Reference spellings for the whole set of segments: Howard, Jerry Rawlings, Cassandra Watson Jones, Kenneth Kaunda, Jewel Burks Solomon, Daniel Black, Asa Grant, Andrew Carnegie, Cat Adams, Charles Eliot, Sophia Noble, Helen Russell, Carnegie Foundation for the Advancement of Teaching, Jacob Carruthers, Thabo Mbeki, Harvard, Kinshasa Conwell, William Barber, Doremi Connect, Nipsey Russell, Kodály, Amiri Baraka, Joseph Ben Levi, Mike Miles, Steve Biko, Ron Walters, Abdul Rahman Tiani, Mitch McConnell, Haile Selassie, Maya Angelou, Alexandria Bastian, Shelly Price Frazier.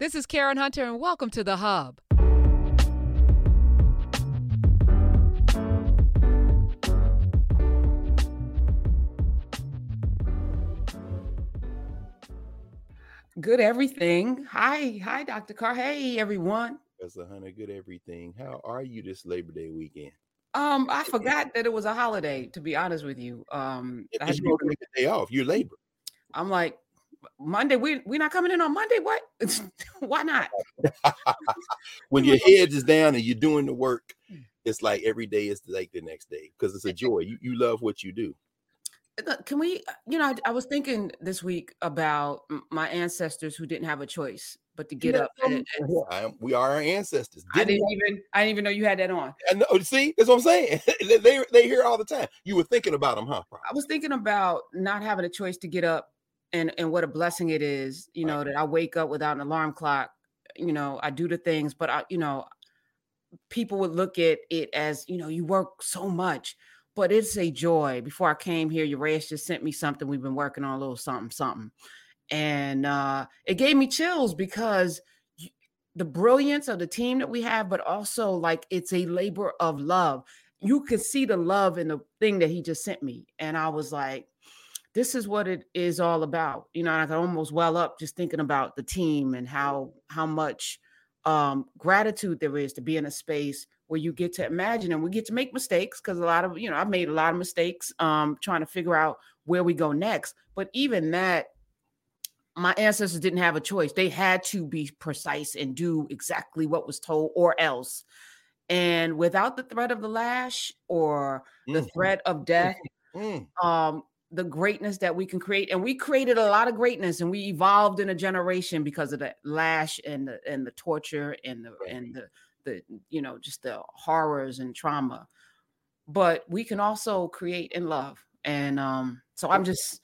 This is Karen Hunter, and welcome to The Hub. Good everything. Hi, Dr. Carr. Hey, everyone. That's a Hunter. Good everything. How are you this Labor Day weekend? I forgot that it was a holiday, to be honest with you. I had to take a day off. You're labor. I'm like, Monday, we're not coming in on Monday. What? Why not? When your head is down and you're doing the work, it's like every day is like the next day because it's a joy. You love what you do. Can we, I was thinking this week about my ancestors who didn't have a choice but to get up. We are our ancestors. I didn't even know you had that on. I know, see, that's what I'm saying. They hear all the time. You were thinking about them, huh? I was thinking about not having a choice to get up and what a blessing it is, right. That I wake up without an alarm clock. I do the things, but people would look at it as, you work so much. But it's a joy. Before I came here, Uraeus just sent me something. We've been working on a little something. And it gave me chills because the brilliance of the team that we have, but also like it's a labor of love. You could see the love in the thing that he just sent me. And I was like, this is what it is all about. I could almost well up just thinking about the team and how much gratitude there is to be in a space where you get to imagine and we get to make mistakes because a lot of, I've made a lot of mistakes trying to figure out where we go next. But even that, my ancestors didn't have a choice. They had to be precise and do exactly what was told or else. And without the threat of the lash or the threat of death, the greatness that we can create. And we created a lot of greatness and we evolved in a generation because of the lash and the torture and the just the horrors and trauma, but we can also create in love. And so I'm just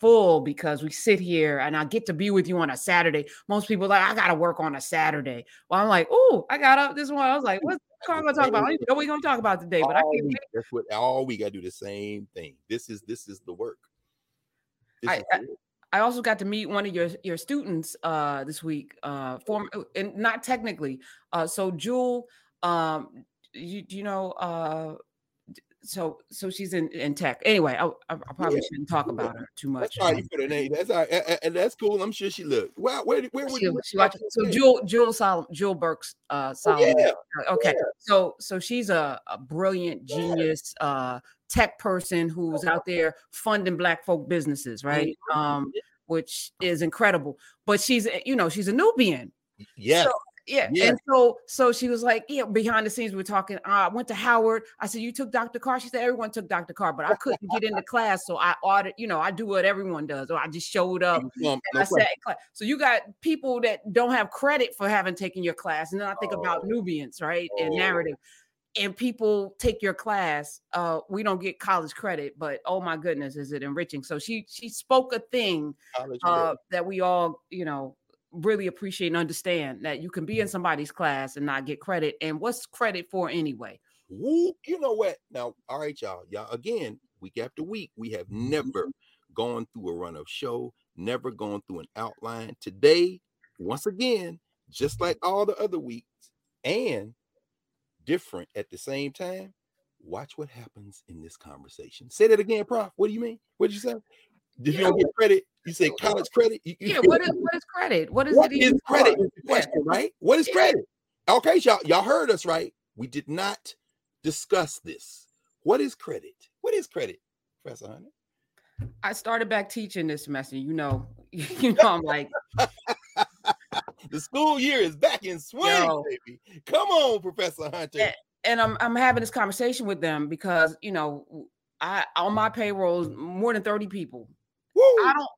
full because we sit here and I get to be with you on a Saturday. Most people are like, I got to work on a Saturday. Well, I'm like, oh, I got up this one. I was like, what's Carl going to talk about? I don't even know what we're going to talk about today, but I can't wait. That's what all we got to do, the same thing. This is the work. I also got to meet one of your students this week, and not technically. So Jewel, so she's in tech. Anyway, I probably shouldn't talk about her too much. That's all right, you put her name. That's all right, and that's cool. I'm sure she looked. Wow, where would you? So Jewel Burks Solomon. Oh, yeah. Okay, yeah. So she's a brilliant genius. Tech person who's out there funding Black folk businesses, right? Which is incredible. But she's a Nubian. Yeah. So, yeah. And so she was like, behind the scenes, we were talking. I went to Howard. I said, you took Dr. Carr? She said, everyone took Dr. Carr, but I couldn't get into class. So I ordered, I do what everyone does. Or I just showed up. And I sat in class. So you got people that don't have credit for having taken your class. And then I think about Nubians, right? And narrative. And people take your class. We don't get college credit, but oh my goodness, is it enriching? So she spoke a thing that we all, really appreciate and understand that you can be in somebody's class and not get credit. And what's credit for anyway? You know what? Now, all right, y'all. Again, week after week, we have never gone through a run of show, never gone through an outline. Today, once again, just like all the other weeks, and different at the same time. Watch what happens in this conversation. Say that again, Prof. What do you mean? What did you say? Did you don't get credit? You say college credit? What is credit? What is credit? Is the question, right? What is credit? Okay, y'all heard us, right? We did not discuss this. What is credit? What is credit, Professor Hunter? I started back teaching this semester. I'm like. The school year is back in swing, baby. Come on, Professor Hunter. And I'm having this conversation with them because I on my payroll more than 30 people. Woo.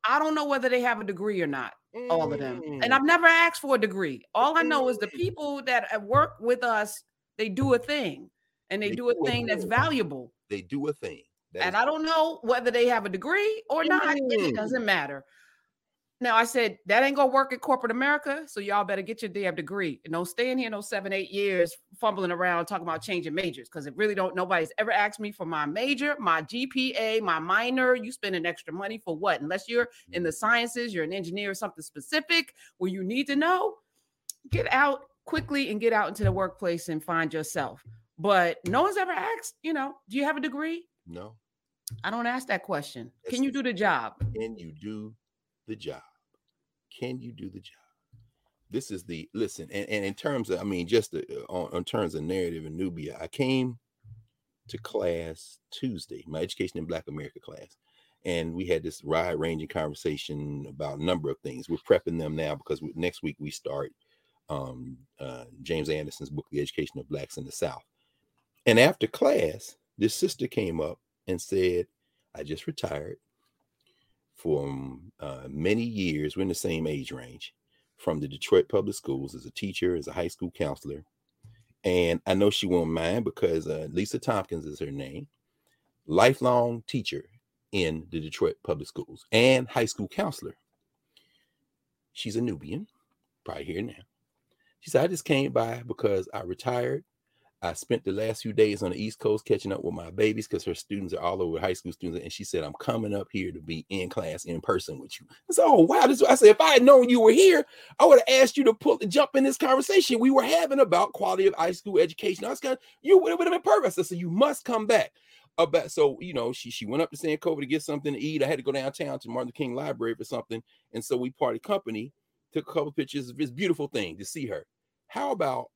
I don't know whether they have a degree or not. All of them, and I've never asked for a degree. All I know is the people that work with us, they do a thing, and they do a thing that's valuable. They do a thing, and I don't know whether they have a degree or not. It doesn't matter. Now, I said, that ain't going to work in corporate America, so y'all better get your damn degree. And don't stay in here no 7-8 years fumbling around talking about changing majors, because it really don't, nobody's ever asked me for my major, my GPA, my minor. You spending extra money for what? Unless you're in the sciences, you're an engineer or something specific where you need to know, get out quickly and get out into the workplace and find yourself. But no one's ever asked, you know, do you have a degree? No. I don't ask that question. Can you do the job? Can you do the job? Can you do the job? This is the listen. And in terms of, I mean, just on terms of narrative in Nubia, I came to class Tuesday, my Education in Black America class. And we had this wide ranging conversation about a number of things. We're prepping them now because next week we start James Anderson's book, The Education of Blacks in the South. And after class, this sister came up and said, I just retired from many years. We're in the same age range, from the Detroit Public Schools as a teacher, as a high school counselor. And I know she won't mind because Lisa Tompkins is her name. Lifelong teacher in the Detroit Public Schools and high school counselor. She's a Nubian, probably here now. She said, I just came by because I retired. I spent the last few days on the East Coast catching up with my babies because her students are all over, high school students. And she said, I'm coming up here to be in class in person with you. I said, oh, wow. I said, if I had known you were here, I would have asked you to jump in this conversation we were having about quality of high school education. I was kind of, you would have been perfect. I said, you must come back. So, you know, she went up to San Cover to get something to eat. I had to go downtown to Martin Luther King Library for something. And so we parted company, took a couple pictures of this beautiful thing to see her. How about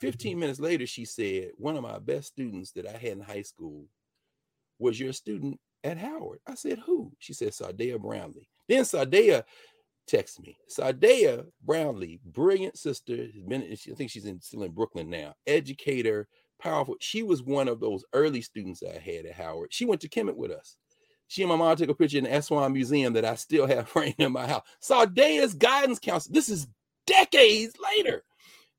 15 minutes later, she said, one of my best students that I had in high school was your student at Howard. I said, who? She said, Sardea Brownlee. Then Sardea texted me. Sardea Brownlee, brilliant sister. I think she's still in Brooklyn now. Educator, powerful. She was one of those early students I had at Howard. She went to Kemet with us. She and my mom took a picture in the Aswan Museum that I still have framed in my house. Sardea's guidance counselor. This is decades later.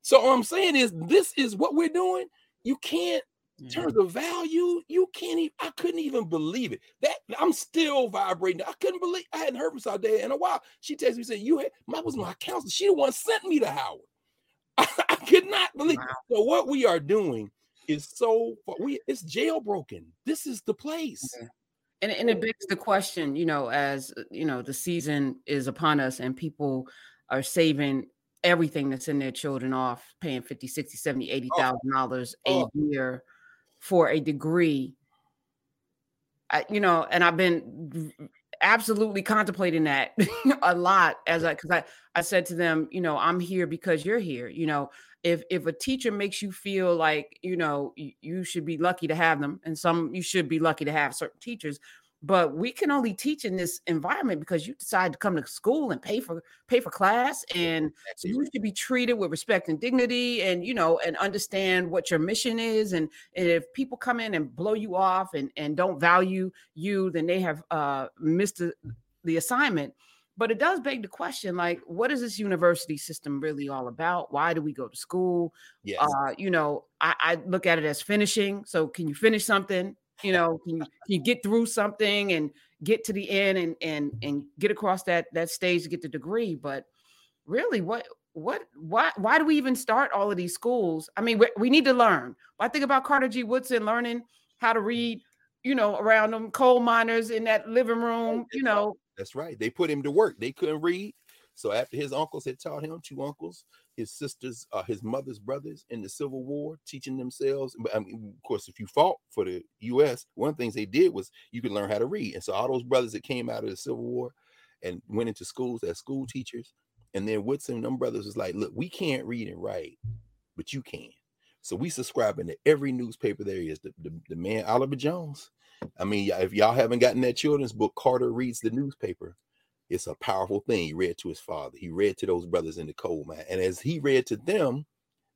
So what I'm saying is, this is what we're doing. You can't, in terms of value, you can't even, I couldn't even believe it. That I'm still vibrating. I couldn't believe, I hadn't heard from Sardea in a while. She texted me, said, was my counselor. She the one sent me to Howard. I could not believe it. So what we are doing is it's jailbroken. This is the place. Okay. And it begs the question, you know, as, you know, the season is upon us and people are saving everything that's in their children off, paying $50,000, $60,000, $70,000, $80,000 a year for a degree. And I've been absolutely contemplating that a lot because I said to them, you know, I'm here because you're here. You know, if a teacher makes you feel like, you know, you should be lucky to have them, and you should be lucky to have certain teachers, but we can only teach in this environment because you decide to come to school and pay for class. And so you should be treated with respect and dignity and, you know, and understand what your mission is. And if people come in and blow you off and don't value you, then they have missed the assignment. But it does beg the question, like, what is this university system really all about? Why do we go to school? Yes. I look at it as finishing. So can you finish something? You know, can you get through something and get to the end and get across that stage to get the degree? But really, why do we even start all of these schools? I mean, we need to learn. I think about Carter G. Woodson learning how to read, you know, around them coal miners in that living room, you know. That's right. They put him to work. They couldn't read. So after his uncles had taught him, two uncles, his sisters, his mother's brothers in the Civil War, teaching themselves. But I mean, of course, if you fought for the U.S., one of the things they did was you could learn how to read. And so all those brothers that came out of the Civil War and went into schools as school teachers, and then Woodson, them brothers was like, look, we can't read and write, but you can. So we subscribing to every newspaper there is. The man, Oliver Jones. I mean, if y'all haven't gotten that children's book, Carter Reads the Newspaper. It's a powerful thing. He read to his father. He read to those brothers in the coal mine. And as he read to them,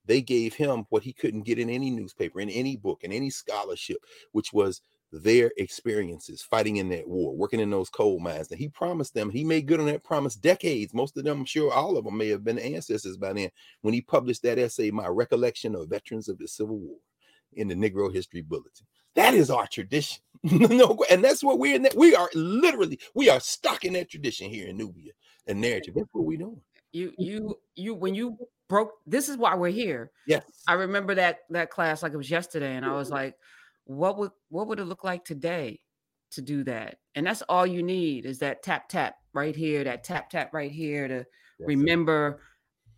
they gave him what he couldn't get in any newspaper, in any book, in any scholarship, which was their experiences fighting in that war, working in those coal mines. And he promised them, he made good on that promise decades. Most of them, I'm sure all of them may have been ancestors by then, when he published that essay, My Recollection of Veterans of the Civil War, in the Negro History Bulletin. That is our tradition. No, and that's what we're in. We are stuck in that tradition here in Nubia and Narrative. That's what we're doing. When you broke, this is why we're here. Yes. I remember that class like it was yesterday, and I was like, what would it look like today to do that? And that's all you need is that tap right here, that tap right here to remember.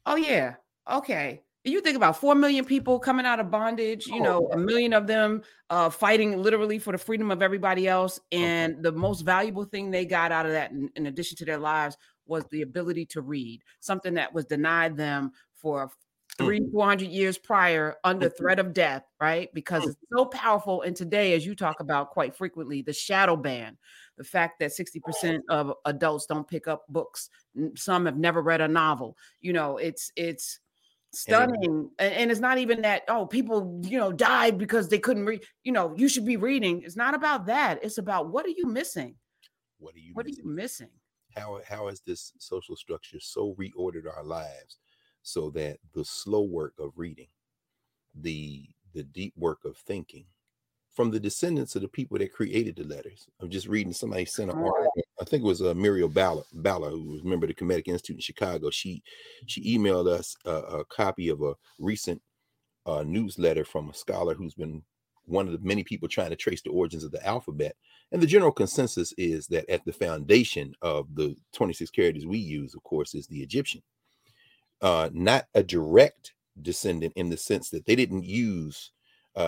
Oh yeah, okay. You think about 4 million people coming out of bondage, a million of them fighting literally for the freedom of everybody else. And the most valuable thing they got out of that, in addition to their lives, was the ability to read, something that was denied them for 400 years prior under threat of death, right? Because it's so powerful. And today, as you talk about quite frequently, the shadow ban, the fact that 60% of adults don't pick up books. Some have never read a novel. It's stunning. And it's not even that, people, died because they couldn't read, you should be reading. It's not about that. It's about what are you missing? What are you missing? How has this social structure so reordered our lives so that the slow work of reading, the deep work of thinking, from the descendants of the people that created the letters. I'm just reading, somebody sent an article. I think it was Muriel Balla, who was a member of the Comedic Institute in Chicago. She emailed us a copy of a recent newsletter from a scholar who's been one of the many people trying to trace the origins of the alphabet. And the general consensus is that at the foundation of the 26 characters we use, of course, is the Egyptian. Not a direct descendant in the sense that they didn't use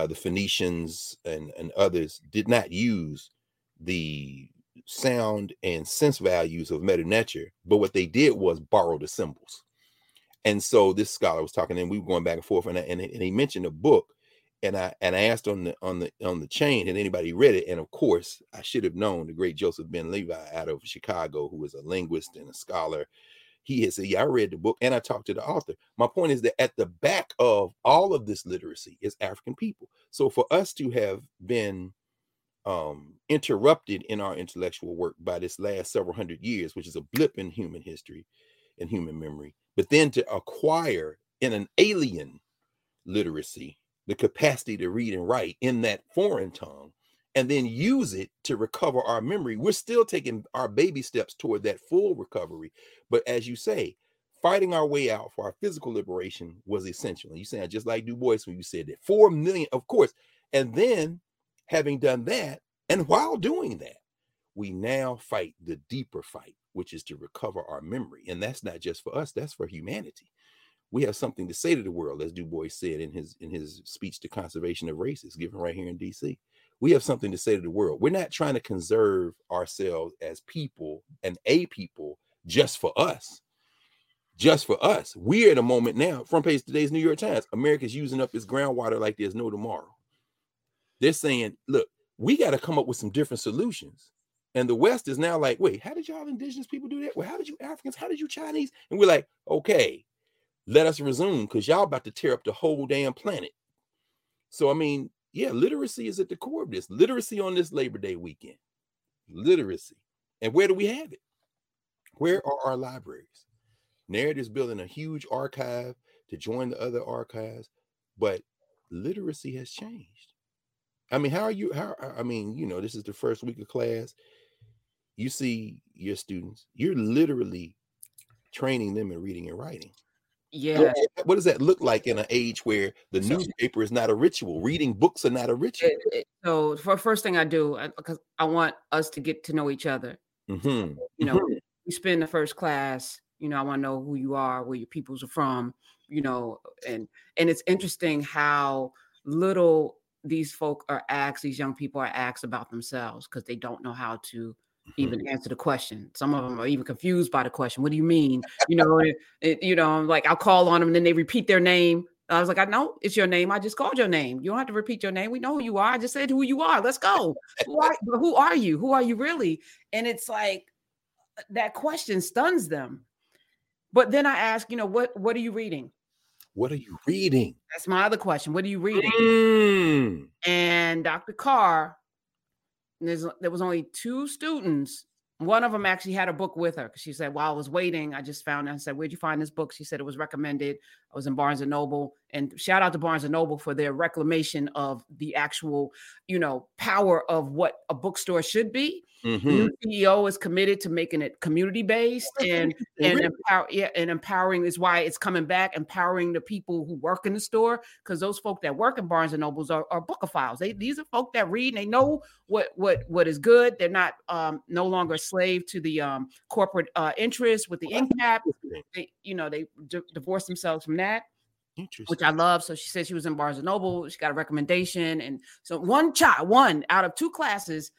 the Phoenicians and others did not use the sound and sense values of Meta-Nature, but what they did was borrow the symbols. And so this scholar was talking, and we were going back and forth, and he mentioned a book, and I asked on the chain, had anybody read it? And of course, I should have known the great Joseph Ben Levi out of Chicago, who is a linguist and a scholar. He had said, yeah, I read the book and I talked to the author. My point is that at the back of all of this literacy is African people. So for us to have been interrupted in our intellectual work by this last several hundred years, which is a blip in human history and human memory, but then to acquire in an alien literacy, the capacity to read and write in that foreign tongue, and then use it to recover our memory. We're still taking our baby steps toward that full recovery. But as you say, fighting our way out for our physical liberation was essential. And you sound just like Du Bois when you said that. 4 million, of course. And then having done that, and while doing that, we now fight the deeper fight, which is to recover our memory. And that's not just for us, that's for humanity. We have something to say to the world, as Du Bois said in his speech to Conservation of Races, given right here in DC. We have something to say to the world. We're not trying to conserve ourselves as people and a people just for us. Just for us. We're at a moment now, front page of today's New York Times, America's using up its groundwater like there's no tomorrow. They're saying, look, we got to come up with some different solutions. And the West is now like, wait, how did y'all indigenous people do that? Well, how did you Africans? How did you Chinese? And we're like, okay, let us resume because y'all about to tear up the whole damn planet. So, I mean, yeah, literacy is at the core of this. Literacy on this Labor Day weekend. Literacy. And where do we have it? Where are our libraries? Narrative's building a huge archive to join the other archives, but literacy has changed. I mean, this is the first week of class. You see your students, you're literally training them in reading and writing. Yeah. What does that look like in an age where the newspaper is not a ritual? Reading books are not a ritual. So for first thing I do, because I want us to get to know each other. Mm-hmm. We spend the first class, I want to know who you are, where your peoples are from, and it's interesting how little these young people are asked about themselves because they don't know how to even answer the question. Some of them are even confused by the question. What do you mean? I'm like, I'll call on them and then they repeat their name. I was like, I know it's your name. I just called your name. You don't have to repeat your name. We know who you are. I just said who you are. Let's go. Who are you? Who are you really? And it's like that question stuns them. But then I ask, what are you reading? What are you reading? That's my other question. What are you reading? And Dr. Carr, there was only two students One of them actually had a book with her because she said, while I was waiting, I just found out. I said, where'd you find this book? She said it was recommended. I was in Barnes and Noble. And shout out to Barnes and Noble for their reclamation of the actual, you know, power of what a bookstore should be. Mm-hmm. The new CEO is committed to making it community-based and empowering is why it's coming back, empowering the people who work in the store, because those folk that work in Barnes and Nobles are bookophiles. These are folk that read and they know what is good. They're not no longer a slave to the corporate interests with the incap. They divorce themselves from that, which I love. So she said she was in Barnes and Noble. She got a recommendation. And so one out of two classes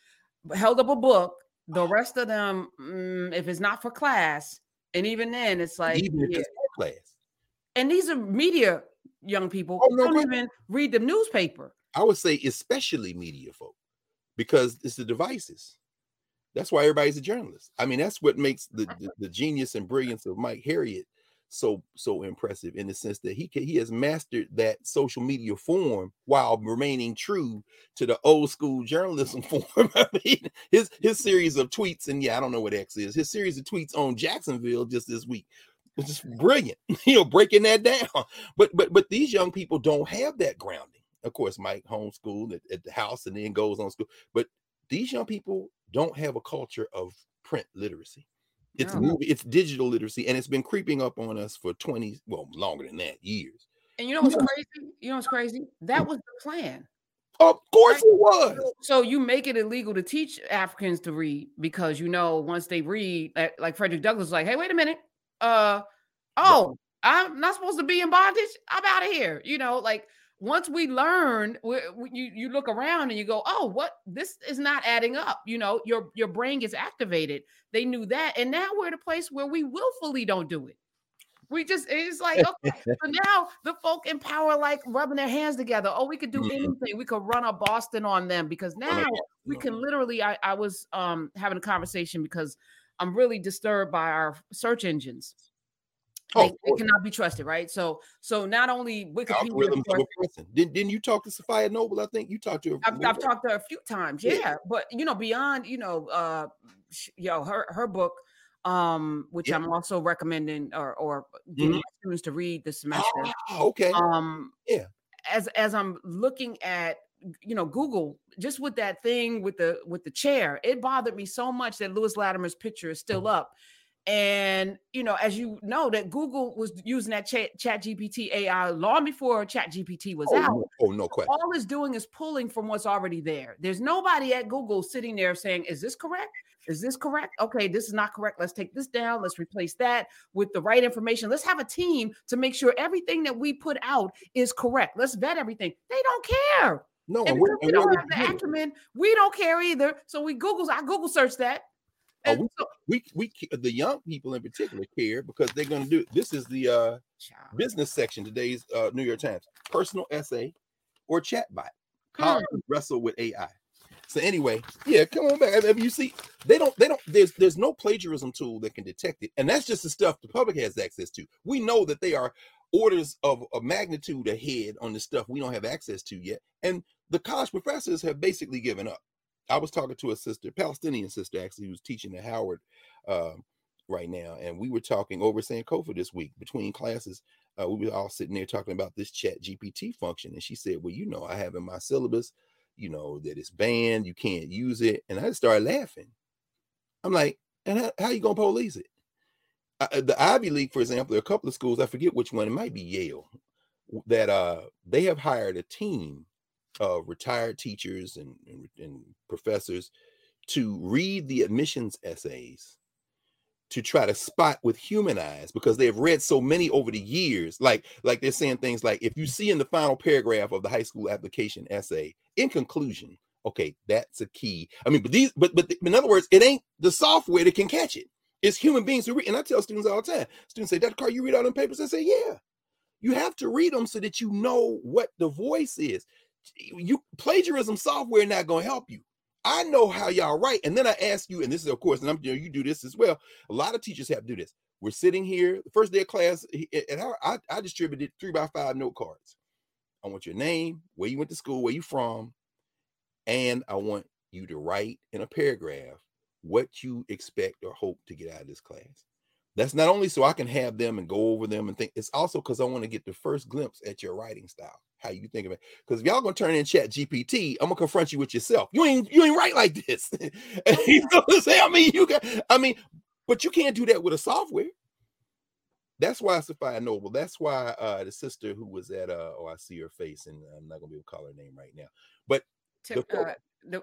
held up a book. The rest of them, if it's not for class, and even then it's like, class. And these are media young people who don't even read the newspaper. I would say especially media folk, because it's the devices. That's why everybody's a journalist. I mean, that's what makes the genius and brilliance of Mike Harriet so impressive, in the sense that he has mastered that social media form while remaining true to the old school journalism form. I mean, his series of tweets, and I don't know what X is, his series of tweets on Jacksonville just this week was just brilliant, breaking that down. But these young people don't have that grounding. Of course, Mike homeschooled at the house and then goes on school, but these young people don't have a culture of print literacy. It's digital literacy, and it's been creeping up on us for 20, well, longer than that, years. And you know what's crazy? That was the plan. Of course it was. So you make it illegal to teach Africans to read because, once they read, like Frederick Douglass was like, hey, wait a minute. I'm not supposed to be in bondage. I'm out of here. Once we learn, you look around and you go, oh, what? This is not adding up. Your brain gets activated. They knew that. And now we're at a place where we willfully don't do it. It's like, okay. So now the folk in power, like rubbing their hands together. Oh, we could do anything. We could run a Boston on them, because now we can literally, I was having a conversation because I'm really disturbed by our search engines. It cannot be trusted, right? So not only Wikipedia. Didn't you talk to Sophia Noble? I think you talked to her. I've talked to her a few times, yeah. But beyond, her book, which I'm also recommending or getting my students to read this semester. Oh, okay. Yeah. As I'm looking at Google, just with that thing with the chair, it bothered me so much that Lewis Latimer's picture is still up. And, as you know, that Google was using that ChatGPT AI long before ChatGPT was out. No question. All it's doing is pulling from what's already there. There's nobody at Google sitting there saying, is this correct? Is this correct? Okay, this is not correct. Let's take this down. Let's replace that with the right information. Let's have a team to make sure everything that we put out is correct. Let's vet everything. They don't care. No, and we don't have the acumen. We don't care either. So I Google search that. Oh, we the young people in particular care, because they're going to do this. Is the business section, today's New York Times, personal essay or chatbot, how to wrestle with AI. So anyway, come on back. You see, they don't. There's no plagiarism tool that can detect it, and that's just the stuff the public has access to. We know that they are orders of a magnitude ahead on the stuff we don't have access to yet, and the college professors have basically given up. I was talking to a sister, Palestinian sister, actually, who's teaching at Howard right now. And we were talking over Sankofa this week between classes. We were all sitting there talking about this chat GPT function. And she said, well, I have in my syllabus, that it's banned. You can't use it. And I started laughing. I'm like, and how you going to police it? The Ivy League, for example, there are a couple of schools. I forget which one. It might be Yale, that they have hired a team of retired teachers and professors to read the admissions essays to try to spot with human eyes, because they have read so many over the years. Like they're saying things like, if you see in the final paragraph of the high school application essay, in conclusion, okay, that's a key. I mean, but in other words, it ain't the software that can catch it. It's human beings who read. And I tell students all the time, students say, Dr. Carr, you read all them papers? I say, yeah, you have to read them so that you know what the voice is. You plagiarism software not gonna help you. I know how y'all write, and then I ask you, and this is of course, and I'm you do this as well. A lot of teachers have to do this. We're sitting here, the first day of class, and I distributed 3x5 note cards. I want your name, where you went to school, where you from, and I want you to write in a paragraph what you expect or hope to get out of this class. That's not only so I can have them and go over them and think, it's also because I want to get the first glimpse at your writing style, how you think of it. Because if y'all gonna turn in Chat GPT, I'm gonna confront you with yourself. You ain't write like this. You know what I'm saying? But you can't do that with a software. That's why Sophia Noble, that's why the sister who was at, I see her face and I'm not gonna be able to call her name right now, but the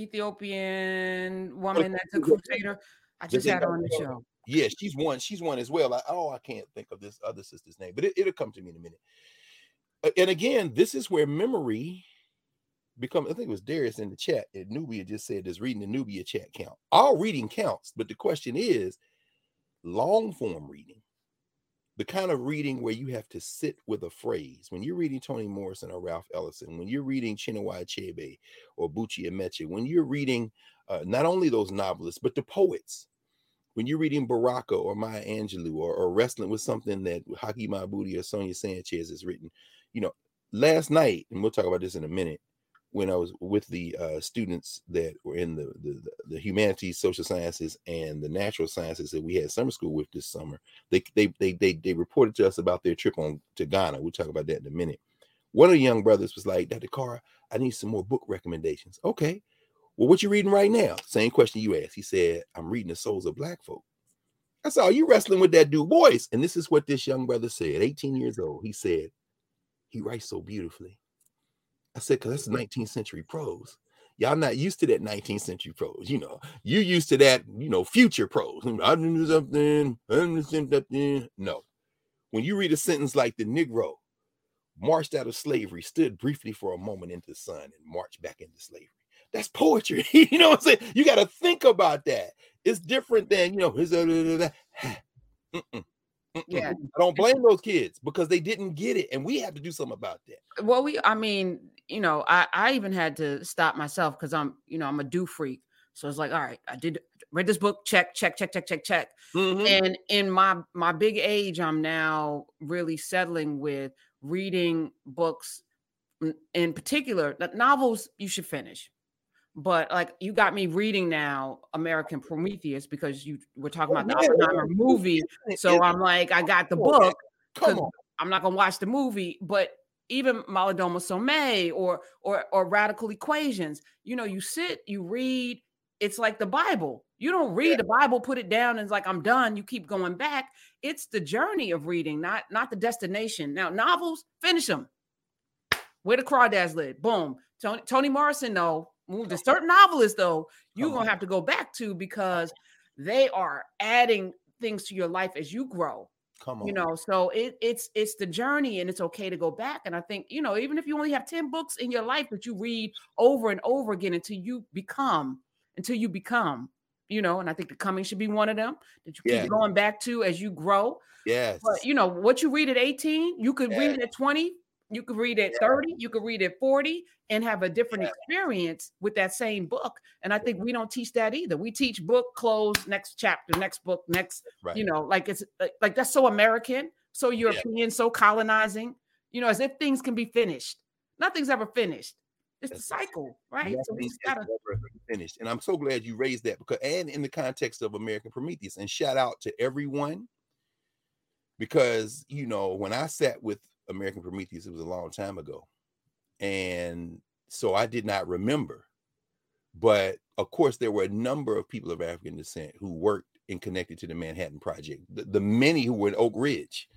Ethiopian woman that's a crusader, I just had her on the show. Yeah, she's one as well. I can't think of this other sister's name, but it'll come to me in a minute. And again, this is where memory becomes, I think it was Darius in the chat, and Nubia just said, does reading the Nubia chat count? All reading counts, but the question is long form reading, the kind of reading where you have to sit with a phrase. When you're reading Toni Morrison or Ralph Ellison, when you're reading Chinua Achebe or Buchi Emeche, when you're reading not only those novelists, but the poets, when you're reading Baraka or Maya Angelou or wrestling with something that Haki Maaboudi or Sonia Sanchez has written, you know, last night, and we'll talk about this in a minute, when I was with the students that were in the humanities, social sciences, and the natural sciences that we had summer school with this summer, they reported to us about their trip to Ghana. We'll talk about that in a minute. One of the young brothers was like, Dr. Carr, I need some more book recommendations. Okay. Well, what you reading right now? Same question you asked. He said, I'm reading The Souls of Black Folk. I saw you wrestling with that Du Bois. And this is what this young brother said, 18 years old. He said, he writes so beautifully. I said, because that's 19th century prose. Y'all not used to that 19th century prose. You know, you used to that, you know, future prose. I didn't do something. No. When you read a sentence like the Negro marched out of slavery, stood briefly for a moment into the sun and marched back into slavery. That's poetry. You know what I'm saying? You got to think about that. It's different than, you know, Yeah. I don't blame those kids because they didn't get it. And we have to do something about that. Well, I even had to stop myself because I'm a do freak. So it's like, all right, I did read this book. Check. Mm-hmm. And in my big age, I'm now really settling with reading books, in particular, novels you should finish. But like you got me reading now American Prometheus because you were talking about the Oppenheimer movie. So I'm like, I got the book. Come on. I'm not gonna watch the movie, but even Maladoma Somme or Radical Equations, you know, you sit, you read, it's like the Bible. You don't read the Bible, put it down, and it's like I'm done. You keep going back. It's the journey of reading, not the destination. Now, novels, finish them. Where the crawdads lid, boom. Toni Morrison, no. The certain novelists, though, you're going to have to go back to because they are adding things to your life as you grow. Come on. You know, so it's the journey and it's okay to go back. And I think, you know, even if you only have 10 books in your life that you read over and over again until you become, you know, and I think The Coming should be one of them that you keep going back to as you grow. Yes. But, you know, what you read at 18, you could read it at 20. You could read it at 30, you could read it at 40 and have a different experience with that same book. And I think we don't teach that either. We teach book, close, next chapter, next book, next, you know, like it's like that's so American, so European, so colonizing, you know, as if things can be finished. Nothing's ever finished. It's a cycle, right? So we just gotta finished. And I'm so glad you raised that because and in the context of American Prometheus and shout out to everyone because, you know, when I sat with American Prometheus, it was a long time ago. And so I did not remember. But of course, there were a number of people of African descent who worked and connected to the Manhattan Project, the many who were in Oak Ridge,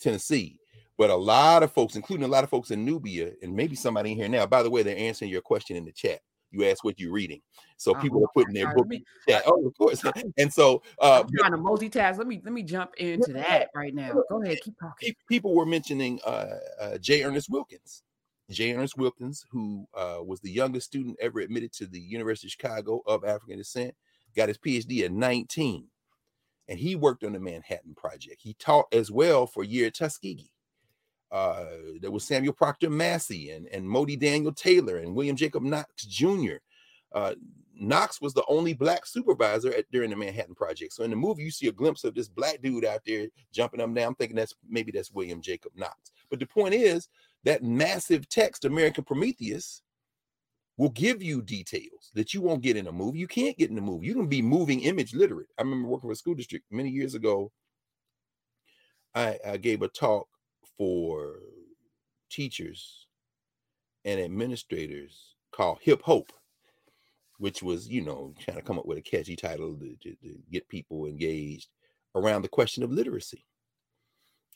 Tennessee. But a lot of folks, including a lot of folks in Nubia, and maybe somebody in here now, by the way, they're answering your question in the chat. You asked what you're reading. So people are putting their book in the chat. Oh, of course. And so I'm trying to multitask. Let me jump into that right now. Go ahead, keep talking. People were mentioning J. Ernest Wilkins. J. Ernest Wilkins, who was the youngest student ever admitted to the University of Chicago of African descent, got his PhD at 19. And he worked on the Manhattan Project. He taught as well for a year at Tuskegee. There was Samuel Proctor Massey and Modi Daniel Taylor and William Jacob Knox Jr. Knox was the only black supervisor during the Manhattan Project. So in the movie, you see a glimpse of this black dude out there jumping up and down. I'm thinking that's William Jacob Knox. But the point is that massive text, American Prometheus, will give you details that you won't get in a movie. You can't get in a movie. You can be moving image literate. I remember working for a school district many years ago. I gave a talk for teachers and administrators called Hip Hope, which was, you know, trying to come up with a catchy title to get people engaged around the question of literacy.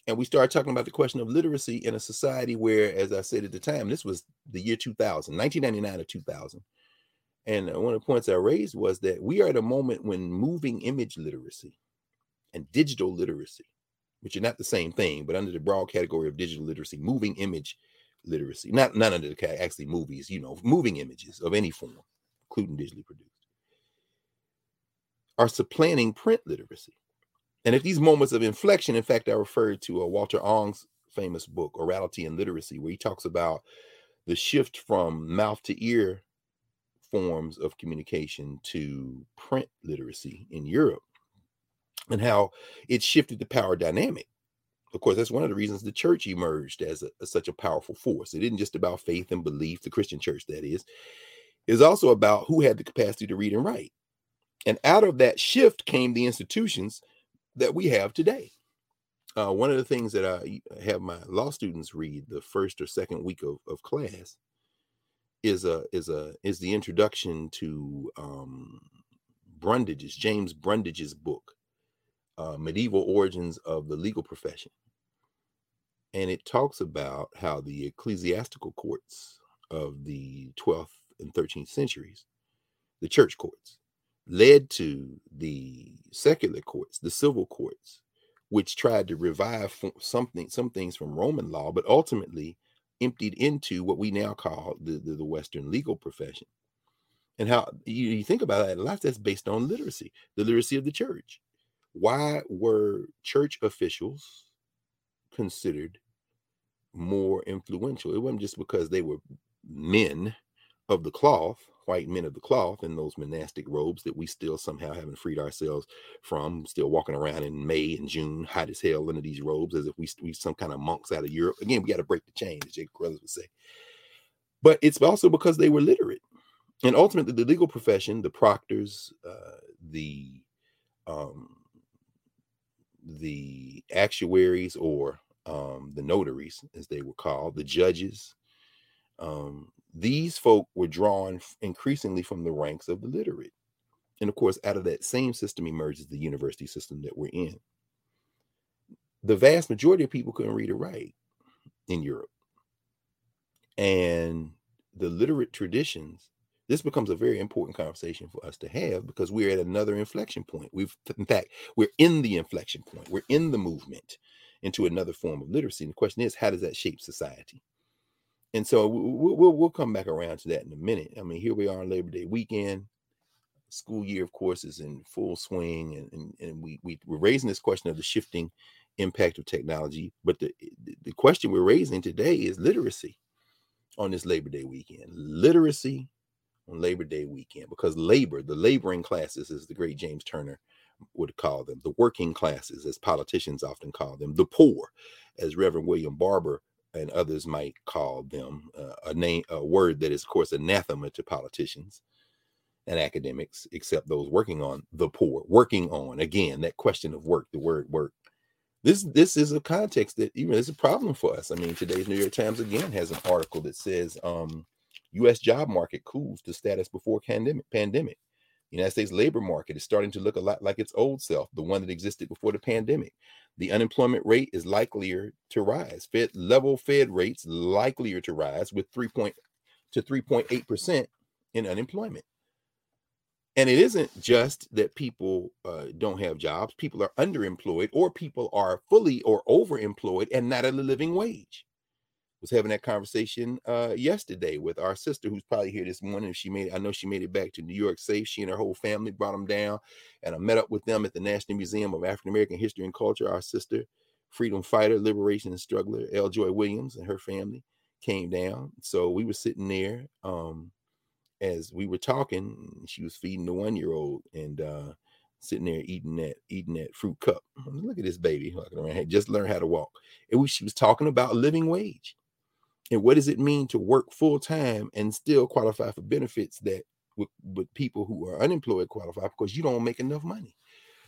And we started talking about the question of literacy in a society where, as I said at the time, this was the year 2000, 1999 or 2000. And one of the points I raised was that we are at a moment when moving image literacy and digital literacy, which are not the same thing, but under the broad category of digital literacy, moving image literacy, not under the actually movies, you know, moving images of any form, including digitally produced, are supplanting print literacy. And at these moments of inflection, in fact, I referred to Walter Ong's famous book, Orality and Literacy, where he talks about the shift from mouth to ear forms of communication to print literacy in Europe and how it shifted the power dynamic. Of course, that's one of the reasons the church emerged as such a powerful force. It isn't just about faith and belief, the Christian church, that is. It's also about who had the capacity to read and write. And out of that shift came the institutions that we have today. One of the things that I have my law students read the first or second week of class is the introduction to Brundage's, James Brundage's book, Medieval Origins of the Legal Profession. And it talks about how the ecclesiastical courts of the 12th and 13th centuries, the church courts, led to the secular courts, the civil courts, which tried to revive some things from Roman law, but ultimately emptied into what we now call the Western legal profession. And how you think about that, a lot that's based on literacy, the literacy of the church. Why were church officials considered more influential? It wasn't just because they were men of the cloth, white men of the cloth in those monastic robes that we still somehow haven't freed ourselves from, still walking around in May and June, hot as hell under these robes, as if we some kind of monks out of Europe. Again, we got to break the chain, as Jacob Carruthers would say. But it's also because they were literate. And ultimately, the legal profession, the proctors, the actuaries, or the notaries, as they were called, the judges, these folk were drawn increasingly from the ranks of the literate. And of course, out of that same system emerges the university system that we're in. The vast majority of people couldn't read or write in Europe. And the literate traditions, this becomes a very important conversation for us to have, because we're at another inflection point. We're in the inflection point. We're in the movement into another form of literacy. And the question is, how does that shape society? And so we'll come back around to that in a minute. I mean, here we are on Labor Day weekend. School year, of course, is in full swing. And we're raising this question of the shifting impact of technology. But the question we're raising today is literacy on this Labor Day weekend. Literacy on Labor Day weekend. Because labor, the laboring classes, as the great James Turner would call them, the working classes, as politicians often call them, the poor, as Reverend William Barber and others might call them, a word that is, of course, anathema to politicians and academics, except those working on the poor, working on, again, that question of work, the word work. This is a context that, you know, is a problem for us. I mean, today's New York Times, again, has an article that says U.S. job market cools to status before pandemic. The United States labor market is starting to look a lot like its old self, the one that existed before the pandemic. The unemployment rate is likelier to rise. Fed rates likelier to rise, with 3.8% in unemployment. And it isn't just that people don't have jobs. People are underemployed, or people are fully or overemployed and not at a living wage. I was having that conversation yesterday with our sister, who's probably here this morning. I know she made it back to New York safe. She and her whole family brought them down, and I met up with them at the National Museum of African American History and Culture. Our sister, freedom fighter, liberation and struggler, L. Joy Williams, and her family came down. So we were sitting there as we were talking. She was feeding the 1-year-old and sitting there eating that fruit cup. Look at this baby, just learned how to walk. And she was talking about living wage. And what does it mean to work full time and still qualify for benefits that with people who are unemployed qualify because you don't make enough money?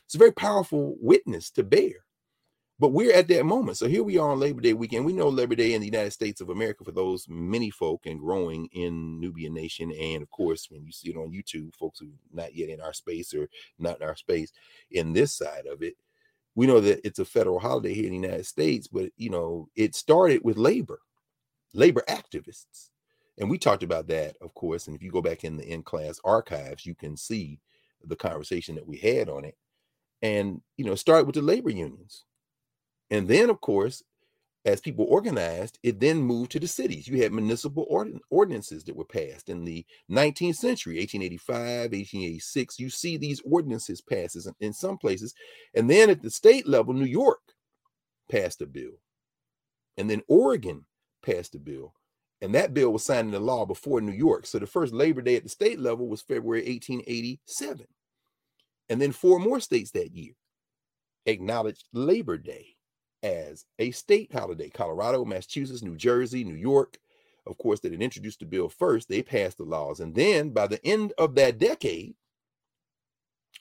It's a very powerful witness to bear. But we're at that moment. So here we are on Labor Day weekend. We know Labor Day in the United States of America for those many folk and growing in Nubia Nation. And of course, when you see it on YouTube, folks who are not yet in our space or not in our space in this side of it, we know that it's a federal holiday here in the United States, but you know, it started with labor activists. And we talked about that, of course. And if you go back in the in-class archives, you can see the conversation that we had on it. And, you know, start with the labor unions. And then, of course, as people organized, it then moved to the cities. You had municipal ordinances that were passed in the 19th century, 1885, 1886. You see these ordinances passed in some places. And then at the state level, New York passed a bill. And then Oregon passed a bill. And that bill was signed into law before New York. So the first Labor Day at the state level was February 1887. And then four more states that year acknowledged Labor Day as a state holiday. Colorado, Massachusetts, New Jersey, New York, of course, that had introduced the bill first, they passed the laws. And then by the end of that decade,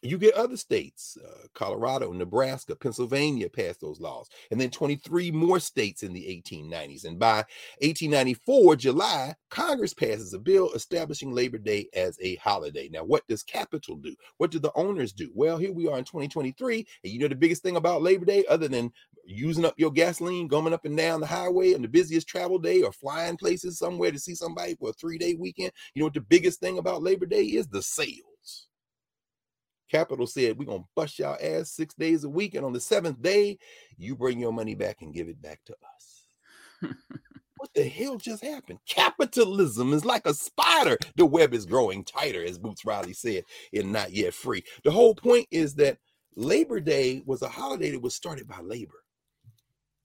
you get other states, Colorado, Nebraska, Pennsylvania passed those laws. And then 23 more states in the 1890s. And by 1894, July, Congress passes a bill establishing Labor Day as a holiday. Now, what does capital do? What do the owners do? Well, here we are in 2023. And you know the biggest thing about Labor Day, other than using up your gasoline, going up and down the highway on the busiest travel day or flying places somewhere to see somebody for a 3-day weekend, you know what the biggest thing about Labor Day is? The sale. Capital said, we're going to bust y'all ass 6 days a week. And on the seventh day, you bring your money back and give it back to us. What the hell just happened? Capitalism is like a spider. The web is growing tighter, as Boots Riley said, and not yet free. The whole point is that Labor Day was a holiday that was started by labor.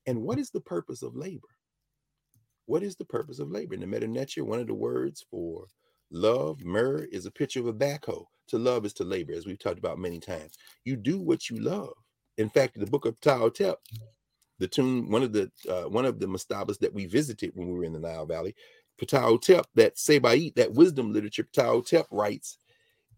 And what is the purpose of labor? What is the purpose of labor? In the Meta-Netia, one of the words for love, myrrh, is a picture of a backhoe. To love is to labor, as we've talked about many times. You do what you love. In fact, in the book of Tao Tep, the tomb, one of the mastabas that we visited when we were in the Nile Valley, Tao Tep, that Seba'it, that wisdom literature, Tao Tep writes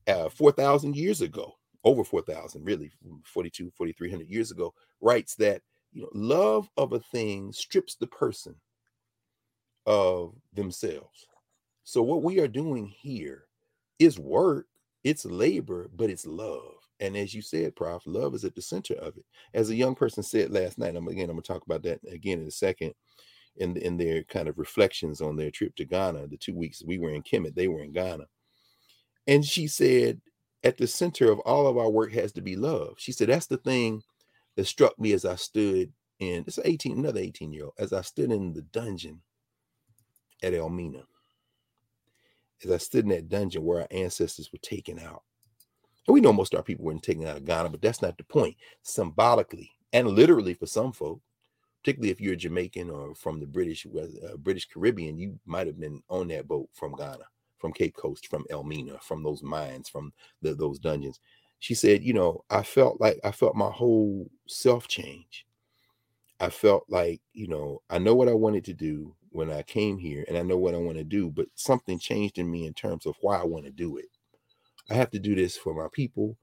4,000 years ago, over 4,000, really, 4,300 years ago, writes that, you know, love of a thing strips the person of themselves. So what we are doing here is work. It's labor, but it's love. And as you said, Prof, love is at the center of it. As a young person said last night, I'm going to talk about that again in a second, in their kind of reflections on their trip to Ghana, the 2 weeks we were in Kemet, they were in Ghana. And she said, at the center of all of our work has to be love. She said, that's the thing that struck me as I stood in, it's another 18-year-old, as I stood in the dungeon at Elmina. As I stood in that dungeon where our ancestors were taken out. And we know most of our people weren't taken out of Ghana, but that's not the point. Symbolically and literally for some folk, particularly if you're Jamaican or from the British Caribbean, you might have been on that boat from Ghana, from Cape Coast, from Elmina, from those mines, from those dungeons. She said, you know, I felt my whole self change. I felt like, you know, I know what I wanted to do when I came here, and I know what I want to do, but something changed in me in terms of why I want to do it. I have to do this for my people,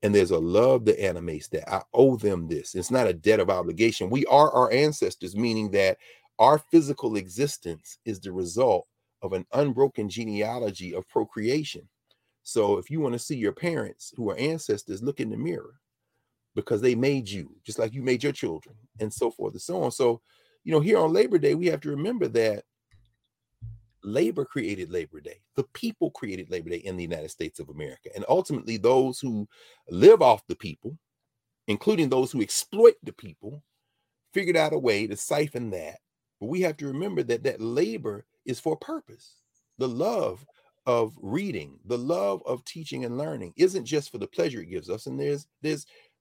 and there's a love that animates that. I owe them this. It's not a debt of obligation. We are our ancestors, meaning that our physical existence is the result of an unbroken genealogy of procreation. So if you want to see your parents who are ancestors, look in the mirror, because they made you, just like you made your children, and so forth and so on. So, you know, here on Labor Day, we have to remember that labor created Labor Day. The people created Labor Day in the United States of America. And ultimately, those who live off the people, including those who exploit the people, figured out a way to siphon that. But we have to remember that labor is for purpose. The love of reading, the love of teaching and learning isn't just for the pleasure it gives us. And there's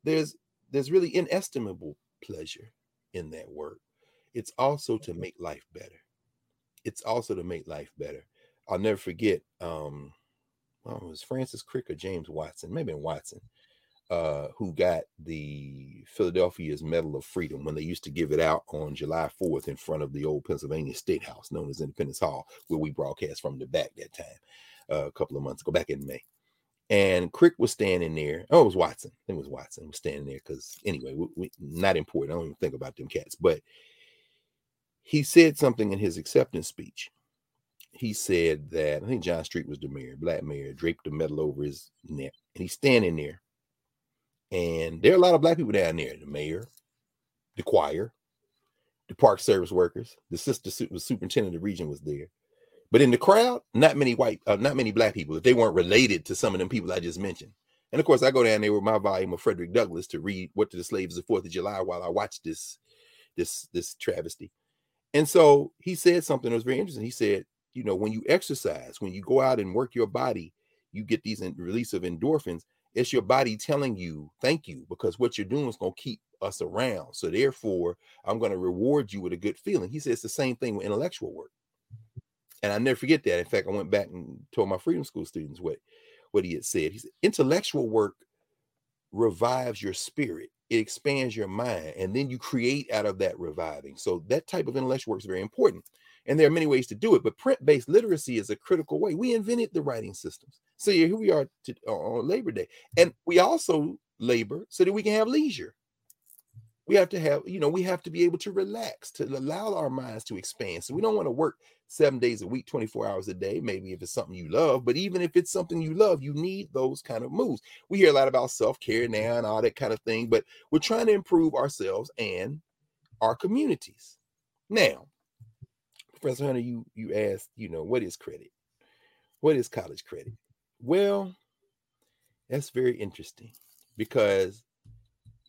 really inestimable pleasure in that work. It's also to make life better. It's also to make life better. I'll never forget, it was Francis Crick or James Watson, maybe Watson. who got the Philadelphia's Medal of Freedom when they used to give it out on July 4th in front of the old Pennsylvania State House, known as Independence Hall, where we broadcast from the back that time, a couple of months ago, back in May. And Crick was standing there. Oh, it was Watson. I think it was Watson was standing there because anyway, we, not important. I don't even think about them cats. But he said something in his acceptance speech. He said that, I think John Street was the mayor, black mayor, draped the medal over his neck. And he's standing there. And there are a lot of black people down there, the mayor, the choir, the park service workers, the superintendent of the region was there. But in the crowd, not many black people, if they weren't related to some of them people I just mentioned. And of course, I go down there with my volume of Frederick Douglass to read What to the Slaves of the 4th of July while I watch this travesty. And so he said something that was very interesting. He said, you know, when you exercise, when you go out and work your body, you get these release of endorphins. It's your body telling you, thank you, because what you're doing is going to keep us around. So therefore, I'm going to reward you with a good feeling. He says it's the same thing with intellectual work. And I never forget that. In fact, I went back and told my Freedom School students what he had said. He said, intellectual work revives your spirit. It expands your mind. And then you create out of that reviving. So that type of intellectual work is very important. And there are many ways to do it, but print-based literacy is a critical way. We invented the writing systems. So here we are on Labor Day. And we also labor so that we can have leisure. We have to have, you know, we have to be able to relax, to allow our minds to expand. So we don't want to work 7 days a week, 24 hours a day, maybe if it's something you love. But even if it's something you love, you need those kind of moves. We hear a lot about self-care now and all that kind of thing, but we're trying to improve ourselves and our communities. Now, Professor Hunter, you asked, you know, what is credit? What is college credit? Well, that's very interesting because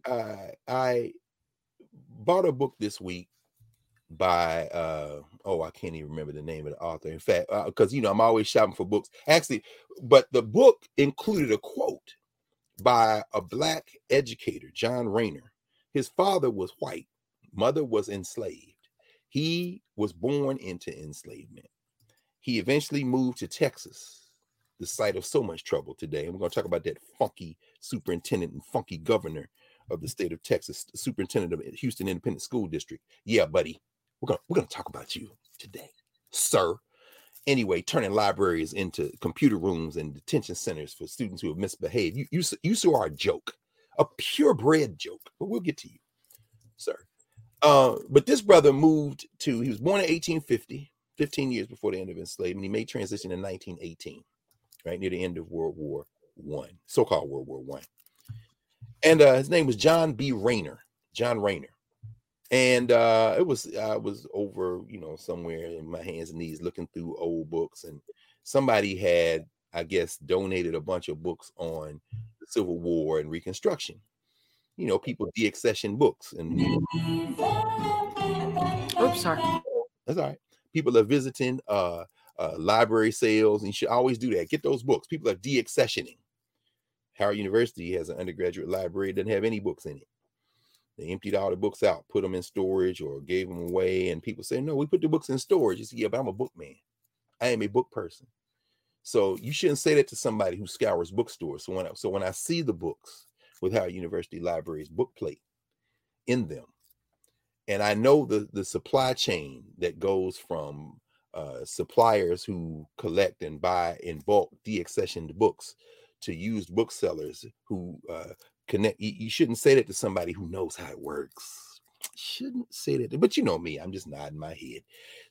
I bought a book this week by, I can't even remember the name of the author. In fact, because, you know, I'm always shopping for books. Actually, but the book included a quote by a black educator, John Raynor. His father was white. Mother was enslaved. He was born into enslavement. He eventually moved to Texas, the site of so much trouble today. And we're going to talk about that funky superintendent and funky governor of the state of Texas, the superintendent of Houston Independent School District. Yeah, buddy, we're going to talk about you today, sir. Anyway, turning libraries into computer rooms and detention centers for students who have misbehaved. You saw our joke, a purebred joke, but we'll get to you, sir. But this brother he was born in 1850, 15 years before the end of enslavement. He made transition in 1918, right near the end of World War I, so-called World War I. And his name was John Raynor. And I was over, you know, somewhere in my hands and knees looking through old books, and somebody had, I guess, donated a bunch of books on the Civil War and Reconstruction. You know, people deaccession books and oops, sorry. That's all right. People are visiting library sales, and you should always do that. Get those books. People are deaccessioning. Howard University has an undergraduate library that doesn't have any books in it. They emptied all the books out, put them in storage, or gave them away. And people say, "No, we put the books in storage." You say, "Yeah, but I'm a book man. I am a book person." So you shouldn't say that to somebody who scours bookstores. So when I see the books with Howard University Library's book plate in them. And I know the supply chain that goes from suppliers who collect and buy in bulk deaccessioned books to used booksellers who connect. You shouldn't say that to somebody who knows how it works. Shouldn't say that, but you know me, I'm just nodding my head.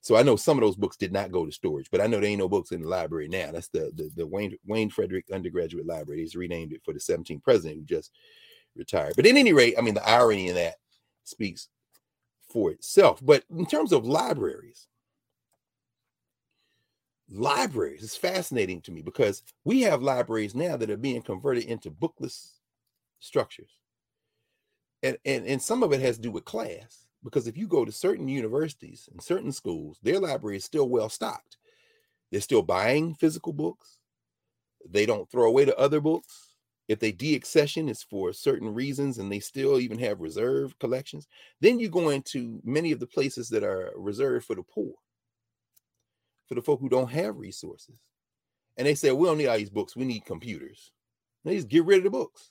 So I know some of those books did not go to storage, but I know there ain't no books in the library now. That's the Wayne Frederick Undergraduate Library. He's renamed it for the 17th president who just retired. But at any rate, I mean, the irony in that speaks for itself. But in terms of libraries, it's fascinating to me because we have libraries now that are being converted into bookless structures. And some of it has to do with class, because if you go to certain universities and certain schools, their library is still well stocked. They're still buying physical books. They don't throw away the other books. If they deaccession, it's for certain reasons, and they still even have reserve collections. Then you go into many of the places that are reserved for the poor, for the folk who don't have resources. And they say, we don't need all these books. We need computers. And they just get rid of the books.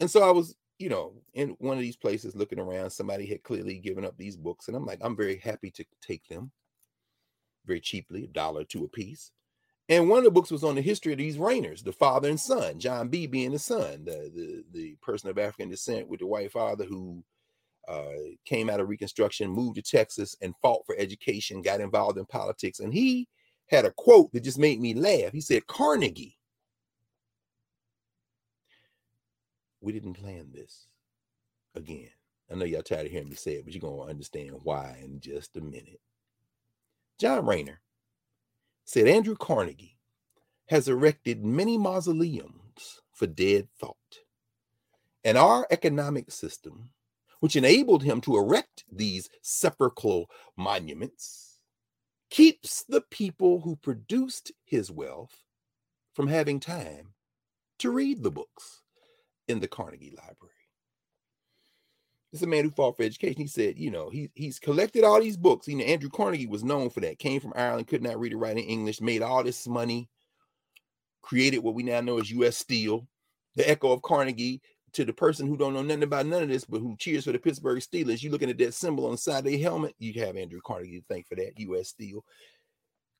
And so I was, you know, in one of these places looking around, somebody had clearly given up these books. And I'm like, I'm very happy to take them very cheaply, $1 or $2 a piece. And one of the books was on the history of these reigners, the father and son, John B. being the son, the person of African descent with the white father who came out of Reconstruction, moved to Texas and fought for education, got involved in politics. And he had a quote that just made me laugh. He said, Carnegie, we didn't plan this. Again, I know y'all tired of hearing me say it, but you're going to understand why in just a minute. John Raynor said, Andrew Carnegie has erected many mausoleums for dead thought. And our economic system, which enabled him to erect these sepulchral monuments, keeps the people who produced his wealth from having time to read the books in the Carnegie Library. It's a man who fought for education. He said, you know, he's collected all these books. You know, Andrew Carnegie was known for that. Came from Ireland, could not read or write in English, made all this money, created what we now know as U.S. Steel, the echo of Carnegie to the person who don't know nothing about none of this, but who cheers for the Pittsburgh Steelers. You're looking at that symbol on the side of their helmet. You have Andrew Carnegie to thank for that, U.S. Steel.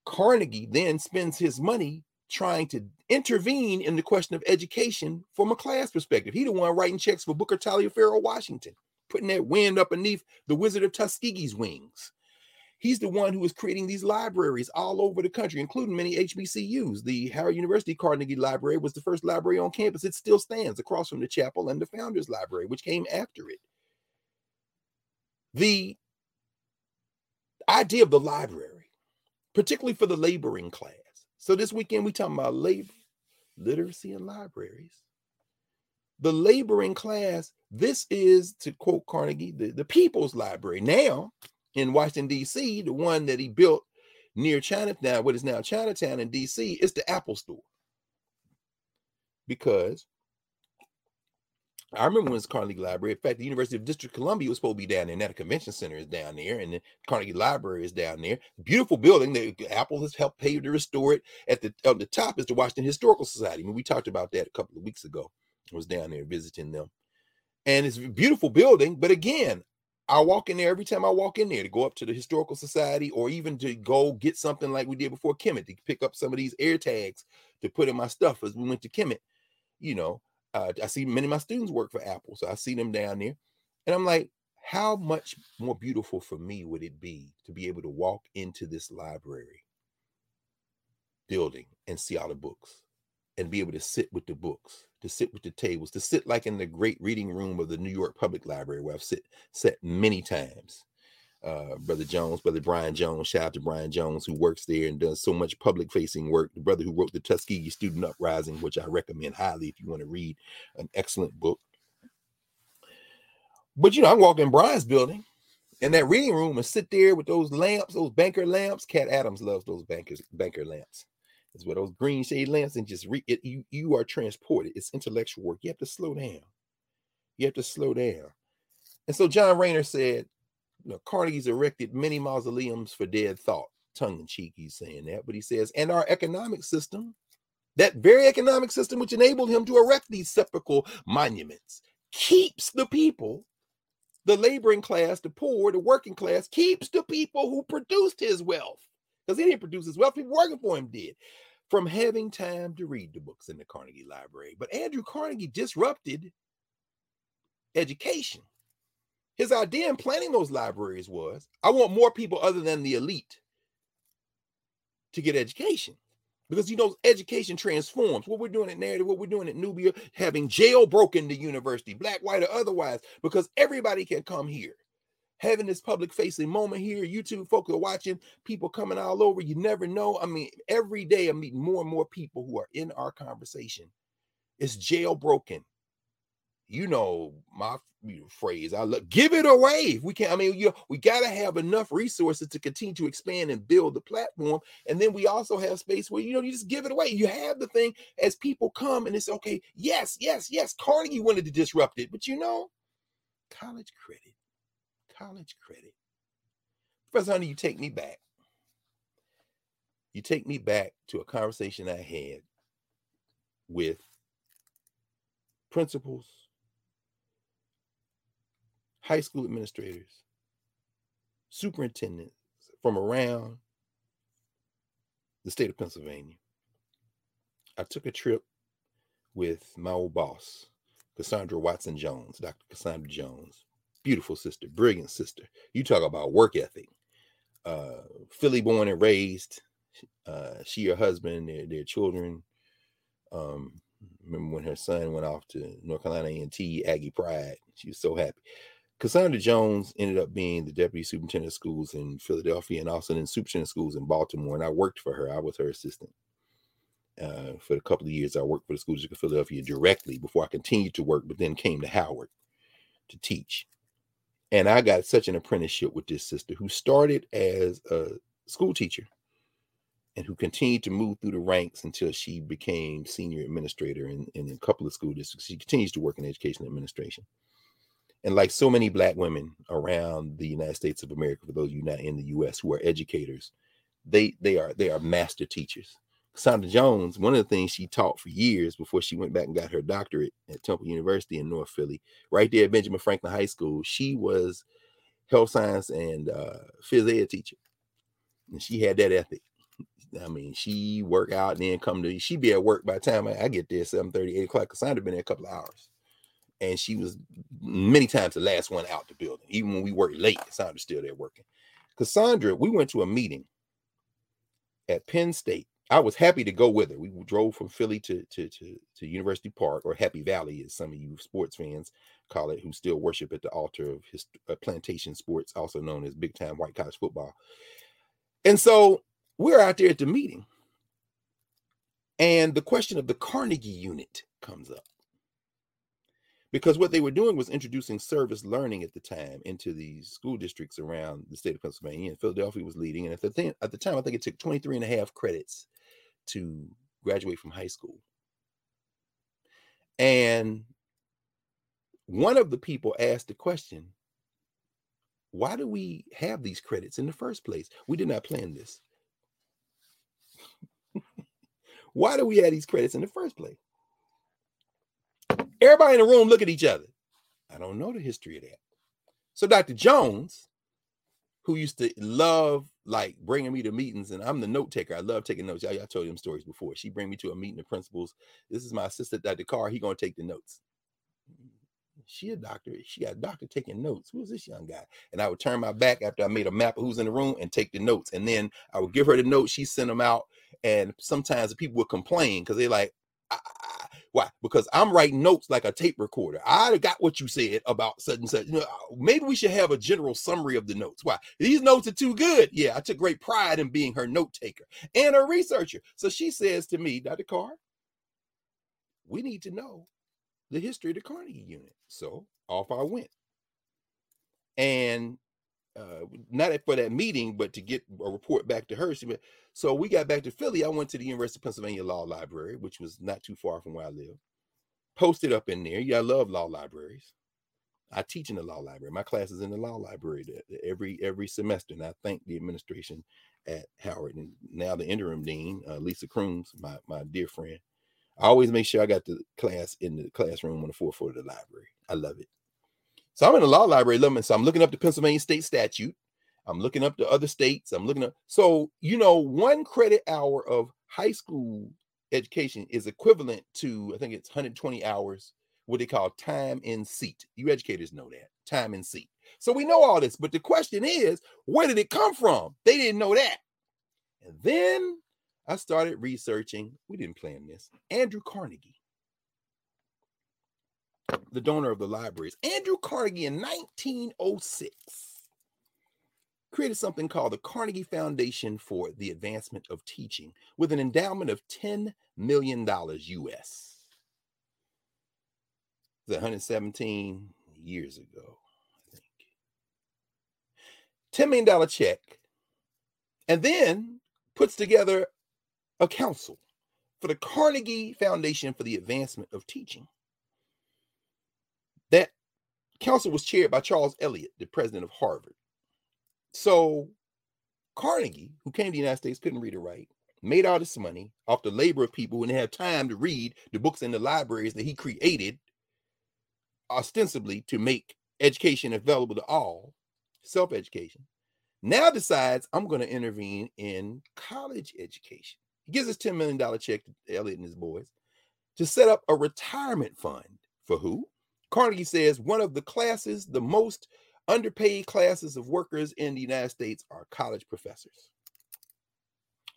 Carnegie then spends his money trying to intervene in the question of education from a class perspective. He the one writing checks for Booker Taliaferro Washington, putting that wind up beneath the Wizard of Tuskegee's wings. He's the one who is creating these libraries all over the country, including many HBCUs. The Howard University Carnegie Library was the first library on campus. It still stands across from the chapel and the Founders Library, which came after it. The idea of the library, particularly for the laboring class. So this weekend, we're talking about labor, literacy, and libraries. The laboring class, this is, to quote Carnegie, the People's Library. Now, in Washington, D.C., the one that he built near Chinatown, what is now Chinatown in D.C., is the Apple Store. Because I remember when it was Carnegie Library. In fact, the University of District of Columbia was supposed to be down there. Now the convention center is down there, and the Carnegie Library is down there. Beautiful building that Apple has helped pay to restore it. At the on the top is the Washington Historical Society. I mean, we talked about that a couple of weeks ago. I was down there visiting them. And it's a beautiful building. But again, I walk in there every time I walk in there to go up to the Historical Society or even to go get something like we did before Kemet, to pick up some of these air tags to put in my stuff as we went to Kemet. You know, I see many of my students work for Apple. So I see them down there. And I'm like, how much more beautiful for me would it be to be able to walk into this library building and see all the books and be able to sit with the books, to sit with the tables, to sit like in the great reading room of the New York Public Library, where I've sat many times. Brother Brian Jones, shout out to Brian Jones, who works there and does so much public-facing work. The brother who wrote the Tuskegee Student Uprising, which I recommend highly if you want to read, an excellent book. But, you know, I walk in Brian's building and that reading room and sit there with those lamps, those banker lamps. Cat Adams loves those banker lamps. It's where those green shade lamps and just you are transported. It's intellectual work. You have to slow down. You have to slow down. And so John Raynor said, you know, Carnegie's erected many mausoleums for dead thought. Tongue in cheek, he's saying that. But he says, and our economic system, that very economic system which enabled him to erect these sepulchral monuments, keeps the people, the laboring class, the poor, the working class, keeps the people who produced his wealth. Because he didn't produce his wealth, people working for him did, from having time to read the books in the Carnegie Library. But Andrew Carnegie disrupted education. His idea in planning those libraries was, I want more people other than the elite to get education. Because, you know, education transforms. What we're doing at Narrative, what we're doing at Nubia, having jailbroken the university, black, white, or otherwise, because everybody can come here. Having this public-facing moment here, YouTube folks are watching, people coming all over. You never know. I mean, every day I'm meeting more and more people who are in our conversation. It's jailbroken. You know my phrase. I love give it away. We can't. I mean, you know, we got to have enough resources to continue to expand and build the platform, and then we also have space where you know you just give it away. You have the thing as people come, and it's okay. Yes, yes, yes. Carnegie wanted to disrupt it, but you know, college credit. Professor Hunter, you take me back. You take me back to a conversation I had with principals high school administrators, superintendents from around the state of Pennsylvania. I took a trip with my old boss, Cassandra Watson Jones, Dr. Cassandra Jones, beautiful sister, brilliant sister. You talk about work ethic. Philly born and raised, she, her husband, their children. Remember when her son went off to North Carolina A&T, Aggie Pride. She was so happy. Cassandra Jones ended up being the deputy superintendent of schools in Philadelphia and also in superintendent of schools in Baltimore. And I worked for her. I was her assistant. For a couple of years, I worked for the School District of Philadelphia directly before I continued to work, but then came to Howard to teach. And I got such an apprenticeship with this sister who started as a school teacher and who continued to move through the ranks until she became senior administrator in a couple of school districts. She continues to work in education administration. And like so many Black women around the United States of America, for those of you not in the U.S. who are educators, they are master teachers. Cassandra Jones, one of the things she taught for years before she went back and got her doctorate at Temple University in North Philly, right there at Benjamin Franklin High School, she was health science and phys ed teacher. And she had that ethic. I mean, she work out and then she'd be at work by the time I get there, 7:30, 8 o'clock. Cassandra been there a couple of hours. And she was many times the last one out the building. Even when we worked late, Cassandra's still there working. Cassandra, we went to a meeting at Penn State. I was happy to go with her. We drove from Philly to University Park, or Happy Valley, as some of you sports fans call it, who still worship at the altar of his plantation sports, also known as big time white college football. And so we're out there at the meeting, and the question of the Carnegie unit comes up. Because what they were doing was introducing service learning at the time into these school districts around the state of Pennsylvania, and Philadelphia was leading. And at the time, I think it took 23 and a half credits to graduate from high school. And one of the people asked the question, why do we have these credits in the first place? We did not plan this. Why do we have these credits in the first place? Everybody in the room look at each other. I don't know the history of that. So Dr. Jones, who used to love like bringing me to meetings, and I'm the note taker. I love taking notes. Y'all told them stories before. She bring me to a meeting of principals. This is my assistant, Dr. Carr. He gonna take the notes. She a doctor. She got a doctor taking notes. Who's this young guy? And I would turn my back after I made a map of who's in the room and take the notes. And then I would give her the notes. She sent them out. And sometimes the people would complain because they're like, why? Because I'm writing notes like a tape recorder. I got what you said about such and such. Maybe we should have a general summary of the notes. Why? These notes are too good. Yeah, I took great pride in being her note taker and a researcher. So she says to me, Dr. Carr, we need to know the history of the Carnegie unit. So off I went. And not for that meeting, but to get a report back to her. So we got back to Philly. I went to the University of Pennsylvania Law Library, which was not too far from where I live. Posted up in there. Yeah, I love law libraries. I teach in the law library. My class is in the law library every semester. And I thank the administration at Howard and now the interim dean, Lisa Crooms, my dear friend. I always make sure I got the class in the classroom on the fourth floor of the library. I love it. So I'm in the law library, so I'm looking up the Pennsylvania state statute. I'm looking up the other states. So, one credit hour of high school education is equivalent to, I think it's 120 hours, what they call time in seat. You educators know that, time in seat. So we know all this, but the question is, where did it come from? They didn't know that. And then I started researching, we didn't plan this, Andrew Carnegie, the donor of the libraries. Andrew Carnegie in 1906 created something called the Carnegie Foundation for the Advancement of Teaching with an endowment of $10 million US. It was 117 years ago, I think. $10 million check, and then puts together a council for the Carnegie Foundation for the Advancement of Teaching. That council was chaired by Charles Eliot, the president of Harvard. So Carnegie, who came to the United States, couldn't read or write, made all this money off the labor of people who didn't have time to read the books in the libraries that he created ostensibly to make education available to all, self-education, now decides I'm going to intervene in college education. He gives this $10 million check to Elliot and his boys to set up a retirement fund for who? Carnegie says one of the classes, the most underpaid classes of workers in the United States are college professors.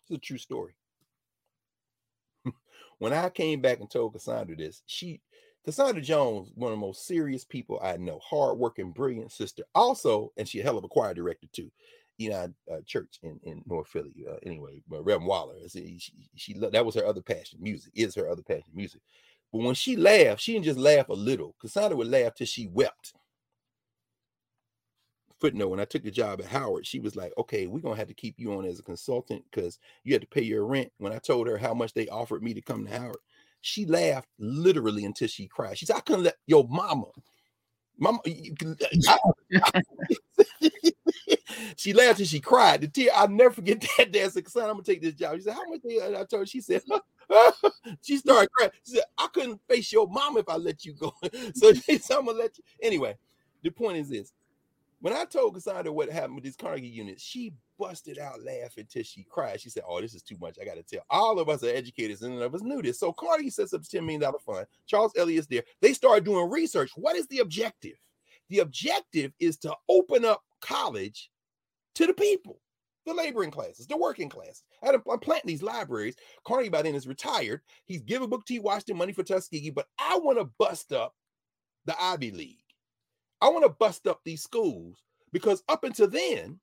It's a true story. When I came back and told Cassandra this, Cassandra Jones, one of the most serious people I know, hardworking, brilliant sister. Also, and she a hell of a choir director too, church in North Philly. Anyway, but Reverend Waller, that was her other passion. Music is her other passion, music. But when she laughed, she didn't just laugh a little. Cassandra would laugh till she wept. Footnote, when I took the job at Howard, she was like, okay, we're going to have to keep you on as a consultant because you had to pay your rent. When I told her how much they offered me to come to Howard, she laughed literally until she cried. She said, I couldn't let your mama. She laughed and she cried. The tear, I'll never forget that day. I said, son, I'm going to take this job. She said, how much? I told her, she said, she started crying. She said, I couldn't face your mama if I let you go. So she said, I'm going to let you. Anyway, the point is this. When I told Cassandra what happened with these Carnegie units, she busted out laughing till she cried. She said, oh, this is too much. I got to tell. All of us are educators and none of us knew this. So Carnegie sets up $10 million fund. Charles Elliott's there. They started doing research. What is the objective? The objective is to open up college to the people, the laboring classes, the working classes. I'm planting these libraries. Carnegie by then is retired. He's giving Booker T. Washington money for Tuskegee, but I want to bust up the Ivy League. I want to bust up these schools because up until then,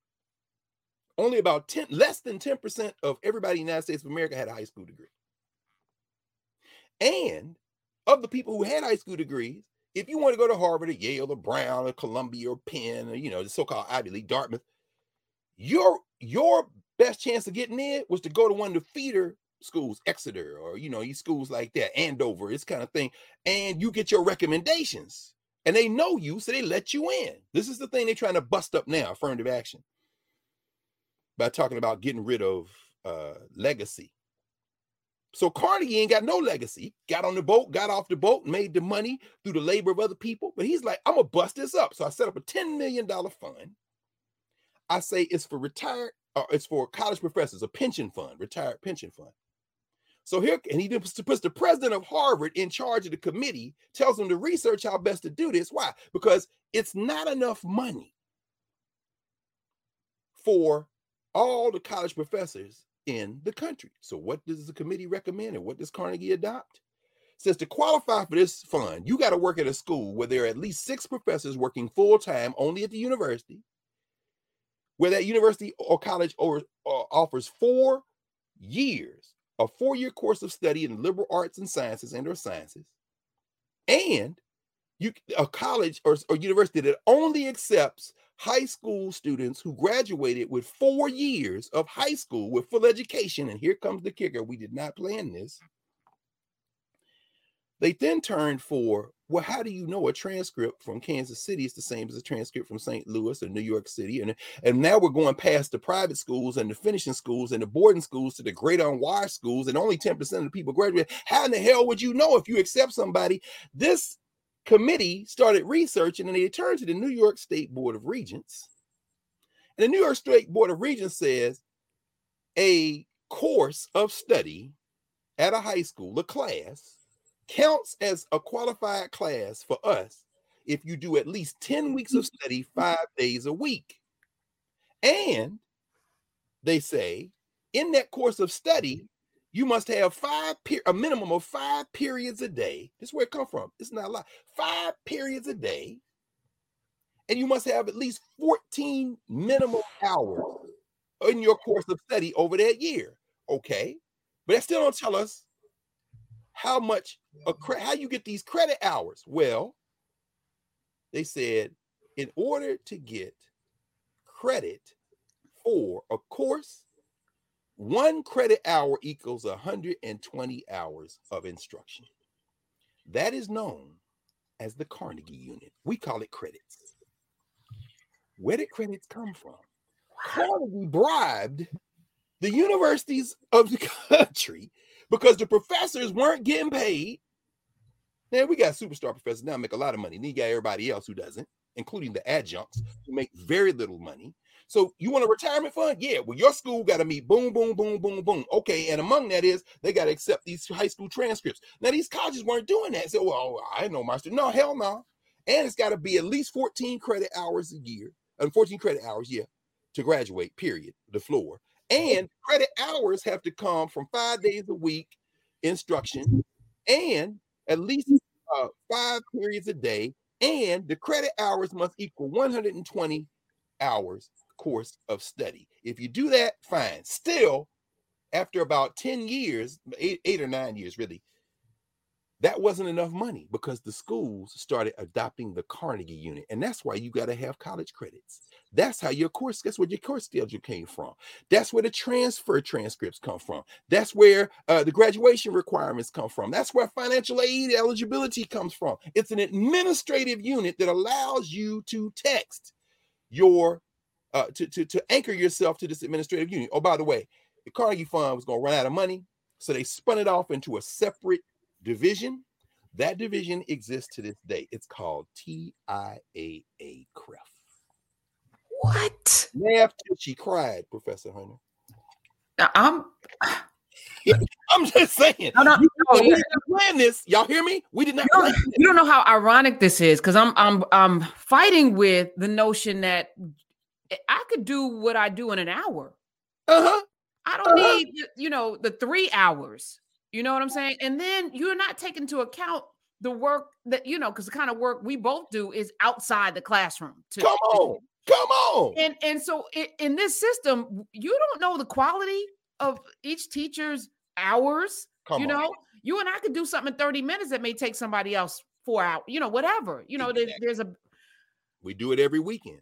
only about less than 10% of everybody in the United States of America had a high school degree. And of the people who had high school degrees, if you want to go to Harvard or Yale or Brown or Columbia or Penn or, the so-called Ivy League, Dartmouth, your best chance of getting in was to go to one of the feeder schools, Exeter, or, these schools like that, Andover, this kind of thing. And you get your recommendations. And they know you, so they let you in. This is the thing they're trying to bust up now, affirmative action, by talking about getting rid of legacy. So Carnegie ain't got no legacy. Got on the boat, got off the boat, made the money through the labor of other people. But he's like, I'm going to bust this up. So I set up a $10 million fund. I say it's for college professors, a pension fund, retired pension fund. So here, and he puts the president of Harvard in charge of the committee, tells him to research how best to do this. Why? Because it's not enough money for all the college professors in the country. So what does the committee recommend and what does Carnegie adopt? It says to qualify for this fund, you got to work at a school where there are at least 6 professors working full-time only at the university, where that university or college offers 4 years. A 4-year course of study in liberal arts and sciences and/or sciences, and a college or university that only accepts high school students who graduated with 4 years of high school with full education. And here comes the kicker. We did not plan this. They then turned for, well, how do you know a transcript from Kansas City is the same as a transcript from St. Louis or New York City? And now we're going past the private schools and the finishing schools and the boarding schools to the great unwashed schools, and only 10% of the people graduate. How in the hell would you know if you accept somebody? This committee started researching, and they turned to the New York State Board of Regents. And the New York State Board of Regents says a course of study at a high school, a class, counts as a qualified class for us if you do at least 10 weeks of study 5 days a week. And they say in that course of study, you must have a minimum of 5 periods a day. This is where it comes from. It's not a lot. 5 periods a day. And you must have at least 14 minimum hours in your course of study over that year. Okay. But that still don't tell us how you get these credit hours. Well, they said in order to get credit for a course, 1 credit hour equals 120 hours of instruction. That is known as the Carnegie unit. We call it credits. Where did credits come from? Carnegie bribed the universities of the country because the professors weren't getting paid. Now, we got superstar professors now make a lot of money. And you got everybody else who doesn't. including the adjuncts, who make very little money. So you want a retirement fund? Yeah. Well, your school got to meet boom, boom, boom, boom, boom. Okay. And among that is they got to accept these high school transcripts. Now, these colleges weren't doing that. So, well, I know my student. No, hell no. And it's got to be at least 14 credit hours a year. 14 credit hours, yeah, to graduate, period, the floor. And credit hours have to come from 5 days a week instruction and at least 5 periods a day. And the credit hours must equal 120 hours course of study. If you do that, fine. Still, after about 10 years, eight or 9 years, really, that wasn't enough money because the schools started adopting the Carnegie unit. And that's why you got to have college credits. That's how your course, that's where your course schedule came from. That's where the transfer transcripts come from. That's where the graduation requirements come from. That's where financial aid eligibility comes from. It's an administrative unit that allows you to text your to anchor yourself to this administrative unit. Oh, by the way, the Carnegie Fund was going to run out of money, so they spun it off into a separate division. That division exists to this day. It's called TIAA CREF. What? Laughed till she cried, Professor Hunter. I'm just saying. We didn't plan this. Y'all hear me? We did not. You don't know how ironic this is because I'm fighting with the notion that I could do what I do in an hour. I don't need, the 3 hours. You know what I'm saying? And then you're not taking into account the work that, because the kind of work we both do is outside the classroom. Come on. And so in this system, you don't know the quality of each teacher's hours. Come on. You and I could do something in 30 minutes that may take somebody else 4 hours, whatever. We do it every weekend.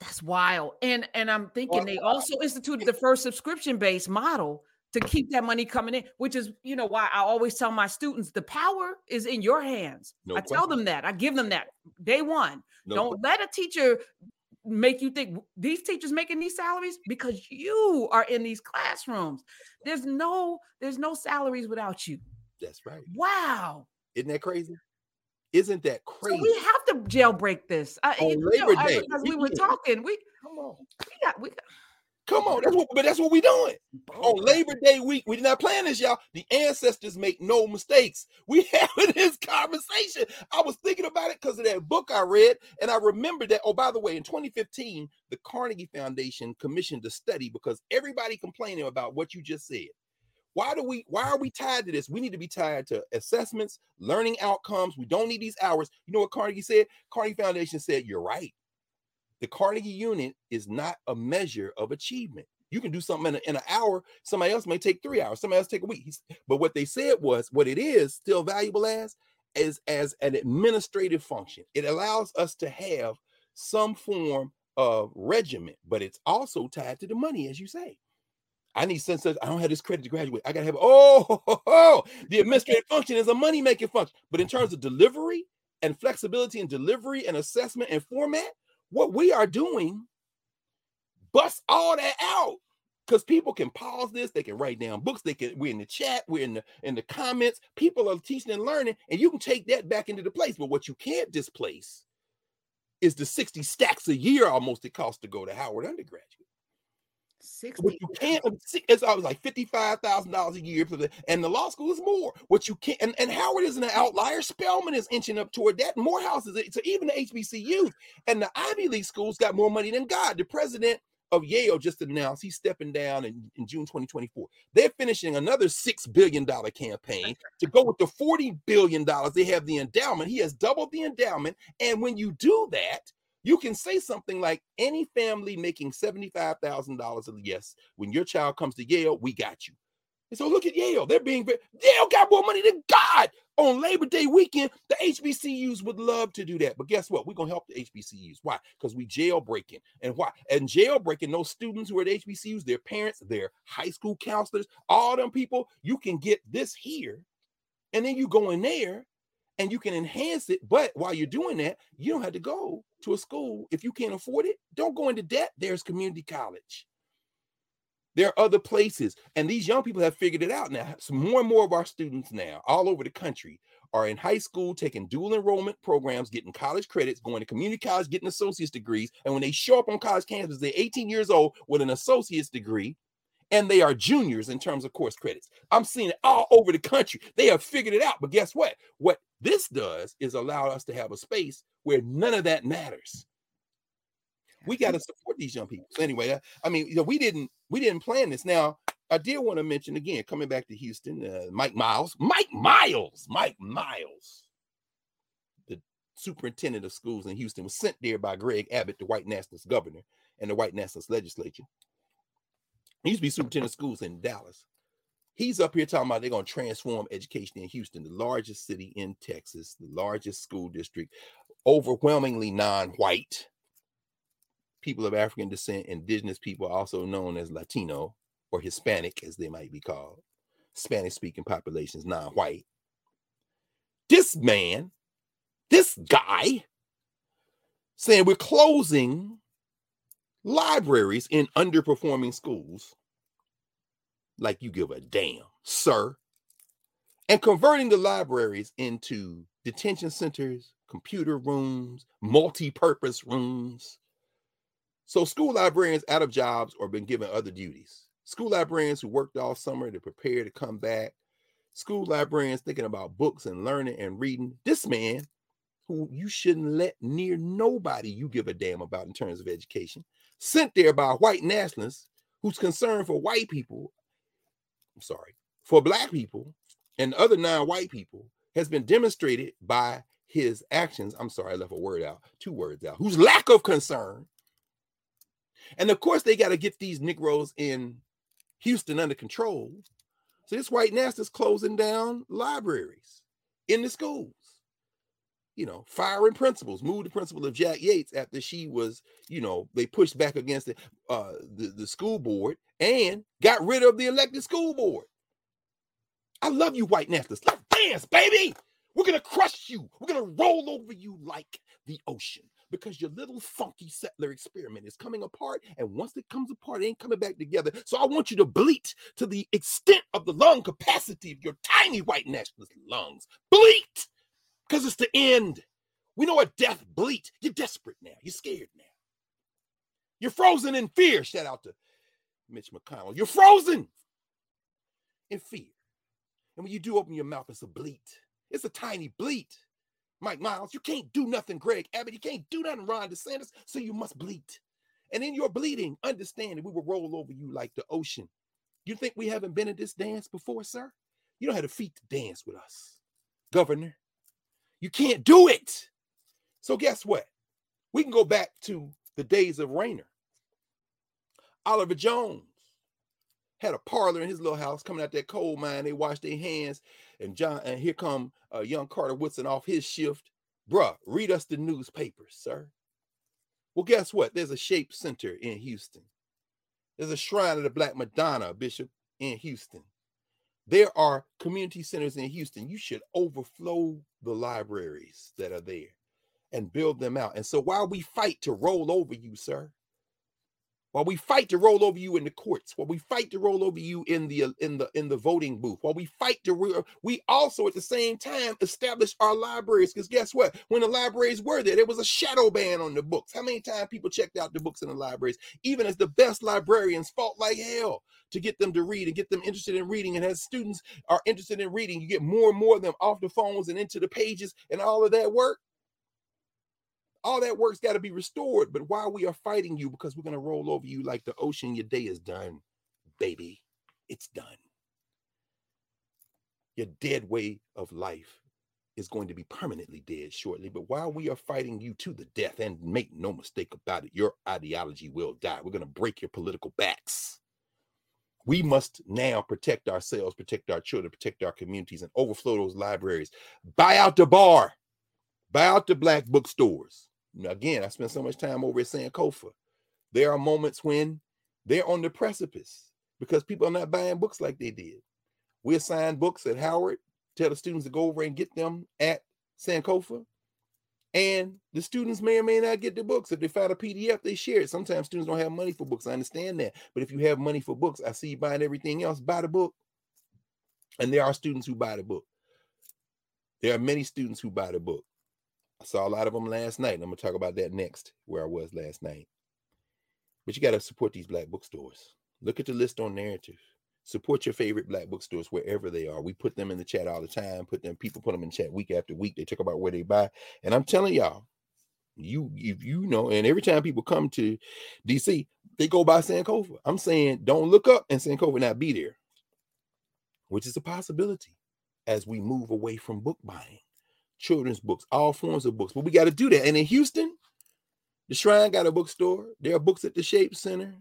That's wild. And I'm thinking they also instituted the first subscription-based model to keep that money coming in, which is, why I always tell my students, the power is in your hands. Tell them that. I give them that day one. Don't let a teacher make you think these teachers making these salaries because you are in these classrooms. There's no salaries without you. That's right. Wow. Isn't that crazy? Isn't that crazy? So we have to jailbreak this. On Labor Day. Because we were talking. Come on. That's what we're doing. On Labor Day week, we did not plan this, y'all. The ancestors make no mistakes. We having this conversation. I was thinking about it because of that book I read, and I remembered that. Oh, by the way, in 2015, the Carnegie Foundation commissioned a study because everybody complaining about what you just said. Why are we tied to this? We need to be tied to assessments, learning outcomes. We don't need these hours. You know what Carnegie said? Carnegie Foundation said, you're right. The Carnegie unit is not a measure of achievement. You can do something in an hour. Somebody else may take 3 hours. Somebody else take a week. But what they said was what it is still valuable as an administrative function. It allows us to have some form of regimen, but it's also tied to the money, as you say. I need sense. I don't have this credit to graduate. I got to have the administrative function is a money-making function. But in terms of delivery and flexibility and delivery and assessment and format, what we are doing, bust all that out because people can pause this. They can write down books. We're in the chat. We're in the comments. People are teaching and learning, and you can take that back into the place. But what you can't displace is the 60 stacks a year almost it costs to go to Howard undergraduate. 60. What you can't, it's always like $55,000 a year, and the law school is more. What you can't, and Howard isn't an outlier. Spelman is inching up toward that. Morehouse is it. So even the HBCU and the Ivy League schools got more money than God. The president of Yale just announced he's stepping down in June 2024. They're finishing another $6 billion campaign to go with the $40 billion. They have the endowment. He has doubled the endowment. And when you do that, you can say something like any family making $75,000 a year. When your child comes to Yale, we got you. And so look at Yale. Yale got more money than God. On Labor Day weekend, the HBCUs would love to do that. But guess what? We're going to help the HBCUs. Why? Because we jailbreaking. And why? And jailbreaking those students who are at HBCUs, their parents, their high school counselors, all them people, you can get this here. And then you go in there and you can enhance it. But while you're doing that, you don't have to go to a school. If you can't afford it, don't go into debt. There's community college. There are other places. And these young people have figured it out now. So more and more of our students now all over the country are in high school, taking dual enrollment programs, getting college credits, going to community college, getting associate's degrees. And when they show up on college campus, they're 18 years old with an associate's degree, and they are juniors in terms of course credits. I'm seeing it all over the country. They have figured it out. But guess what? What this does is allow us to have a space where none of that matters. We got to support these young people. So anyway, I mean, you know, we didn't plan this. Now, I did want to mention again, coming back to Houston, Mike Miles, the superintendent of schools in Houston, was sent there by Greg Abbott, the white nationalist governor, and the white nationalist legislature. He used to be superintendent of schools in Dallas. He's up here talking about they're going to transform education in Houston, the largest city in Texas, the largest school district, overwhelmingly non-white. People of African descent, indigenous people, also known as Latino or Hispanic, as they might be called, Spanish-speaking populations, non-white. This man, this guy, saying we're closing libraries in underperforming schools, like you give a damn, sir, and converting the libraries into detention centers, computer rooms, multi-purpose rooms. So school librarians out of jobs or been given other duties. School librarians who worked all summer to prepare to come back. School librarians thinking about books and learning and reading. This man, who you shouldn't let near nobody you give a damn about in terms of education, sent there by white nationalists who's concerned for white people, for black people and other non-white people, has been demonstrated by his actions. Two words out. Whose lack of concern. And of course, they got to get these Negroes in Houston under control. So this white nationalist is closing down libraries in the schools, you know, firing principals, moved the principal of Jack Yates after she was, you know, they pushed back against the school board and got rid of the elected school board. I love you, white nationalists. Let's dance, baby. We're going to crush you. We're going to roll over you like the ocean. Because your little funky settler experiment is coming apart. And once it comes apart, it ain't coming back together. So I want you to bleat to the extent of the lung capacity of your tiny white nationalist lungs. Bleat! Because it's the end. We know a death bleat. You're desperate now. You're scared now. You're frozen in fear. Shout out to Mitch McConnell. You're frozen in fear. And when you do open your mouth, it's a bleat. It's a tiny bleat. Mike Miles, you can't do nothing, Greg Abbott. You can't do nothing, Ron DeSantis, so you must bleat. And in your bleating, understand that we will roll over you like the ocean. You think we haven't been in this dance before, sir? You don't have the feet to dance with us, Governor. You can't do it. So guess what? We can go back to the days of Raynor. Oliver Jones had a parlor in his little house coming out that coal mine. They washed their hands. And here come young Carter Woodson off his shift. Bruh, read us the newspapers, sir. Well, guess what? There's a Shape Center in Houston. There's a Shrine of the Black Madonna, Bishop, in Houston. There are community centers in Houston. You should overflow the libraries that are there and build them out. And so while we fight to roll over you, sir, while we fight to roll over you in the courts, while we fight to roll over you in the voting booth, while we fight to, we also at the same time establish our libraries. Because guess what? When the libraries were there was a shadow ban on the books. How many times people checked out the books in the libraries? Even as the best librarians fought like hell to get them to read and get them interested in reading. And as students are interested in reading, you get more and more of them off the phones and into the pages and all of that work. All that work's got to be restored. But while we are fighting you, because we're going to roll over you like the ocean, your day is done, baby. It's done. Your dead way of life is going to be permanently dead shortly. But while we are fighting you to the death, and make no mistake about it, your ideology will die. We're going to break your political backs. We must now protect ourselves, protect our children, protect our communities, and overflow those libraries. Buy out the bar. Buy out the black bookstores. Now, again, I spent so much time over at Sankofa. There are moments when they're on the precipice because people are not buying books like they did. We assign books at Howard, tell the students to go over and get them at Sankofa. And the students may or may not get the books. If they find a PDF, they share it. Sometimes students don't have money for books. I understand that. But if you have money for books, I see you buying everything else. Buy the book. And there are students who buy the book. There are many students who buy the book. I saw a lot of them last night, and I'm going to talk about that next, where I was last night. But you got to support these Black bookstores. Look at the list on Narrative. Support your favorite Black bookstores wherever they are. We put them in the chat all the time. People put them in chat week after week. They talk about where they buy. And I'm telling y'all, you know, and every time people come to D.C., they go by Sankofa. I'm saying don't look up and Sankofa not be there, which is a possibility as we move away from book buying. Children's books, all forms of books. But we got to do that. And in Houston, the Shrine got a bookstore. There are books at the Shape Center.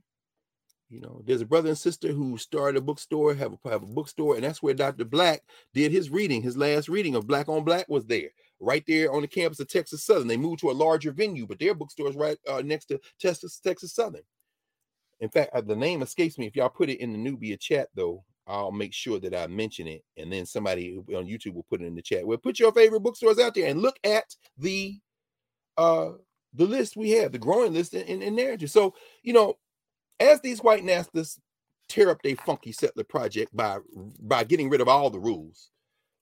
You know, there's a brother and sister who started a bookstore, have a bookstore, and that's where Dr. Black did his reading. His last reading of Black on Black was there, right there on the campus of Texas Southern. They moved to a larger venue, but their bookstore is right next to Texas Southern. In fact, the name escapes me. If y'all put it in the Nubia chat, though, I'll make sure that I mention it, and then somebody on YouTube will put it in the chat. Well, put your favorite bookstores out there and look at the list we have, the growing list in Narrative. So, you know, as these white nationalists tear up their funky settler project by getting rid of all the rules,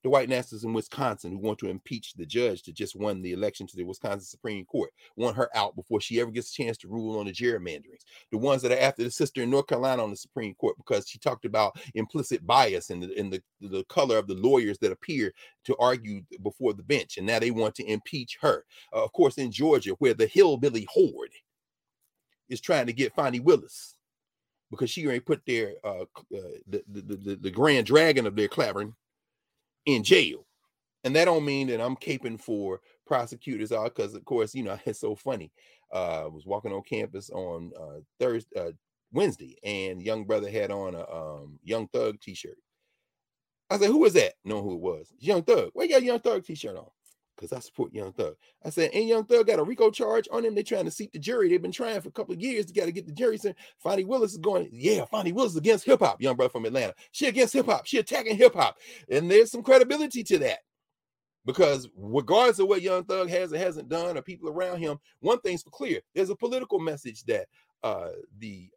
the white nationalists in Wisconsin who want to impeach the judge that just won the election to the Wisconsin Supreme Court, want her out before she ever gets a chance to rule on the gerrymanderings. The ones that are after the sister in North Carolina on the Supreme Court because she talked about implicit bias and the color of the lawyers that appear to argue before the bench, and now they want to impeach her. Of course, in Georgia, where the hillbilly horde is trying to get Fani Willis because she already put their the grand dragon of their clavering in jail. And that don't mean that I'm caping for prosecutors all, because of course, you know, it's so funny. I was walking on campus on Wednesday, and young brother had on a Young Thug t-shirt. I said, who was that? Know who it was. Young Thug. Why you got a Young Thug t-shirt on? Because I support Young Thug. I said, and Young Thug got a RICO charge on him. They're trying to seat the jury. They've been trying for a couple of years to get the jury. Saying, Fani Willis is going, yeah, Fani Willis is against hip-hop, young brother from Atlanta. She against hip-hop. She attacking hip-hop. And there's some credibility to that. Because regardless of what Young Thug has or hasn't done or people around him, one thing's for clear. There's a political message that the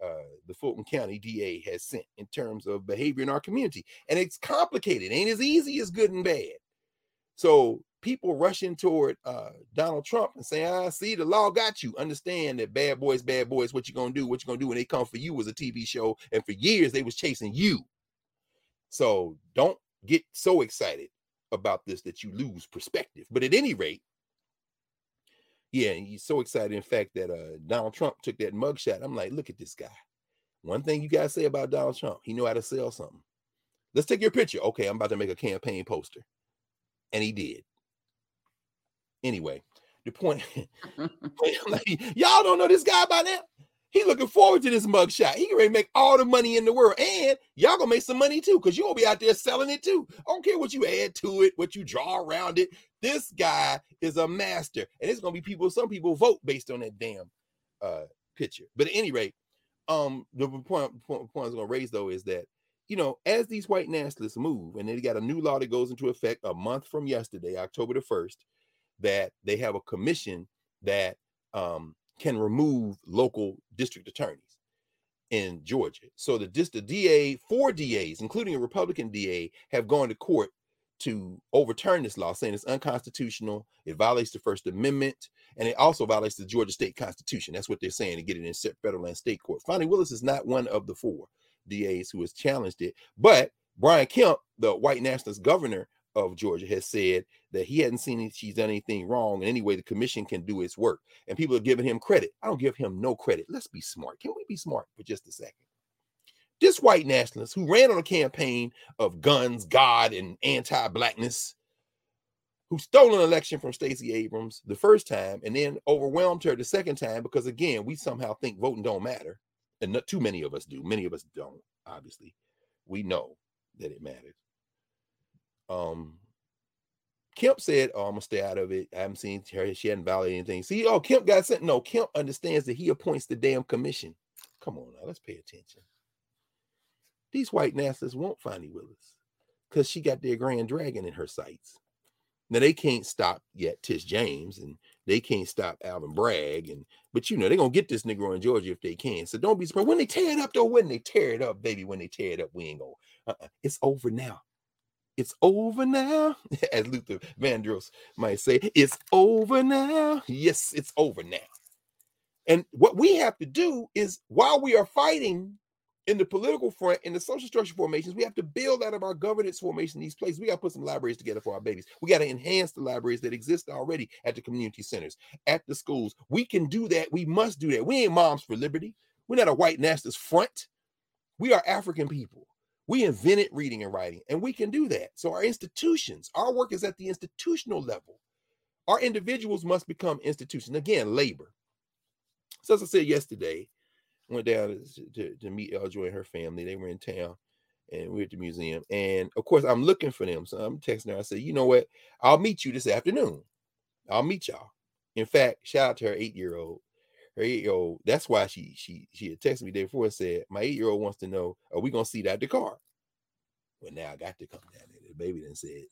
Fulton County DA has sent in terms of behavior in our community. And it's complicated. It ain't as easy as good and bad. So people rushing toward Donald Trump and saying, I see the law got you. Understand that bad boys, what you gonna do? What you gonna do when they come for you was a TV show. And for years they was chasing you. So don't get so excited about this that you lose perspective. But at any rate, yeah, he's so excited. In fact, that Donald Trump took that mugshot. I'm like, look at this guy. One thing you gotta say about Donald Trump, he know how to sell something. Let's take your picture. Okay, I'm about to make a campaign poster. And he did. Anyway, the point, like, y'all don't know this guy by now. He looking forward to this mugshot. He can ready to make all the money in the world. And y'all gonna make some money too, because you're gonna be out there selling it too. I don't care what you add to it, what you draw around it. This guy is a master. And it's gonna be people, some people vote based on that damn picture. But at any rate, the point I was gonna raise though is that, you know, as these white nationalists move, and they got a new law that goes into effect a month from yesterday, October the 1st, that they have a commission that can remove local district attorneys in Georgia. So the DA, four DAs, including a Republican DA, have gone to court to overturn this law, saying it's unconstitutional, it violates the First Amendment, and it also violates the Georgia state constitution. That's what they're saying, to get it in federal and state court. Fani Willis is not one of the four DAs who has challenged it, but Brian Kemp, the white nationalist governor of Georgia, has said that he hadn't seen she's done anything wrong in any way the commission can do its work, and people are giving him credit. I don't give him no credit. Let's be smart. Can we be smart for just a second? This white nationalist who ran on a campaign of guns, God, and anti-blackness, who stole an election from Stacey Abrams the first time and then overwhelmed her the second time, because again, we somehow think voting don't matter, and not too many of us do. Many of us don't, obviously. We know that it matters. Kemp said, I'm gonna stay out of it. I haven't seen her, she hadn't violated anything. See, oh, Kemp got sent. No, Kemp understands that he appoints the damn commission. Come on now, let's pay attention. These white nationalists won't Fani Willis because she got their grand dragon in her sights. Now they can't stop yet Tish James, and they can't stop Alvin Bragg, but you know they're gonna get this Negro in Georgia if they can. So don't be surprised when they tear it up, though. When they tear it up, baby, we ain't gonna. It's over now. It's over now, as Luther Vandross might say, it's over now. Yes, it's over now. And what we have to do is, while we are fighting in the political front, in the social structure formations, we have to build out of our governance formation in these places. We got to put some libraries together for our babies. We got to enhance the libraries that exist already at the community centers, at the schools. We can do that. We must do that. We ain't Moms for Liberty. We're not a white nationalist front. We are African people. We invented reading and writing, and we can do that. So our institutions, our work is at the institutional level. Our individuals must become institutions. Again, labor. So as I said yesterday, I went down to meet L. Joy and her family. They were in town, and we were at the museum. And, of course, I'm looking for them. So I'm texting her. I said, you know what? I'll meet you this afternoon. I'll meet y'all. In fact, shout out to her 8-year-old. Her 8-year-old, that's why she had texted me the day before and said, my 8-year-old wants to know, are we going to see Dr. Carr? Well, now I got to come down there. The baby then said,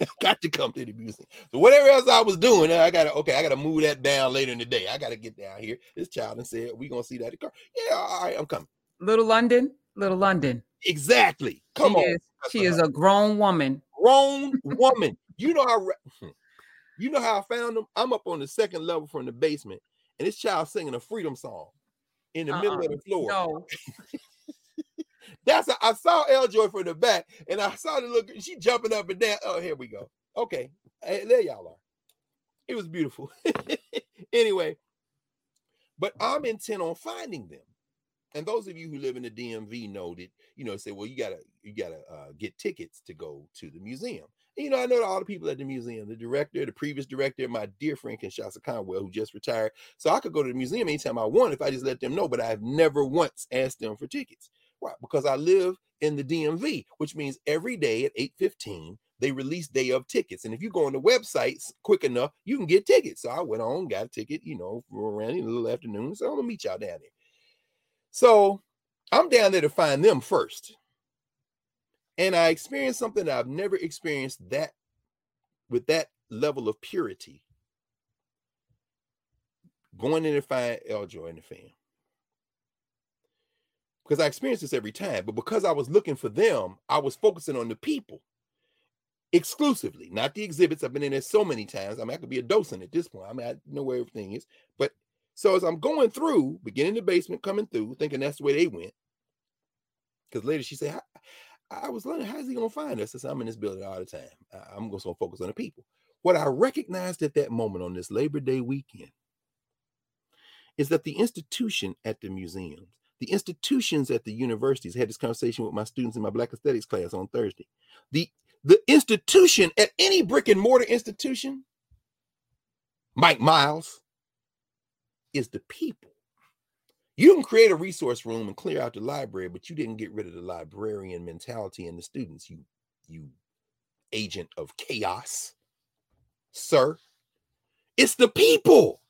I got to come to the museum. So whatever else I was doing, I got to move that down later in the day. I got to get down here. This child and said, we going to see Dr. Carr. Yeah, all right, I'm coming. Little London. Exactly. Come on. She is a grown woman. You know how... You know how I found them? I'm up on the second level from the basement, and this child singing a freedom song in the middle of the floor. No. I saw L. Joy from the back, and I saw the look. She jumping up and down. Oh, here we go. Okay, hey, there y'all are. It was beautiful. Anyway, but I'm intent on finding them. And those of you who live in the DMV know that, you know, say, well, you gotta get tickets to go to the museum. You know, I know all the people at the museum, the director, the previous director, my dear friend Kinshasa Conwell, who just retired. So I could go to the museum anytime I want if I just let them know, but I've never once asked them for tickets. Why? Because I live in the DMV, which means every day at 8:15, they release day of tickets. And if you go on the websites quick enough, you can get tickets. So I went on, got a ticket, you know, around in the little afternoon. So I'm going to meet y'all down there. So I'm down there to find them first. And I experienced something that I've never experienced, that with that level of purity. Going in and find L. Joy and the fam. Because I experience this every time, but because I was looking for them, I was focusing on the people exclusively, not the exhibits. I've been in there so many times. I mean, I could be a docent at this point. I mean, I know where everything is. But so as I'm going through, beginning the basement, coming through, thinking that's the way they went. Because later she said, I was learning, how's he going to find us? I said, I'm in this building all the time. I'm just going to focus on the people. What I recognized at that moment on this Labor Day weekend is that the institution at the museums, the institutions at the universities, I had this conversation with my students in my Black Aesthetics class on Thursday. The institution at any brick and mortar institution, Mike Miles, is the people. You can create a resource room and clear out the library, but you didn't get rid of the librarian mentality in the students, you agent of chaos, sir. It's the people.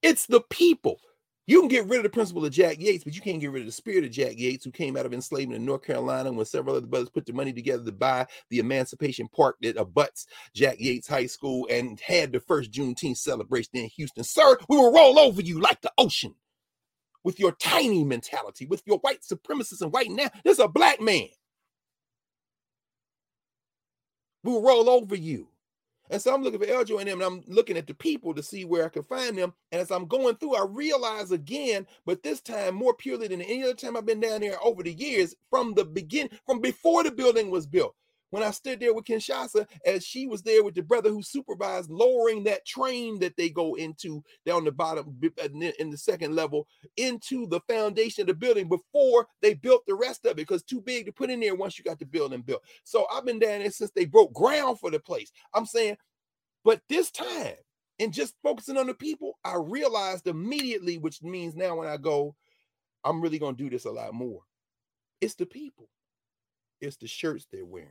It's the people. You can get rid of the principal of Jack Yates, but you can't get rid of the spirit of Jack Yates, who came out of enslavement in North Carolina when several other brothers put the money together to buy the Emancipation Park that abuts Jack Yates High School and had the first Juneteenth celebration in Houston. Sir, we will roll over you like the ocean. With your tiny mentality, with your white supremacists and white now, there's a black man. We'll roll over you. And so I'm looking for L. Joy and them, and I'm looking at the people to see where I can find them. And as I'm going through, I realize again, but this time more purely than any other time I've been down there over the years, from the beginning, from before the building was built. When I stood there with Kinshasa, as she was there with the brother who supervised lowering that train that they go into down the bottom in the second level into the foundation of the building before they built the rest of it, because too big to put in there once you got the building built. So I've been down there since they broke ground for the place. I'm saying, but this time, and just focusing on the people, I realized immediately, which means now when I go, I'm really going to do this a lot more. It's the people. It's the shirts they're wearing.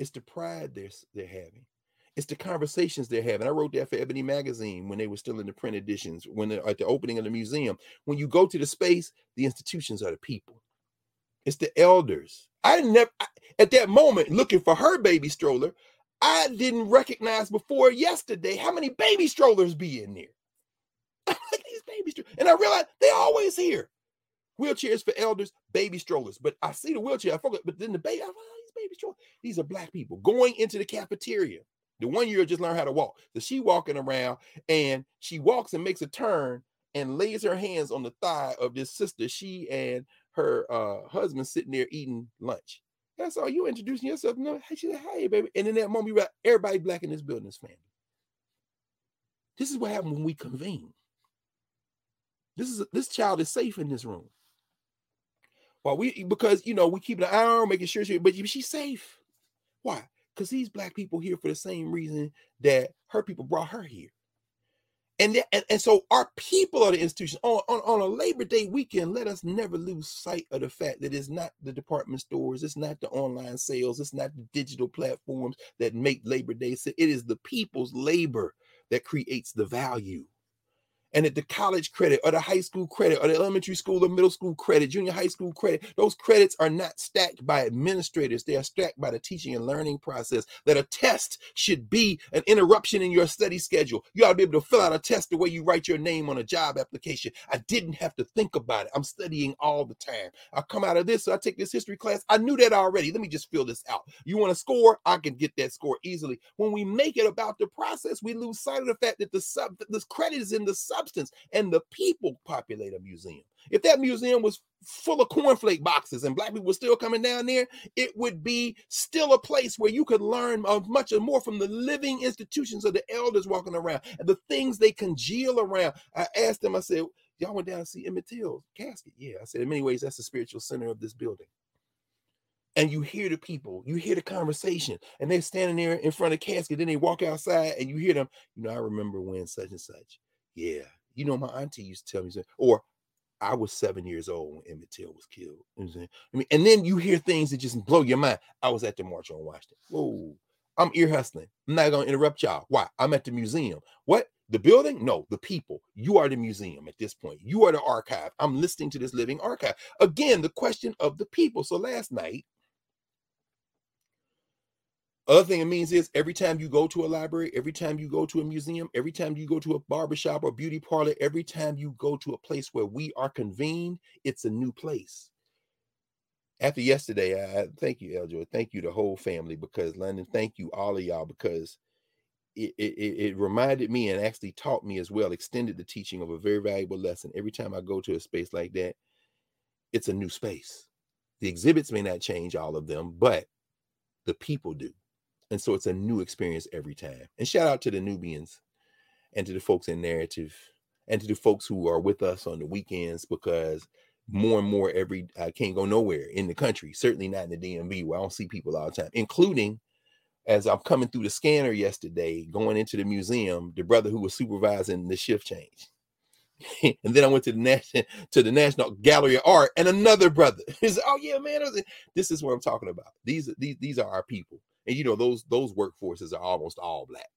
It's the pride they're having. It's the conversations they're having. I wrote that for Ebony Magazine when they were still in the print editions, when at the opening of the museum. When you go to the space, the institutions are the people. It's the elders. At that moment, looking for her baby stroller, I didn't recognize before yesterday how many baby strollers be in there. These baby strollers. And I realized they're always here. Wheelchairs for elders, baby strollers. But I see the wheelchair, I forgot, but then the baby, I oh, these baby strollers. These are black people going into the cafeteria. The 1 year just learned how to walk. So she walking around and she walks and makes a turn and lays her hands on the thigh of this sister. She and her husband sitting there eating lunch. That's all. You introducing yourself. No, she's like, hey, baby. And in that moment, right, everybody black in this building is family. This is what happened when we convene. This child is safe in this room. Well, because you know we keep an eye on her, making sure she's safe. Why? Because these black people here for the same reason that her people brought her here. And so our people are the institutions. On a Labor Day weekend, let us never lose sight of the fact that it's not the department stores, it's not the online sales, it's not the digital platforms that make Labor Day. It is the people's labor that creates the value. And that the college credit or the high school credit or the elementary school or middle school credit, junior high school credit, those credits are not stacked by administrators. They are stacked by the teaching and learning process. That a test should be an interruption in your study schedule. You ought to be able to fill out a test the way you write your name on a job application. I didn't have to think about it. I'm studying all the time. I come out of this, so I take this history class. I knew that already. Let me just fill this out. You want to score? I can get that score easily. When we make it about the process, we lose sight of the fact that the credit is in the substance, and the people populate a museum. If that museum was full of cornflake boxes and black people were still coming down there, it would be still a place where you could learn much more from the living institutions of the elders walking around and the things they congeal around. I asked them, I said, y'all went down to see Emmett Till's casket? Yeah. I said, in many ways, that's the spiritual center of this building. And you hear the people, you hear the conversation, and they're standing there in front of the casket. Then they walk outside and you hear them, you know, I remember when such and such. Yeah, you know, my auntie used to tell me, or I was 7 years old when Emmett Till was killed. You know I mean, and then you hear things that just blow your mind. I was at the March on Washington. Whoa, I'm ear hustling. I'm not going to interrupt y'all. Why? I'm at the museum. What? The building? No, the people. You are the museum at this point. You are the archive. I'm listening to this living archive. Again, the question of the people. So last night, other thing it means is every time you go to a library, every time you go to a museum, every time you go to a barbershop or beauty parlor, every time you go to a place where we are convened, it's a new place. After yesterday, I thank you, L. Joy. Thank you, the whole family, because London, thank you, all of y'all, because it reminded me and actually taught me as well, extended the teaching of a very valuable lesson. Every time I go to a space like that, it's a new space. The exhibits may not change all of them, but the people do. And so it's a new experience every time. And shout out to the Nubians and to the folks in Narrative and to the folks who are with us on the weekends, because more and more I can't go nowhere in the country, certainly not in the DMV where I don't see people all the time, including as I'm coming through the scanner yesterday, going into the museum, the brother who was supervising the shift change. And then I went to the National Gallery of Art and another brother. He said, oh yeah, man, this is what I'm talking about. These are our people. And you know, those workforces are almost all black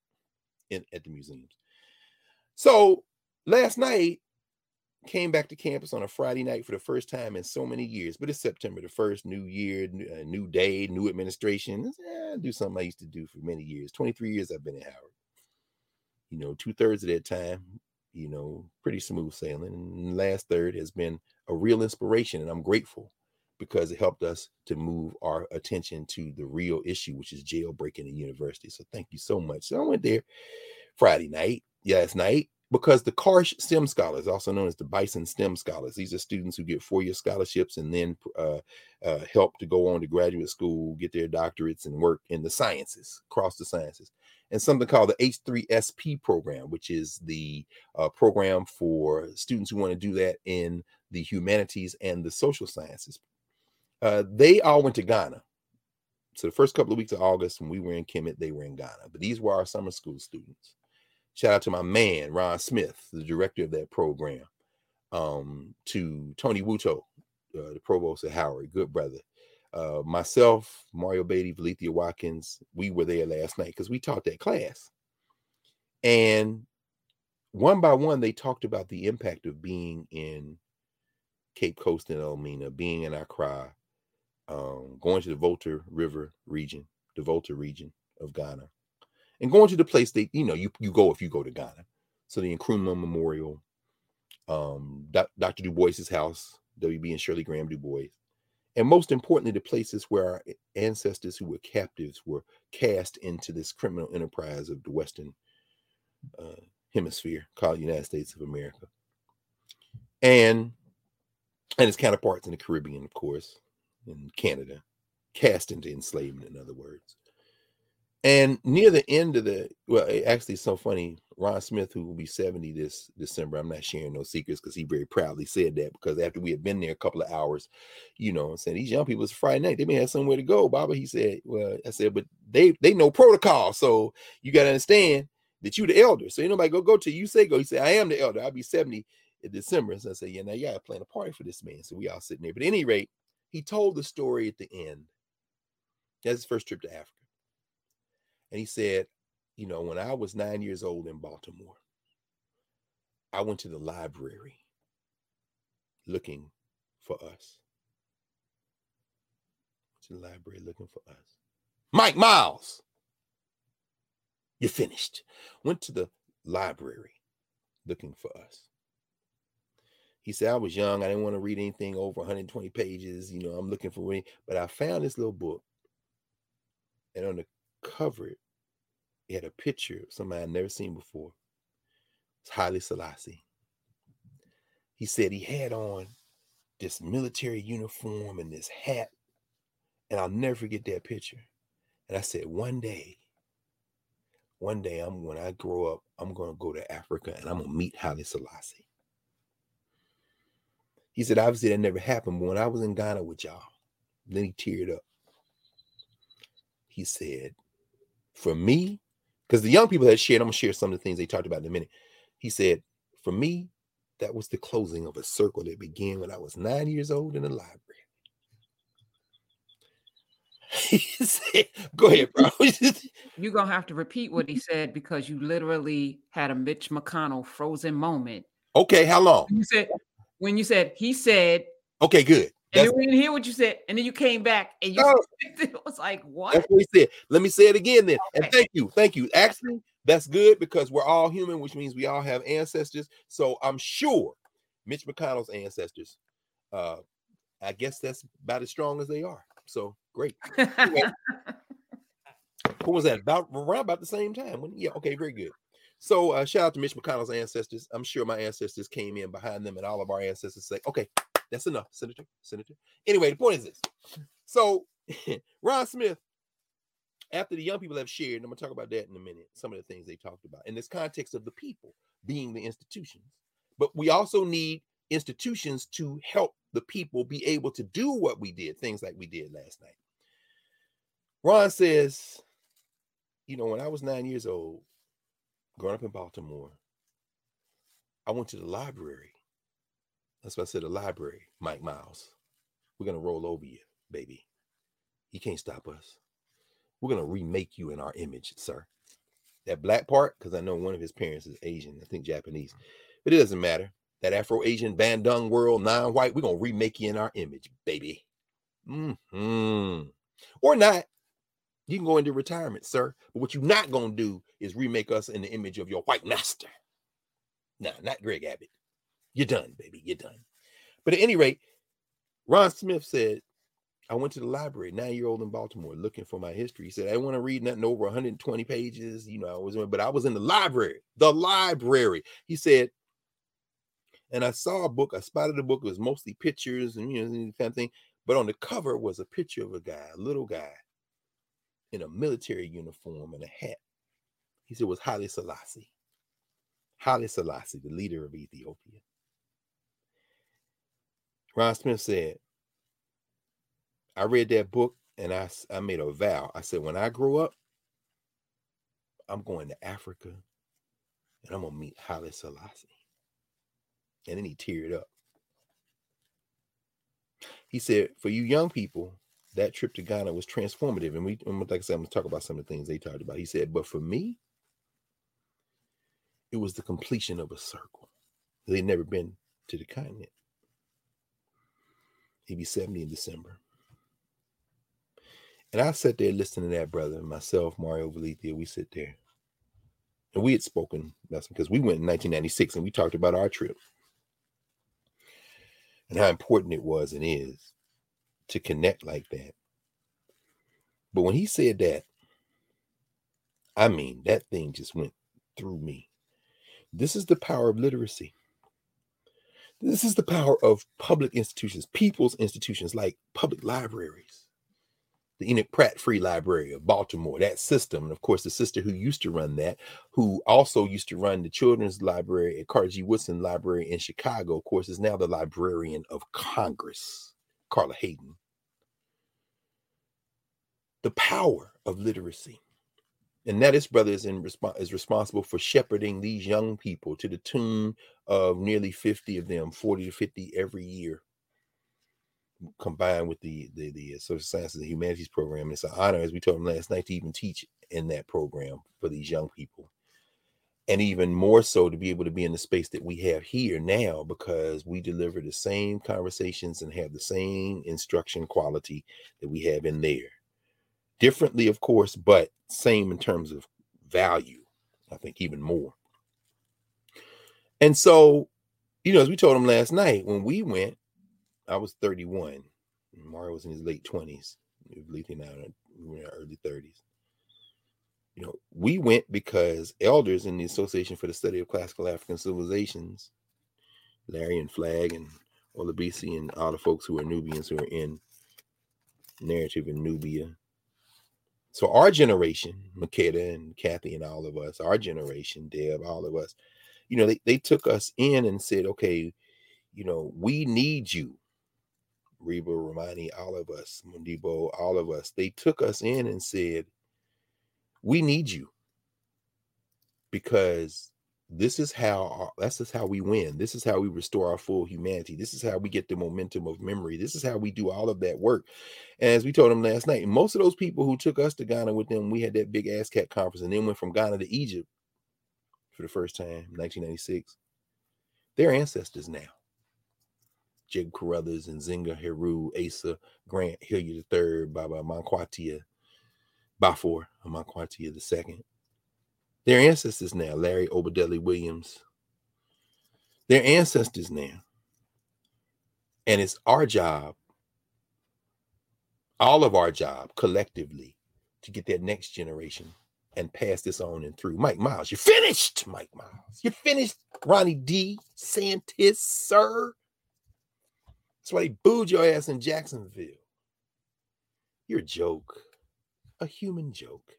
at the museums. So last night, came back to campus on a Friday night for the first time in so many years, but it's September the 1st, new year, new day, new administration. I do something I used to do for many years. 23 years I've been at Howard. You know, 2/3 of that time, you know, pretty smooth sailing. And the last third has been a real inspiration, and I'm grateful, because it helped us to move our attention to the real issue, which is jailbreaking in university. So thank you so much. So I went there Friday night, last night, because the Carr STEM Scholars, also known as the Bison STEM Scholars, these are students who get four-year scholarships and then help to go on to graduate school, get their doctorates and work in the sciences, across the sciences. And something called the H3SP program, which is the program for students who want to do that in the humanities and the social sciences. They all went to Ghana. So the first couple of weeks of August when we were in Kemet, they were in Ghana. But these were our summer school students. Shout out to my man, Ron Smith, the director of that program, to Tony Wuto, the provost at Howard, good brother. Myself, Mario Beatty, Valethea Watkins, we were there last night because we taught that class. And one by one, they talked about the impact of being in Cape Coast and Elmina, being in Accra, going to the Volta region of Ghana, and going to the place that, you know, you go if you go to Ghana. So the Nkrumah Memorial, Dr. Du Bois's house, W.B. and Shirley Graham Du Bois, and most importantly, the places where our ancestors who were captives were cast into this criminal enterprise of the Western Hemisphere called the United States of America, and its counterparts in the Caribbean, of course, in Canada, cast into enslavement, in other words. And near the end of it's so funny, Ron Smith, who will be 70 this December, I'm not sharing no secrets because he very proudly said that, because after we had been there a couple of hours, you know, and said, these young people, it's Friday night, they may have somewhere to go, Baba. He said, well, I said, but they know protocol. So you got to understand that you the elder. So ain't nobody go to you. Say go. He said, I am the elder. I'll be 70 in December. So I said, yeah, now you got to plan a party for this man. So we all sitting there. But at any rate, he told the story at the end. That's his first trip to Africa. And he said, you know, when I was 9 years old in Baltimore, I went to the library looking for us. Mike Miles, you're finished. Went to the library looking for us. He said, I was young. I didn't want to read anything over 120 pages. You know, I'm looking for it. But I found this little book. And on the cover, it had a picture of somebody I'd never seen before. It's Haile Selassie. He said he had on this military uniform and this hat, and I'll never forget that picture. And I said, one day when I grow up, I'm going to go to Africa and I'm going to meet Haile Selassie. He said, obviously that never happened, but when I was in Ghana with y'all, then he teared up. He said, for me, because the young people had shared, I'm going to share some of the things they talked about in a minute. He said, for me, that was the closing of a circle that began when I was 9 years old in the library. He said, go ahead, bro. You're going to have to repeat what he said because you literally had a Mitch McConnell frozen moment. Okay, how long? He said. Okay, good. And then we didn't hear what you said, and then you came back, and you it was like, what? That's what he said. Let me say it again then, okay. And thank you. Actually, that's good because we're all human, which means we all have ancestors. So I'm sure Mitch McConnell's ancestors, I guess that's about as strong as they are. So great. Anyway, what was that? Around about the same time. Yeah, okay, very good. So shout out to Mitch McConnell's ancestors. I'm sure my ancestors came in behind them, and all of our ancestors say, okay, that's enough, Senator. Anyway, the point is this. So Ron Smith, after the young people have shared, and I'm going to talk about that in a minute, some of the things they talked about in this context of the people being the institutions. But we also need institutions to help the people be able to do what we did, things like we did last night. Ron says, you know, when I was 9 years old, growing up in Baltimore, I went to the library. That's why I said the library, Mike Miles. We're going to roll over you, baby. You can't stop us. We're going to remake you in our image, sir. That black part, because I know one of his parents is Asian, I think Japanese. But it doesn't matter. That Afro-Asian, Bandung world, non-white, we're going to remake you in our image, baby. Mm-hmm. Or not. You can go into retirement, sir. But what you're not going to do is remake us in the image of your white master. No, not Greg Abbott. You're done, baby. You're done. But at any rate, Ron Smith said, I went to the library, 9-year-old in Baltimore, looking for my history. He said, I didn't want to read nothing over 120 pages. You know, but I was in the library. The library. He said, and I saw a book. I spotted a book. It was mostly pictures and, you know, kind of thing. But on the cover was a picture of a guy, a little guy, in a military uniform and a hat. He said, it was Haile Selassie. Haile Selassie, the leader of Ethiopia. Ron Smith said, I read that book and I made a vow. I said, when I grow up, I'm going to Africa and I'm going to meet Haile Selassie. And then he teared up. He said, for you young people, that trip to Ghana was transformative. And like I said, I'm going to talk about some of the things they talked about. He said, but for me, it was the completion of a circle. They'd never been to the continent. He'd be 70 in December. And I sat there listening to that brother, myself, Mario Beatty, we sit there. And we had spoken, that's because we went in 1996 and we talked about our trip. and how important it was and is to connect like that. But when he said that, I mean, that thing just went through me. This is the power of literacy. This is the power of public institutions, people's institutions, like public libraries, the Enoch Pratt Free Library of Baltimore, that system. And of course, the sister who used to run that, who also used to run the children's library at Carter G. Woodson Library in Chicago, of course, is now the librarian of Congress, Carla Hayden. The power of literacy. And that, his brother, is responsible for shepherding these young people to the tune of nearly 50 of them, 40 to 50 every year, combined with the Social Sciences and Humanities program. And it's an honor, as we told him last night, to even teach in that program for these young people. And even more so to be able to be in the space that we have here now, because we deliver the same conversations and have the same instruction quality that we have in there. Differently, of course, but same in terms of value, I think even more. And so, you know, as we told him last night, when we went, I was 31. Mario was in his late 20s. Lethe and I were in our early 30s. You know, we went because elders in the Association for the Study of Classical African Civilizations, Larry and Flagg and Olabisi and all the folks who are Nubians who are in Narrative in Nubia. So our generation, Makeda and Kathy and all of us, our generation, Deb, all of us, you know, they took us in and said, okay, you know, we need you. Reba, Romani, all of us, Mundibo, all of us, they took us in and said, we need you because this is how we win. This is how we restore our full humanity. This is how we get the momentum of memory. This is how we do all of that work. And as we told them last night, most of those people who took us to Ghana with them, we had that big ASCAP conference and then went from Ghana to Egypt for the first time in 1996. They're ancestors now. Jacob Carruthers, Nzinga, Heru, Asa, Grant, Hilliard III, Baba Amankwatia, Bafor Amankwatia II. Their ancestors now, Larry Obadeli Williams. Their ancestors now. And it's our job, all of our job collectively, to get that next generation and pass this on and through. Mike Miles, you're finished, Mike Miles. You're finished, Ronnie D. Santis, sir. That's why they booed your ass in Jacksonville. You're a joke, a human joke.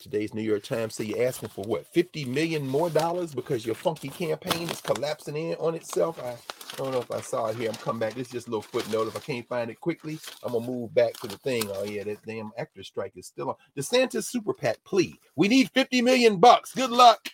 Today's New York Times say you're asking for what, $50 million more because your funky campaign is collapsing in on itself. I don't know if I saw it here. I'm coming back. It's just a little footnote. If I can't find it quickly, I'm gonna move back to the thing. Oh yeah, that damn actor strike is still on. DeSantis super PAC plea. We need $50 million. Good luck.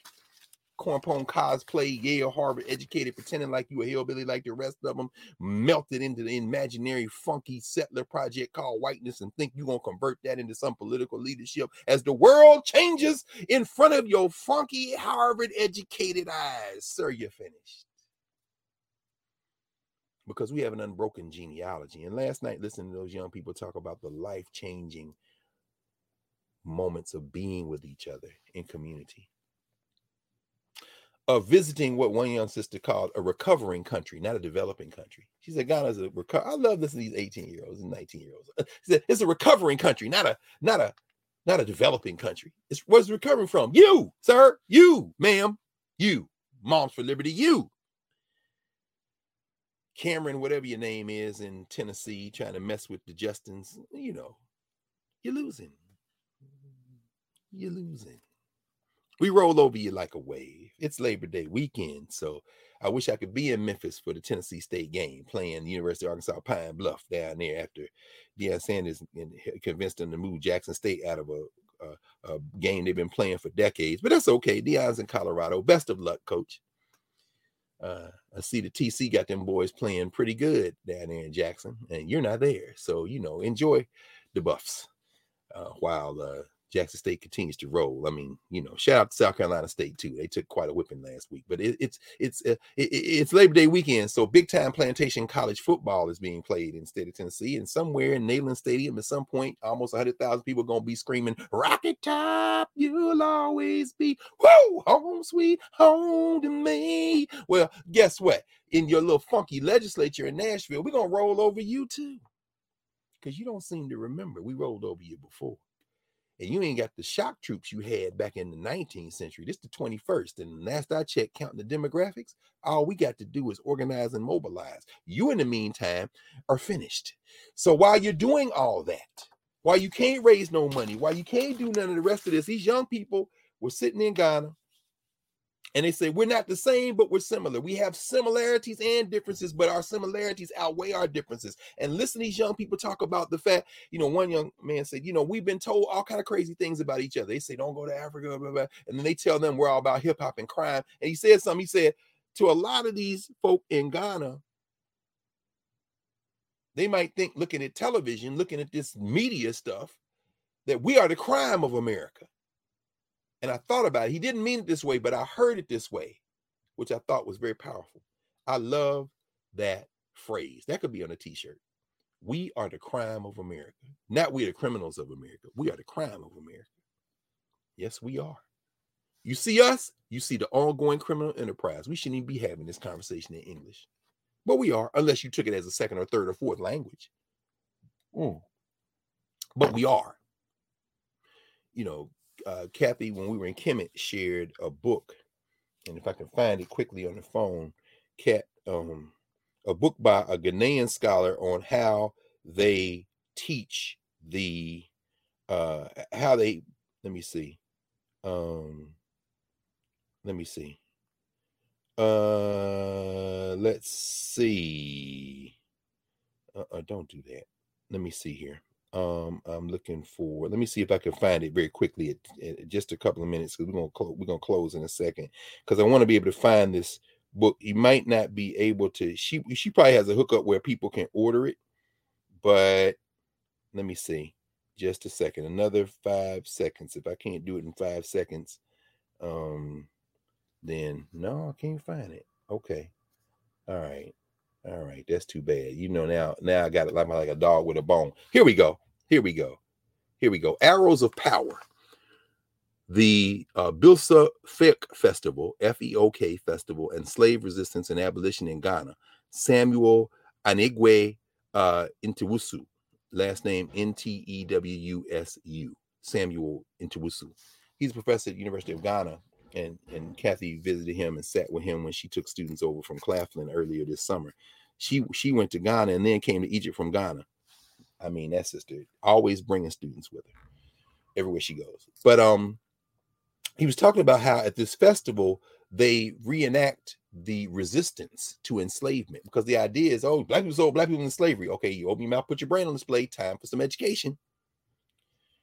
Cornpone cosplay, Yale, Harvard educated, pretending like you a hillbilly like the rest of them, melted into the imaginary funky settler project called whiteness and think you're going to convert that into some political leadership as the world changes in front of your funky Harvard educated eyes. Sir, you're finished. Because we have an unbroken genealogy. And last night, listening to those young people talk about the life-changing moments of being with each other in community. Of visiting what one young sister called a recovering country, not a developing country. She said, Ghana's a I love this to these 18-year-olds and 19-year-olds. She said, it's a recovering country, not a developing country. It's where's it recovering from? You, sir, you, ma'am, you, Moms for Liberty, you. Cameron, whatever your name is in Tennessee, trying to mess with the Justins, you know, you're losing. You're losing. We roll over you like a wave. It's Labor Day weekend, so I wish I could be in Memphis for the Tennessee State game, playing the University of Arkansas Pine Bluff down there after Deion Sanders convinced them to move Jackson State out of a game they've been playing for decades. But that's okay. Deion's in Colorado. Best of luck, coach. I see the TC got them boys playing pretty good down there in Jackson, and you're not there. So, you know, enjoy the Buffs while Jackson State continues to roll. I mean, you know, shout out to South Carolina State too. They took quite a whipping last week, but it's Labor Day weekend, so big time plantation college football is being played in the state of Tennessee, and somewhere in Neyland Stadium at some point, almost 100,000 people are gonna be screaming, "Rocket Top, you'll always be woo, home sweet home to me." Well, guess what? In your little funky legislature in Nashville, we're gonna roll over you too, because you don't seem to remember we rolled over you before. And you ain't got the shock troops you had back in the 19th century. This is the 21st. And last I checked, counting the demographics, all we got to do is organize and mobilize. You, in the meantime, are finished. So while you're doing all that, while you can't raise no money, while you can't do none of the rest of this, these young people were sitting in Ghana and they say, we're not the same, but we're similar. We have similarities and differences, but our similarities outweigh our differences. And listen to these young people talk about the fact, you know, one young man said, you know, we've been told all kind of crazy things about each other. They say, don't go to Africa, blah, blah, blah. And then they tell them we're all about hip hop and crime. And he said something, he said, to a lot of these folk in Ghana, they might think, looking at television, looking at this media stuff, that we are the crime of America. And I thought about it. He didn't mean it this way, but I heard it this way, which I thought was very powerful. I love that phrase. That could be on a t-shirt. We are the crime of America. Not we are the criminals of America. We are the crime of America. Yes, we are. You see us, you see the ongoing criminal enterprise. We shouldn't even be having this conversation in English. But we are, unless you took it as a second or third or fourth language. But we are. You know, Kathy, when we were in Kemet, shared a book, and if I can find it quickly on the phone, Kat, a book by a Ghanaian scholar on how they teach the, let me see if I can find it very quickly at just a couple of minutes, because we're gonna close in a second, because I want to be able to find this book. You might not be able to. She probably has a hookup where people can order it, but let me see. Just a second. Another 5 seconds. If I can't do it in 5 seconds, then no, I can't find it. Okay. All right, that's too bad. You know, now I got it like a dog with a bone. Here we go. Arrows of Power. The Bilsa Feok Festival, F-E-O-K Festival, and Slave Resistance and Abolition in Ghana. Samuel Anigwe Ntewusu, last name N-T-E-W-U-S-U, Samuel Ntewusu. He's a professor at the University of Ghana, and Kathy visited him and sat with him when she took students over from Claflin earlier this summer. She went to Ghana and then came to Egypt from Ghana. I mean, that sister always bringing students with her everywhere she goes. But he was talking about how at this festival they reenact the resistance to enslavement, because the idea is, oh, black people sold black people in slavery. Okay, you open your mouth, put your brain on display, time for some education.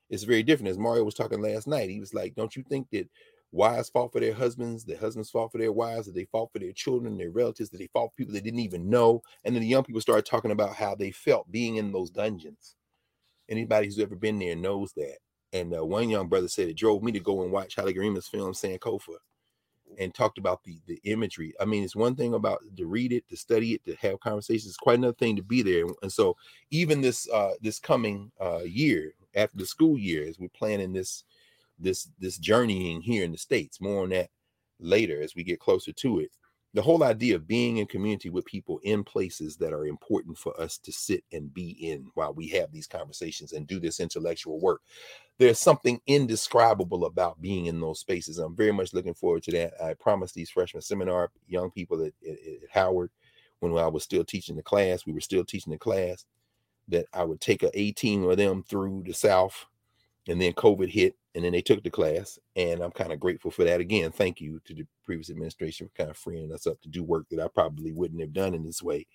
It's very different. As Mario was talking last night, he was like, don't you think that wives fought for their husbands fought for their wives, that they fought for their children, their relatives, that they fought for people they didn't even know? And then the young people started talking about how they felt being in those dungeons. Anybody who's ever been there knows that. And one young brother said it drove me to go and watch Haile Gerima's film Sankofa, and talked about the imagery. I mean, it's one thing about to read it, to study it, to have conversations. It's quite another thing to be there. And so even this coming year, after the school year, as we're planning this journeying here in the States, more on that later as we get closer to it, the whole idea of being in community with people in places that are important for us to sit and be in while we have these conversations and do this intellectual work. There's something indescribable about being in those spaces. I'm very much looking forward to that. I promised these freshman seminar young people at Howard, when I was still teaching the class, that I would take 18 of them through the South, and then COVID hit, and then they took the class, and I'm kind of grateful for that. Again, thank you to the previous administration for kind of freeing us up to do work that I probably wouldn't have done in this way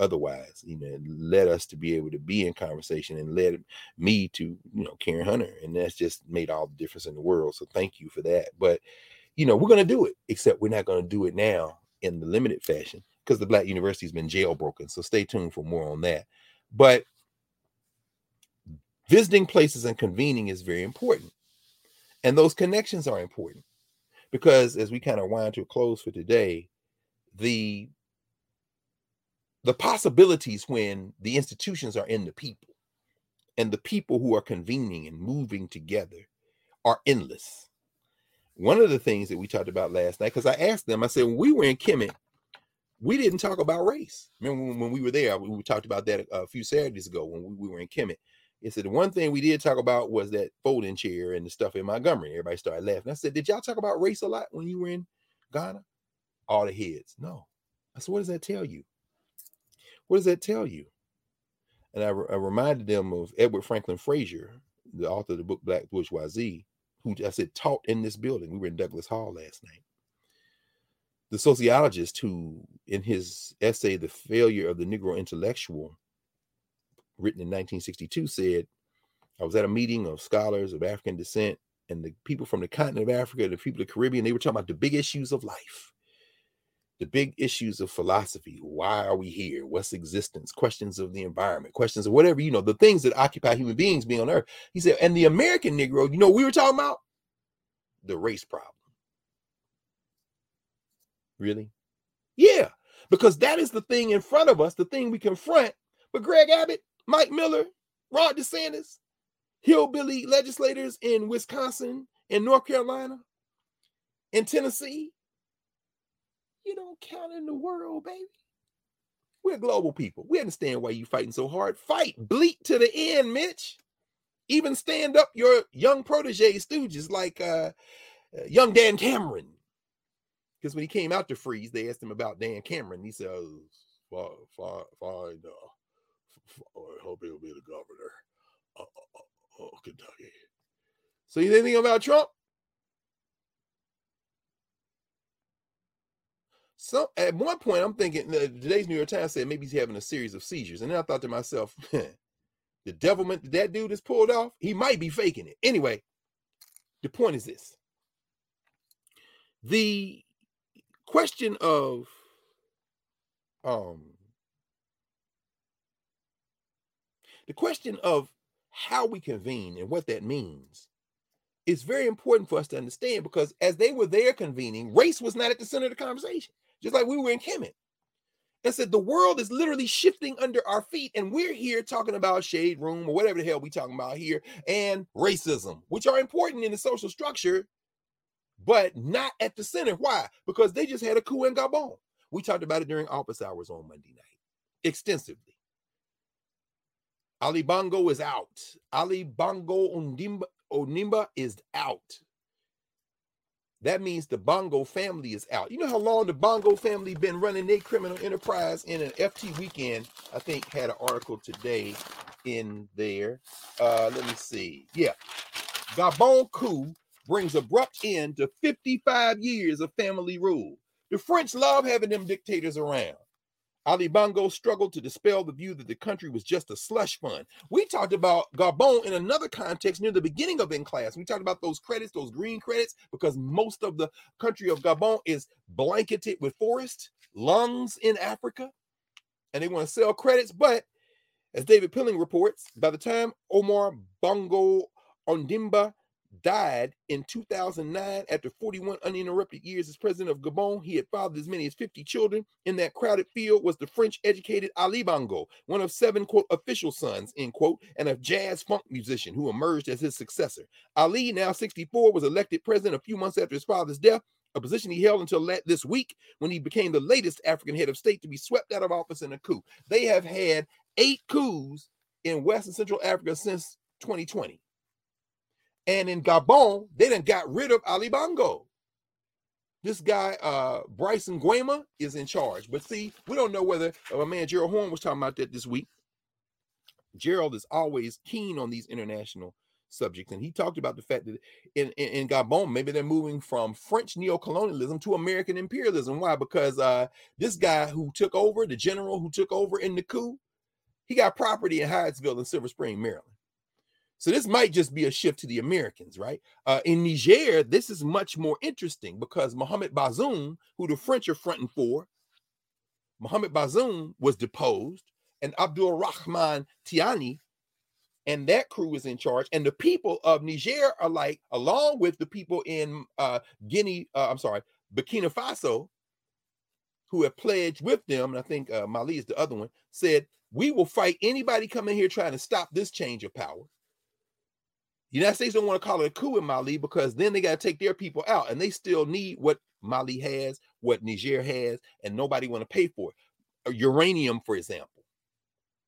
otherwise. You know, it led us to be able to be in conversation, and led me to, you know, Karen Hunter, and that's just made all the difference in the world. So thank you for that. But, you know, we're going to do it, except we're not going to do it now in the limited fashion, because the Black University has been jailbroken. So stay tuned for more on that. But visiting places and convening is very important. And those connections are important because, as we kind of wind to a close for today, the possibilities when the institutions are in the people and the people who are convening and moving together are endless. One of the things that we talked about last night, because I asked them, I said, when we were in Kemet, we didn't talk about race. Remember when we were there, we talked about that a few Saturdays ago when we were in Kemet. It said the one thing we did talk about was that folding chair and the stuff in Montgomery. Everybody started laughing. I said, did y'all talk about race a lot when you were in Ghana? All the heads. No. I said, what does that tell you? What does that tell you? And I reminded them of Edward Franklin Frazier, the author of the book Black Bourgeoisie, who I said taught in this building. We were in Douglas Hall last night. The sociologist who, in his essay, The Failure of the Negro Intellectual, written in 1962, said, I was at a meeting of scholars of African descent and the people from the continent of Africa, the people of the Caribbean, they were talking about the big issues of life, the big issues of philosophy. Why are we here? What's existence? Questions of the environment, questions of whatever, you know, the things that occupy human beings being on earth. He said, and the American Negro, you know, we were talking about the race problem. Really? Yeah, because that is the thing in front of us, the thing we confront. But Greg Abbott, Mike Miller, Ron DeSantis, hillbilly legislators in Wisconsin, in North Carolina, in Tennessee. You don't count in the world, baby. We're global people. We understand why you're fighting so hard. Fight, bleat to the end, Mitch. Even stand up your young protege stooges like young Dan Cameron. Because when he came out to freeze, they asked him about Dan Cameron. He said, oh, fine, I hope he'll be the governor of Kentucky. So you think about Trump? So at one point, I'm thinking, today's New York Times said maybe he's having a series of seizures. And then I thought to myself, the devilment that dude has pulled off, he might be faking it. Anyway, the point is this. The question of how we convene and what that means is very important for us to understand, because as they were there convening, race was not at the center of the conversation, just like we were in Kemet. And said the world is literally shifting under our feet, and we're here talking about shade room or whatever the hell we talking about here, and racism, which are important in the social structure, but not at the center. Why? Because they just had a coup in Gabon. We talked about it during office hours on Monday night, extensively. Ali Bongo is out. Ali Bongo Ondimba is out. That means the Bongo family is out. You know how long the Bongo family been running their criminal enterprise? In an FT Weekend, I think, had an article today in there. Let me see. Yeah. Gabon coup brings abrupt end to 55 years of family rule. The French love having them dictators around. Ali Bongo struggled to dispel the view that the country was just a slush fund. We talked about Gabon in another context near the beginning of In Class. We talked about those credits, those green credits, because most of the country of Gabon is blanketed with forest, lungs in Africa, and they want to sell credits. But as David Pilling reports, by the time Omar Bongo Ondimba died in 2009 after 41 uninterrupted years as president of Gabon, he had fathered as many as 50 children. In that crowded field was the French-educated Ali Bongo, one of 7, quote, official sons, end quote, and a jazz funk musician who emerged as his successor. Ali, now 64, was elected president a few months after his father's death, a position he held until this week when he became the latest African head of state to be swept out of office in a coup. They have had 8 coups in West and Central Africa since 2020. And in Gabon, they done got rid of Ali Bongo. This guy, Bryson Nguema, is in charge. But see, we don't know whether, my man Gerald Horn was talking about that this week. Gerald is always keen on these international subjects. And he talked about the fact that in Gabon, maybe they're moving from French neocolonialism to American imperialism. Why? Because this guy who took over, the general who took over in the coup, he got property in Hyattsville and Silver Spring, Maryland. So this might just be a shift to the Americans, right? In Niger, this is much more interesting because Mohamed Bazoum, who the French are fronting for, Mohamed Bazoum was deposed, and Abdul Rahman Tiani and that crew is in charge. And the people of Niger are like, along with the people in Burkina Faso, who have pledged with them, and I think Mali is the other one, said, we will fight anybody coming here trying to stop this change of power. The United States don't want to call it a coup in Mali because then they got to take their people out, and they still need what Mali has, what Niger has, and nobody want to pay for it. Uranium, for example.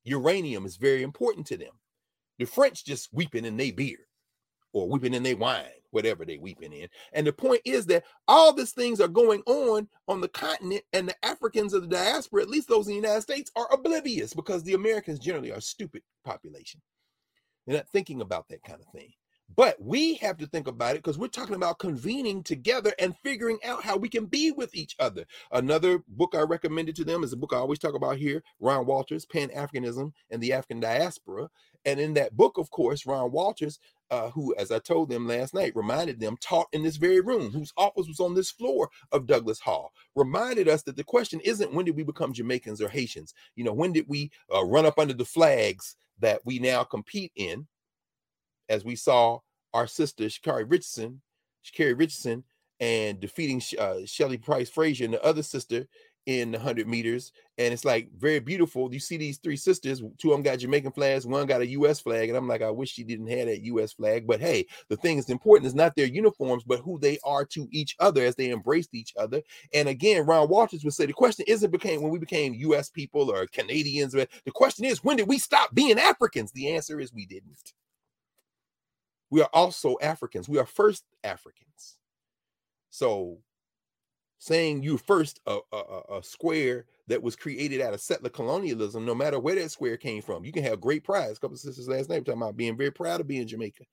Uranium is very important to them. The French just weeping in their beer or weeping in their wine, whatever they weeping in. And the point is that all these things are going on the continent, and the Africans of the diaspora, at least those in the United States, are oblivious because the Americans generally are a stupid population. They're not thinking about that kind of thing. But we have to think about it because we're talking about convening together and figuring out how we can be with each other. Another book I recommended to them is a book I always talk about here, Ron Walters, Pan-Africanism and the African Diaspora. And in that book, of course, Ron Walters, who, as I told them last night, reminded them, taught in this very room, whose office was on this floor of Douglas Hall, reminded us that the question isn't when did we become Jamaicans or Haitians? You know, when did we run up under the flags that we now compete in? As we saw our sister Sha'Carri Richardson, and defeating Shelly Price Frazier and the other sister in the 100 meters. And it's like very beautiful. You see these three sisters, two of them got Jamaican flags, one got a U.S. flag. And I'm like, I wish she didn't have that U.S. flag. But hey, the thing that's important is not their uniforms, but who they are to each other as they embraced each other. And again, Ron Walters would say, the question isn't when we became U.S. people or Canadians. The question is, when did we stop being Africans? The answer is we didn't. We are also Africans. We are first Africans. So saying you first, a square that was created out of settler colonialism, no matter where that square came from, you can have great pride. A couple of sisters last night were talking about being very proud of being Jamaica.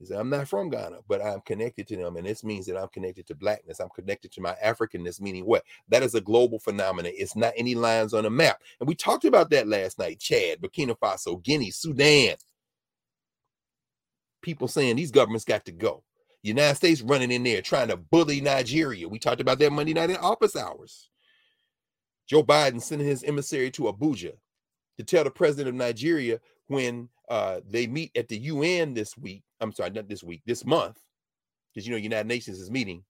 They said, I'm not from Ghana, but I'm connected to them. And this means that I'm connected to blackness. I'm connected to my Africanness, meaning what? That is a global phenomenon. It's not any lines on a map. And we talked about that last night. Chad, Burkina Faso, Guinea, Sudan. People saying these governments got to go. United States running in there trying to bully Nigeria. We talked about that Monday night in office hours. Joe Biden sending his emissary to Abuja to tell the president of Nigeria when they meet at the UN this month, because, you know, United Nations is meeting.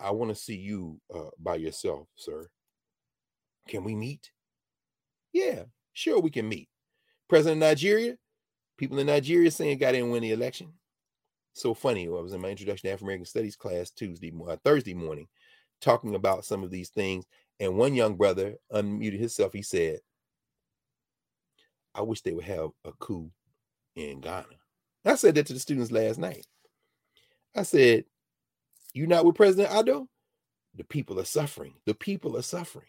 I want to see you by yourself, sir. Can we meet? Yeah, sure we can meet. President of Nigeria, people in Nigeria saying God didn't win the election. So funny. I was in my introduction to African American studies class Thursday morning, talking about some of these things. And one young brother unmuted himself. He said, I wish they would have a coup in Ghana. I said that to the students last night. I said, you not with President Ado? The people are suffering. The people are suffering.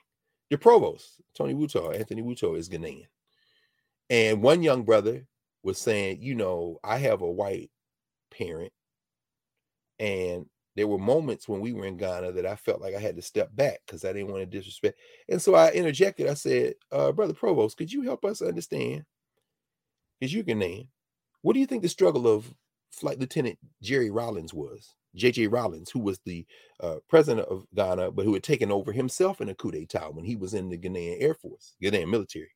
The provost, Anthony Wuto, is Ghanaian. And one young brother was saying, you know, I have a white parent, and there were moments when we were in Ghana that I felt like I had to step back because I didn't want to disrespect. And so I interjected. I said, Brother Provost, could you help us understand? Because you can name, what do you think the struggle of Flight Lieutenant Jerry Rawlings was? J.J. Rawlings, who was the president of Ghana, but who had taken over himself in a coup d'etat when he was in the Ghanaian Air Force, Ghanaian military.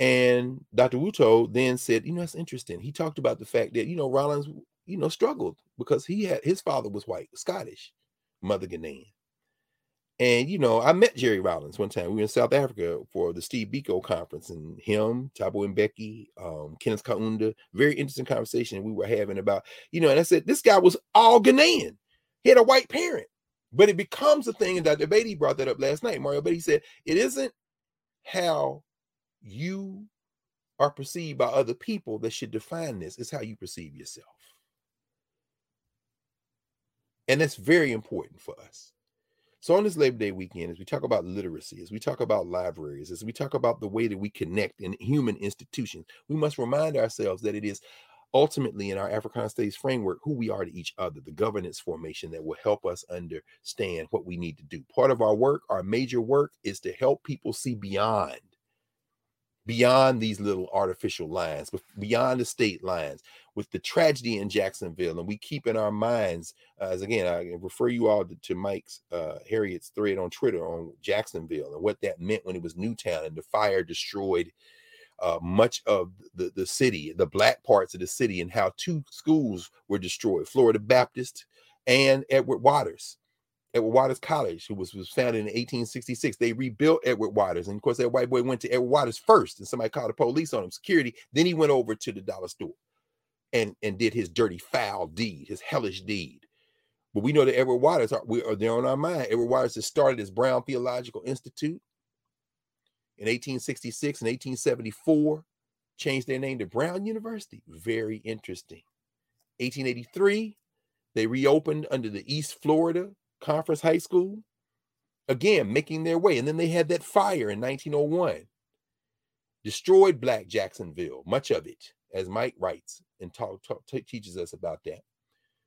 And Dr. Wuto then said, you know, that's interesting. He talked about the fact that, you know, Rawlings, you know, struggled because his father was white, Scottish, mother Ghanaian. And, you know, I met Jerry Rawlings one time. We were in South Africa for the Steve Biko conference, and him, Thabo Mbeki, Kenneth Kaunda, very interesting conversation we were having about, you know, and I said, this guy was all Ghanaian. He had a white parent, but it becomes a thing. And Dr. Beatty brought that up last night, Mario Beatty said, it isn't how you are perceived by other people that should define this. It's how you perceive yourself. And that's very important for us. So on this Labor Day weekend, as we talk about literacy, as we talk about libraries, as we talk about the way that we connect in human institutions, we must remind ourselves that it is ultimately in our African Studies framework who we are to each other, the governance formation that will help us understand what we need to do. Part of our work, our major work, is to help people see beyond these little artificial lines, but beyond the state lines, with the tragedy in Jacksonville. And we keep in our minds, as again, I refer you all to Mike's, Harriet's thread on Twitter on Jacksonville and what that meant when it was Newtown and the fire destroyed much of the city, the black parts of the city, and how two schools were destroyed, Florida Baptist and Edward Waters College, who was founded in 1866. They rebuilt Edward Waters, and of course that white boy went to Edward Waters first, and somebody called the police on him, security. Then he went over to the dollar store and did his dirty, foul deed, his hellish deed. But we know that Edward Waters, we are there on our mind. Edward Waters has started his Brown Theological Institute in 1866 and 1874, changed their name to Brown University. Very interesting. 1883, they reopened under the East Florida Conference High School, again making their way. And then they had that fire in 1901, destroyed Black Jacksonville, much of it, as Mike writes and teaches us about that.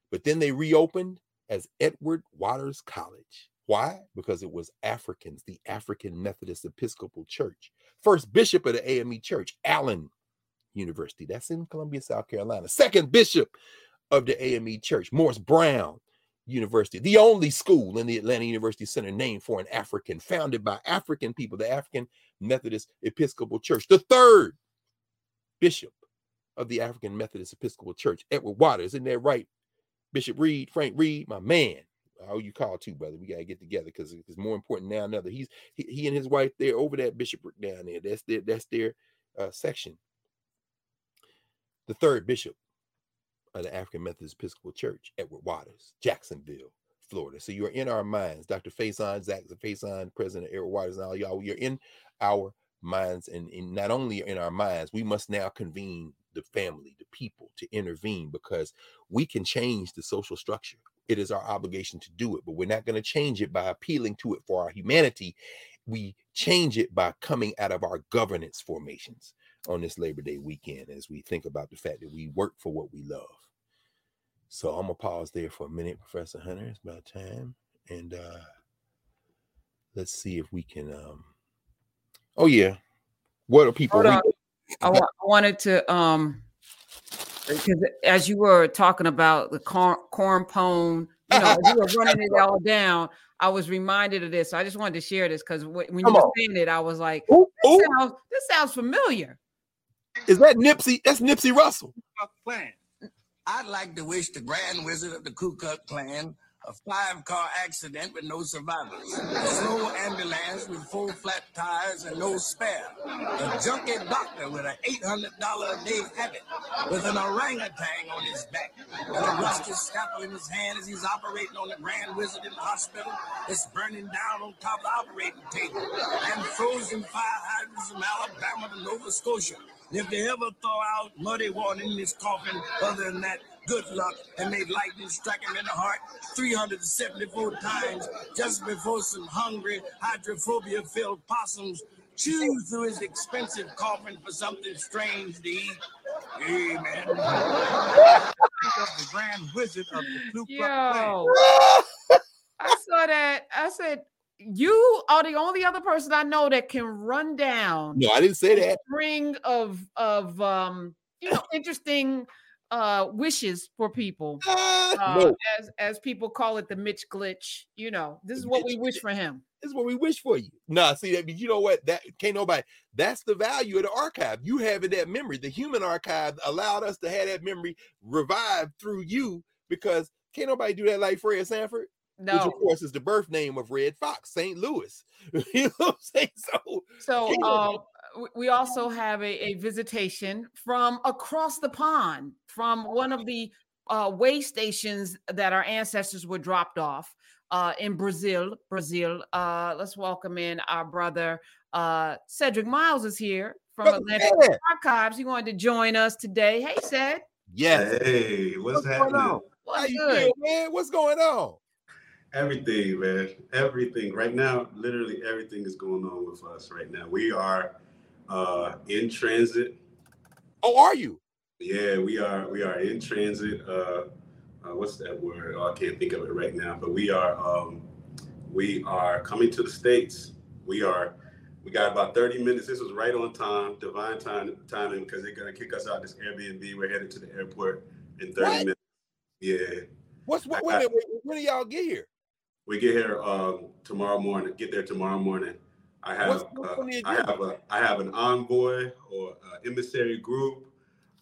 But then they reopened as Edward Waters College. Why? Because it was Africans, the African Methodist Episcopal Church. First bishop of the AME Church, Allen University. That's in Columbia, South Carolina. Second bishop of the AME Church, Morris Brown University. The only school in the Atlanta University Center named for an African, founded by African people, the African Methodist Episcopal Church. The third bishop of the African Methodist Episcopal Church, Edward Waters. Isn't that right? Bishop Reed, Frank Reed, my man. Oh, you call too, brother. We gotta get together because it's more important now than other. He and his wife there over that bishopric down there. That's their section. The third bishop of the African Methodist Episcopal Church, Edward Waters, Jacksonville, Florida. So you're in our minds, Dr. Faison, Zach Faison, President Edward Waters, and all y'all. You're in our minds, and not only in our minds, we must now convene the family, the people, to intervene, because we can change the social structure. It is our obligation to do it, but we're not going to change it by appealing to it for our humanity. We change it by coming out of our governance formations on this Labor Day weekend as we think about the fact that we work for what we love. So I'm going to pause there for a minute, Professor Hunter. It's about time. And let's see if we can. Oh, yeah. What are people? I wanted to, because as you were talking about the cornpone, you know, you were running it all down, I was reminded of this. So I just wanted to share this because when you were saying it, I was like, this sounds familiar. Is that Nipsey? That's Nipsey Russell. I'd like to wish the Grand Wizard of the Ku Klux Klan a 5-car accident with no survivors, a slow ambulance with 4 flat tires and no spare, a junkie doctor with an $800 a day habit, with an orangutan on his back, and a rusty scalpel in his hand as he's operating on the Grand Wizard in the hospital that's burning down on top of the operating table, and frozen fire hydrants from Alabama to Nova Scotia. And if they ever thaw out muddy water in this coffin, other than that, good luck, and made lightning strike him in the heart 374 times just before some hungry, hydrophobia-filled possums chewed through his expensive coffin for something strange to eat. Amen. The Grand Wizard of the Ku Klux Klan. I saw that. I said, you are the only other person I know that can run down. No, I didn't say that. String of interesting. Wishes for people, no. as people call it, the Mitch glitch. You know, this is what we wish for him. This is what we wish for you. Nah, see that, you know what? That can't nobody. That's the value of the archive. You having that memory, the human archive allowed us to have that memory revived through you, because can't nobody do that like Fred Sanford. No. Which, of course, is the birth name of Red Fox, St. Louis. You know what I'm saying? So we also have a visitation from across the pond, from one of the way stations that our ancestors were dropped off in Brazil. Let's welcome in our brother. Cedric Miles is here from Atlantic Archives. He wanted to join us today. Hey, Ced. Yeah. Hey, what's happening? Going on? How you doing, man? What's going on? Everything, man. Everything. Right now, literally everything is going on with us right now. We are in transit. Oh, are you? Yeah, we are in transit. What's that word? Oh, I can't think of it right now, but we are coming to the States. We got about 30 minutes. This was right on time, divine timing, because they're gonna kick us out this Airbnb. We're headed to the airport in 30 minutes. Yeah. When do y'all get here? We get here tomorrow morning. I have an envoy or emissary group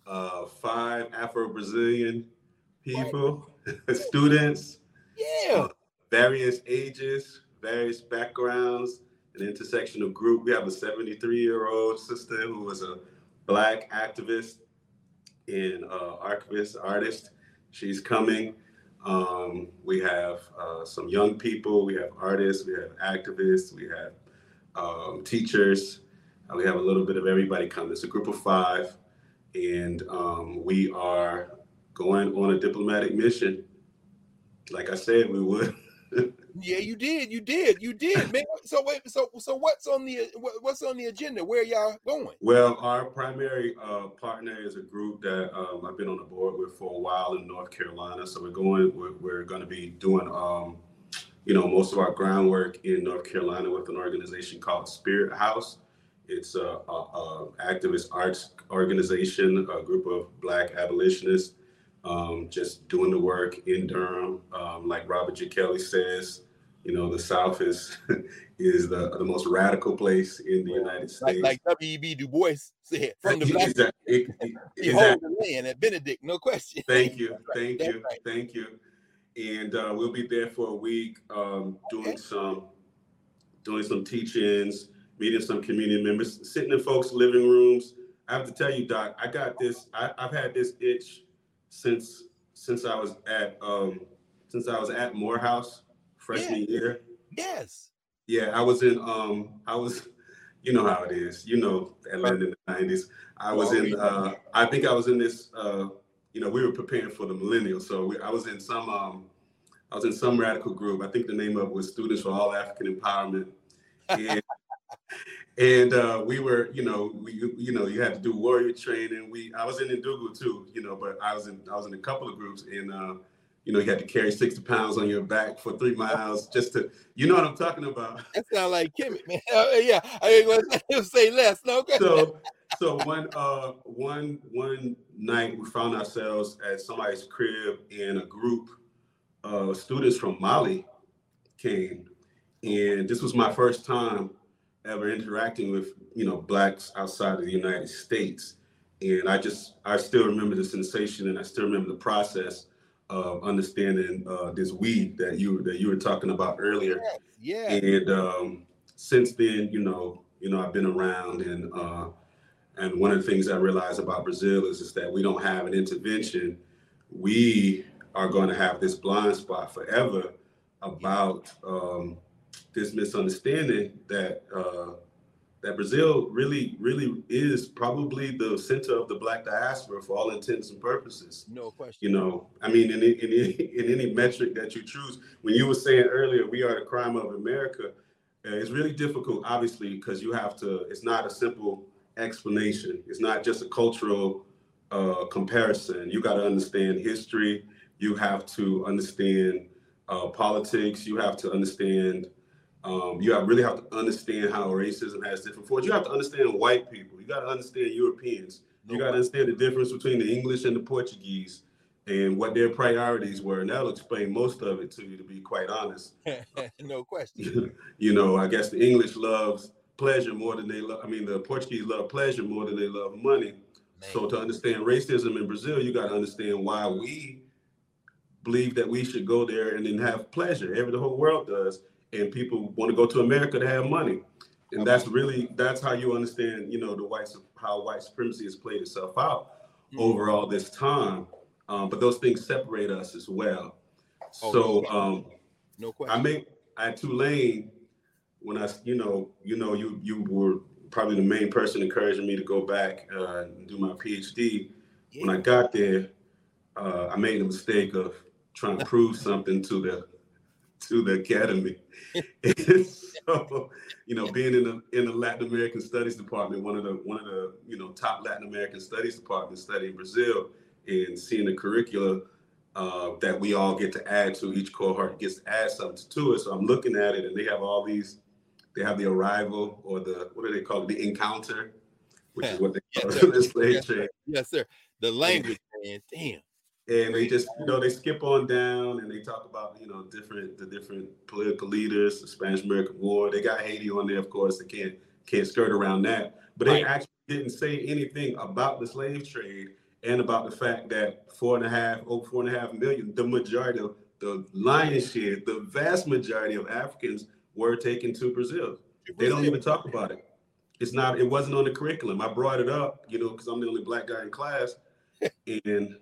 of 5 Afro-Brazilian people, students, various ages, various backgrounds, an intersectional group. We have a 73-year-old sister who was a Black activist and archivist, artist. She's coming. We have some young people, we have artists, we have activists, we have teachers. We have a little bit of everybody coming. It's a group of 5, and we are going on a diplomatic mission. Like I said, we would. Yeah, you did, man. So wait, so what's on the agenda? Where y'all going? Well, our primary partner is a group that I've been on the board with for a while in North Carolina. So we're going to be doing, most of our groundwork in North Carolina with an organization called Spirit House. It's a activist arts organization, a group of Black abolitionists. Just doing the work in Durham, like Robert G. Kelley says, the South is the most radical place in the United States. Like W.E.B. Du Bois said, from the Black. Behold the land at Benedict, no question. Thank you. And we'll be there for a week, doing some teach-ins, meeting some community members, sitting in folks' living rooms. I have to tell you, Doc, I got this. I've had this itch since I was at Morehouse freshman year. Yes. Yeah, I was in how it is, Atlanta in the 90s. I was in I think I was in this we were preparing for the millennials, so I was in some radical group. I think the name of it was Students for All African Empowerment. And we were, you had to do warrior training. I was in Ndugu too, but I was in a couple of groups, and you had to carry 60 pounds on your back for 3 miles just to, what I'm talking about. That sounds like Kimmy, man. Yeah, I mean, say less. No good. So one night we found ourselves at somebody's crib, and a group of students from Mali came, and this was my first time ever interacting with Blacks outside of the United States, and I still remember the sensation, and I still remember the process of understanding this weed that you were talking about earlier. Yeah. And since then, I've been around, and one of the things I realized about Brazil is that we don't have an intervention. We are going to have this blind spot forever about this misunderstanding that Brazil really, really is probably the center of the Black diaspora for all intents and purposes. No question. I mean, in any metric that you choose, when you were saying earlier, we are the crime of America, it's really difficult, obviously, because it's not a simple explanation. It's not just a cultural comparison. You got to understand history. You have to understand politics. You have to understand you really have to understand how racism has different forms. You have to understand white people. You got to understand Europeans. You got to understand the difference between the English and the Portuguese and what their priorities were. And that'll explain most of it to you, to be quite honest. No question. I guess the English loves pleasure more than they love. I mean, the Portuguese love pleasure more than they love money. Man. So to understand racism in Brazil, you got to understand why we believe that we should go there and then have pleasure. The whole world does. And people want to go to America to have money, and that's how you understand, how white supremacy has played itself out over all this time. But those things separate us as well. No question. At Tulane, when I, you were probably the main person encouraging me to go back and do my PhD. Yeah. When I got there, I made the mistake of trying to prove something to the academy. And so, being in the Latin American Studies department, one of the top Latin American Studies departments studying Brazil, and seeing the curricula that we all get to add to, each cohort gets to add something to it. So I'm looking at it, and they have all these, they have the arrival, or the, what do they call it? The encounter, which is what they call it. Yes, sir. The language, man. Damn. And they just, you know, they skip on down and they talk about, you know, the different political leaders, the Spanish American War. They got Haiti on there, of course. They can't skirt around that. But they actually didn't say anything about the slave trade and about the fact that 4.5 million, the majority of the lion's share, the vast majority of Africans were taken to Brazil. They don't even talk about it. It wasn't on the curriculum. I brought it up, you know, because I'm the only black guy in class, and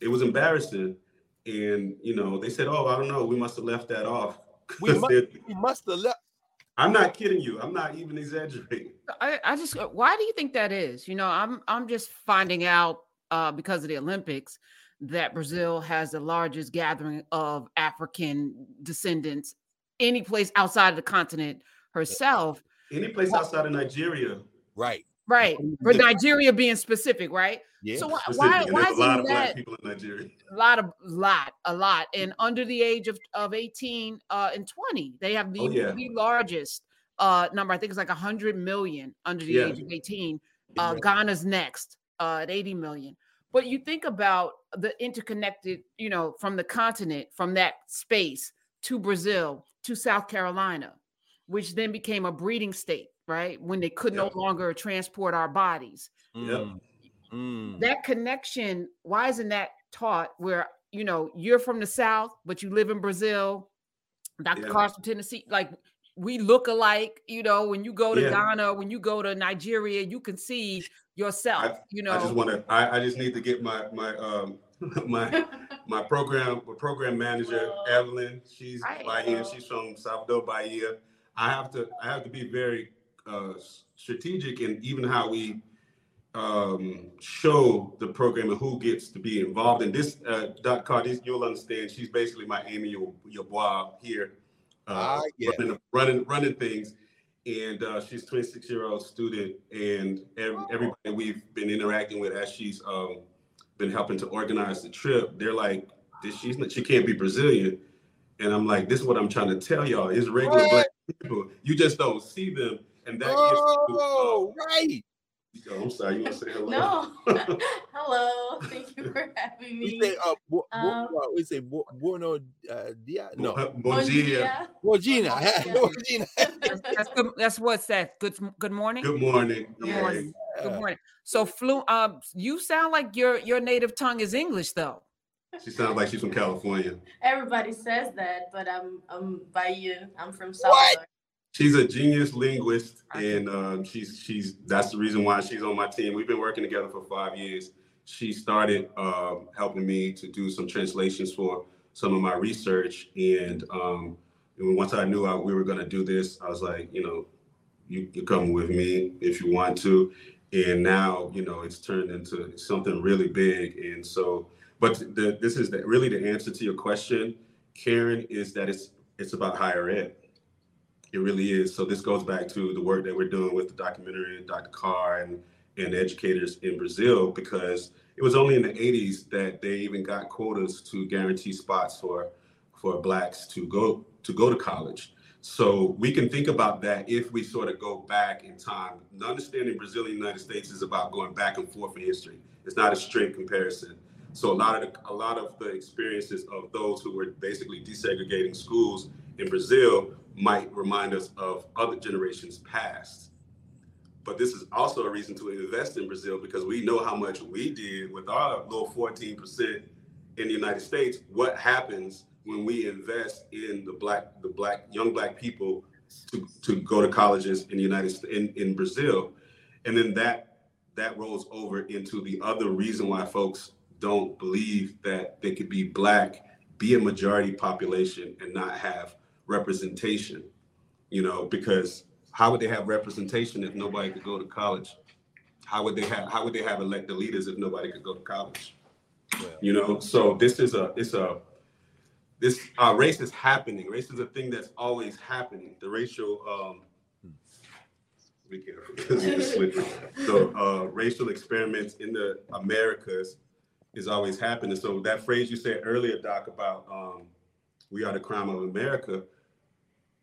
it was embarrassing. And, you know, they said, oh, I don't know, we must have left that off. We must have left. I'm not kidding you. I'm not even exaggerating. I just, why do you think that is? You know, I'm just finding out because of the Olympics that Brazil has the largest gathering of African descendants any place outside of the continent herself. Any place outside of Nigeria. Right. For Nigeria being specific, right? Yeah. So why is that? Black people in Nigeria. A lot. And under the age of 18 and 20, they have the largest number. I think it's like 100 million under the age of 18. Ghana's next at 80 million. But you think about the interconnected, you know, from the continent, from that space to Brazil, to South Carolina, which then became a breeding state, right? When they could no longer transport our bodies. That connection, why isn't that taught where, you know, you're from the South, but you live in Brazil, Dr. Carr from Tennessee, like we look alike, you know, when you go to Ghana, when you go to Nigeria, you can see yourself, you know. I just want to, I just need to get my program manager, Evelyn, she's Bahia. She's from Salvador, Bahia. I have to be very strategic in even how we show the program and who gets to be involved in this. Dr. Carr, you'll understand. She's basically my Amy Yeboah here, running things. And she's a 26-year-old student, and everybody we've been interacting with as she's been helping to organize the trip, they're like, she can't be Brazilian. And I'm like, this is what I'm trying to tell y'all. It's regular black people. You just don't see them. And that right. Oh, I'm sorry, you want to say hello? No. Hello. Thank you for having me. We say buono dia. No. Bom dia. That's what's that? Good morning. So you sound like your native tongue is English though. She sounds like she's from California. Everybody says that, but I'm Bahia. I'm from Salvador. She's a genius linguist, and she's that's the reason why she's on my team. We've been working together for 5 years. She started helping me to do some translations for some of my research, and once I knew we were going to do this, I was like, you know, you come with me if you want to, and now, you know, it's turned into something really big, and so. But this is really the answer to your question, Karen, is that it's about higher ed. It really is. So this goes back to the work that we're doing with the documentary and Dr. Carr and educators in Brazil, because it was only in the 80s that they even got quotas to guarantee spots for blacks to go to college. So we can think about that if we sort of go back in time. Understanding Brazil and the United States is about going back and forth in history. It's not a straight comparison. So a lot of the experiences of those who were basically desegregating schools in Brazil might remind us of other generations past. But this is also a reason to invest in Brazil, because we know how much we did with our little 14% in the United States. What happens when we invest in young black people to go to colleges in the United States, in Brazil, and then that rolls over into the other reason why folks don't believe that they could be black, be a majority population, and not have representation, you know, because how would they have representation if nobody could go to college? How would they have elected leaders if nobody could go to college? Well, you know, so race is happening. Race is a thing that's always happening. The racial, be careful. So racial experiments in the Americas is always happening. So that phrase you said earlier, Doc, about we are the crime of America.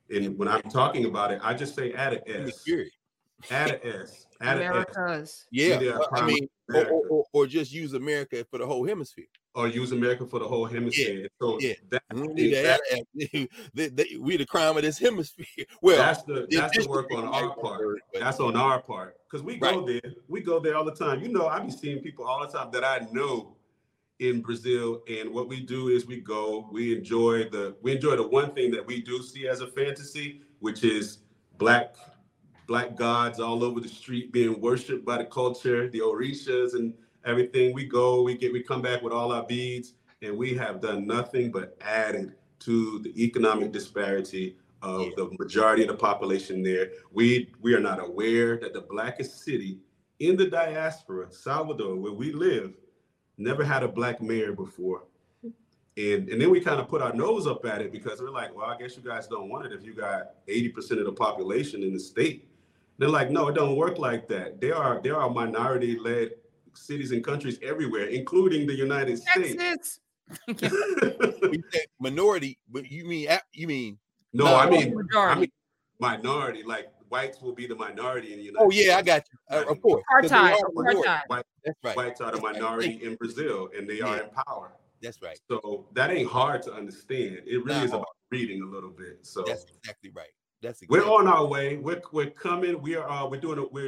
And when I'm talking about it, I just say add an S. Add an S. America's. Yeah, I mean, or just use America for the whole hemisphere. Or use America for the whole hemisphere. Yeah, so yeah. We're the crime of this hemisphere. Well, that's the work on our part. That's on our part. Because we go there all the time. You know, I be seeing people all the time that I know in Brazil, and what we do is we go, we enjoy the one thing that we do see as a fantasy, which is black gods all over the street being worshipped by the culture, the orishas and everything. We go, we come back with all our beads, and we have done nothing but added to the economic disparity of the majority of the population there. We are not aware that the blackest city in the diaspora, Salvador, where we live, never had a black mayor before. And then we kind of put our nose up at it because we're like, well, I guess you guys don't want it if you got 80% of the population in the state. They're like, no, it don't work like that. There are minority-led cities and countries everywhere, including the United States. Minority, but you mean? No, I mean minority. Like whites will be the minority in the United States. Oh yeah, I got you. Of course, apartheid. That's right. Whites are the minority in Brazil, and they are in power. That's right. So that ain't hard to understand. It really is about reading a little bit. So that's exactly right. We're on our way. We're coming. We're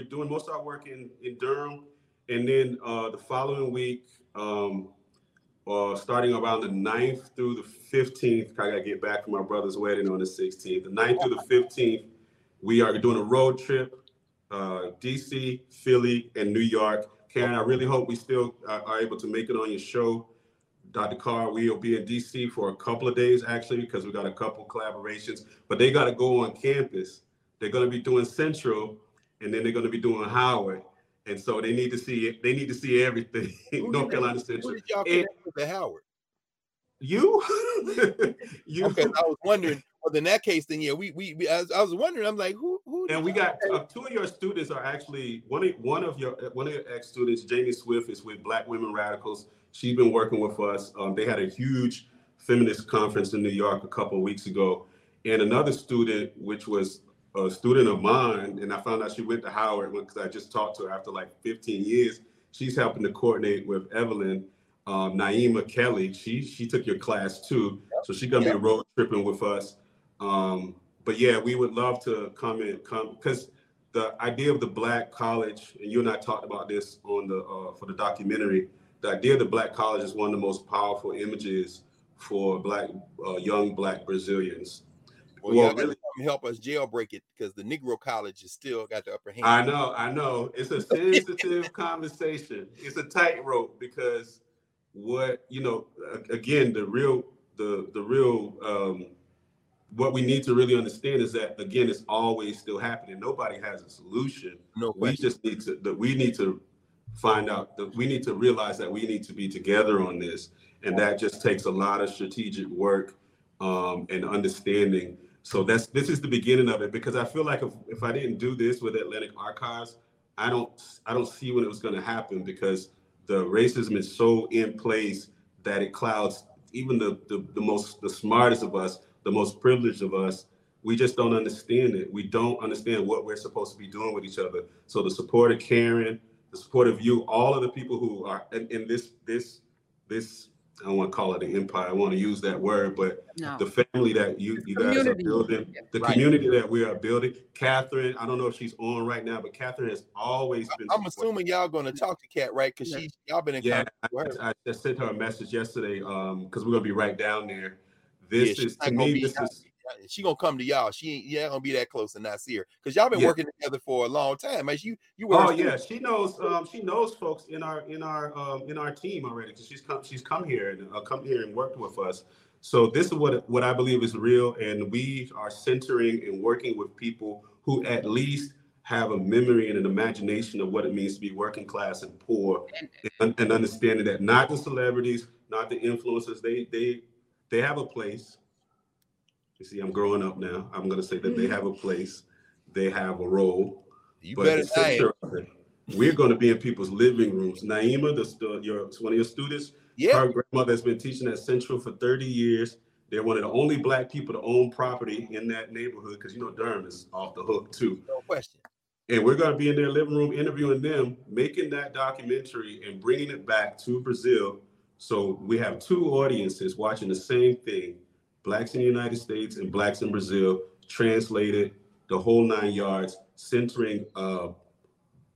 doing most of our work in Durham, and then the following week, starting around the 9th through the 15th, I gotta get back from my brother's wedding on the 16th. The 9th through the 15th, we are doing a road trip: DC, Philly, and New York. Karen, I really hope we still are able to make it on your show. Dr. Carr, we'll be in DC for a couple of days actually, because we got a couple collaborations, but they got to go on campus. They're going to be doing Central, and then they're going to be doing Howard, and so they need to see it. They need to see everything. North Carolina Central. Who did y'all connect with the Howard? You. Okay, I was wondering. Well, in that case, then yeah, we. I was wondering. I'm like, who? And we got two of your students are actually one of your ex students, Jamie Swift, is with Black Women Radicals. She's been working with us. They had a huge feminist conference in New York a couple of weeks ago. And another student, which was a student of mine, and I found out she went to Howard because I just talked to her after like 15 years. She's helping to coordinate with Evelyn, Naima Kelly. She took your class too. So she's going to be road tripping with us. But yeah, we would love to come because the idea of the Black college, and you and I talked about this on the for the documentary, the idea of the Black college is one of the most powerful images for Black young Black Brazilians. Well, really help us jailbreak it because the Negro college is still got the upper hand. I know. It's a sensitive conversation. It's a tightrope because what we need to really understand is that again, it's always still happening. Nobody has a solution. No question. We need to realize that we need to be together on this, and that just takes a lot of strategic work and understanding. So this is the beginning of it, because I feel like if I didn't do this with Atlantic Archives, I don't see when it was going to happen, because the racism is so in place that it clouds even the smartest of us, the most privileged of us. We just don't understand it. We don't understand what we're supposed to be doing with each other. So the support of Karen, the support of you, all of the people who are in this, I don't want to call it an empire. I want to use that word, but the family that you guys are building, the community that we are building. Catherine, I don't know if she's on right now, but Catherine has always been. I'm assuming y'all going to talk to Kat, right? Because y'all been in contact. I sent her a message yesterday because we're going to be right down there. She gonna come to y'all. She ain't gonna be that close and not see her, because y'all been working together for a long time. As you were. Oh yeah, she knows folks in our team already, because she's come here and worked with us. So this is what I believe is real, and we are centering and working with people who at least have a memory and an imagination of what it means to be working class and poor, and understanding that not the celebrities, not the influencers, they have a place. You see, I'm growing up now. I'm going to say that they have a place. They have a role. We're going to be in people's living rooms. Naima, one of your students, her grandmother has been teaching at Central for 30 years. They're one of the only Black people to own property in that neighborhood, because, Durham is off the hook, too. No question. And we're going to be in their living room interviewing them, making that documentary and bringing it back to Brazil. So we have two audiences watching the same thing, Blacks in the United States and Blacks in Brazil, translated, the whole nine yards, centering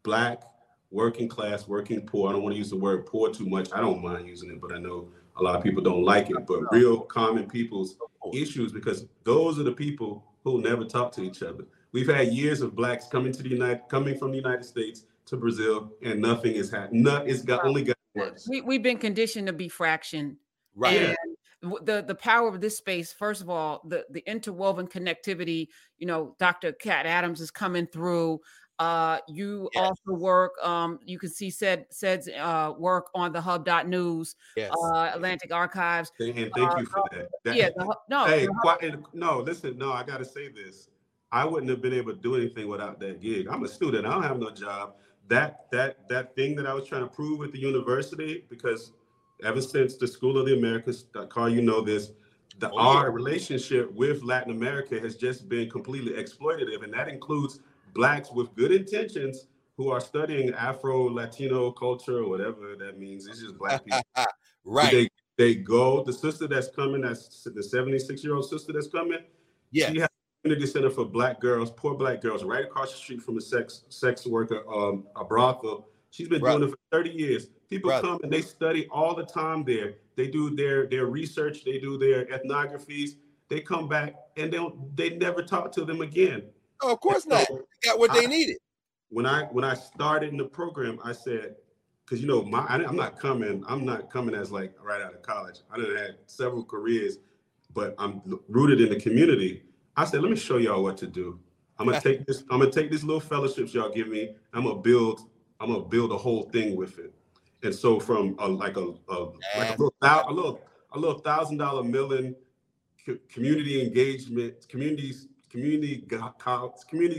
Black, working class, working poor. I don't want to use the word poor too much. I don't mind using it, but I know a lot of people don't like it. But real common people's issues, because those are the people who never talk to each other. We've had years of Blacks coming from the United States to Brazil, and nothing is happening. It's only got worse. We've been conditioned to be fractioned. Right. Yeah. The power of this space, first of all, the interwoven connectivity, you know, Dr. Cat Adams is coming through. You yes. also work, you can see Sed's work on the hub.news, yes. Atlantic Archives. And thank you for that. No, I got to say this. I wouldn't have been able to do anything without that gig. I'm a student. I don't have no job. That thing that I was trying to prove at the university, because ever since the School of the Americas, Carl, you know this, our relationship with Latin America has just been completely exploitative. And that includes Blacks with good intentions who are studying Afro-Latino culture, or whatever that means. It's just Black people. Right. They go, the sister that's coming, that's the 76-year-old sister that's coming, yes. She has community center for Black girls, poor Black girls, right across the street from a sex worker, a brothel. She's been doing it for 30 years. People come and they study all the time there. They do their research, they do their ethnographies. They come back and they never talk to them again. Oh, of course not. They got what they needed. When I started in the program, I said, because you know, I'm not coming as like right out of college. I done had several careers, but I'm rooted in the community. I said, let me show y'all what to do. I'm gonna take this little fellowships y'all give me. I'm gonna build a whole thing with it. And so from a little $1,000 million community engagement, community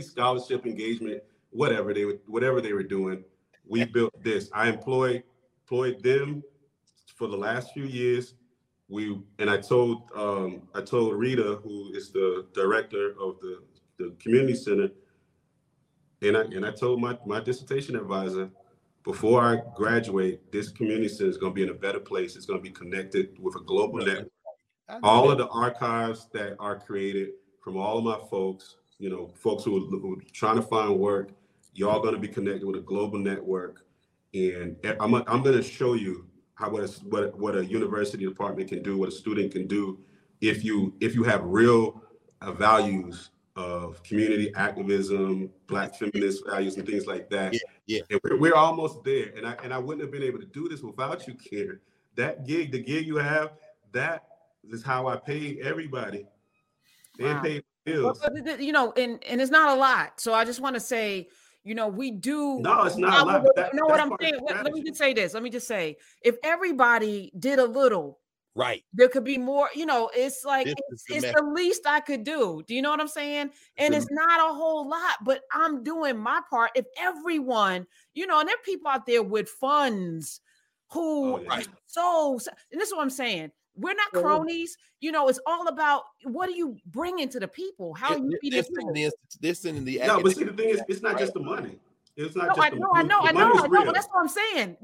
scholarship engagement, whatever they were doing, we built this. I employed them for the last few years. I told Rita, who is the director of the community center, and I told my dissertation advisor, before I graduate, this community center is going to be in a better place. It's going to be connected with a global network. All of the archives that are created from all of my folks, you know, folks who are trying to find work, y'all going to be connected with a global network, and I'm going to show you what a university department can do, what a student can do, if you have real values of community activism, Black feminist values, and things like that. Yeah. And we're almost there. And I wouldn't have been able to do this without you, Karen. That gig, the gig you have, that is how I paid everybody. They paid bills. Well, you know, and it's not a lot. So I just want to say, you know, we do. No, it's not a lot. You know what I'm saying? Let me just say, if everybody did a little, right, there could be more. You know, it's like it's the least I could do. Do you know what I'm saying? And it's not a whole lot, but I'm doing my part. If everyone, you know, and there are people out there with funds who are so, and this is what I'm saying. We're not cronies. You know, it's all about what are you bringing to the people? How are you feeding people? This and the academic. No, but see, the thing is, it's not just the money. It's not just the money. I know. That's what I'm saying.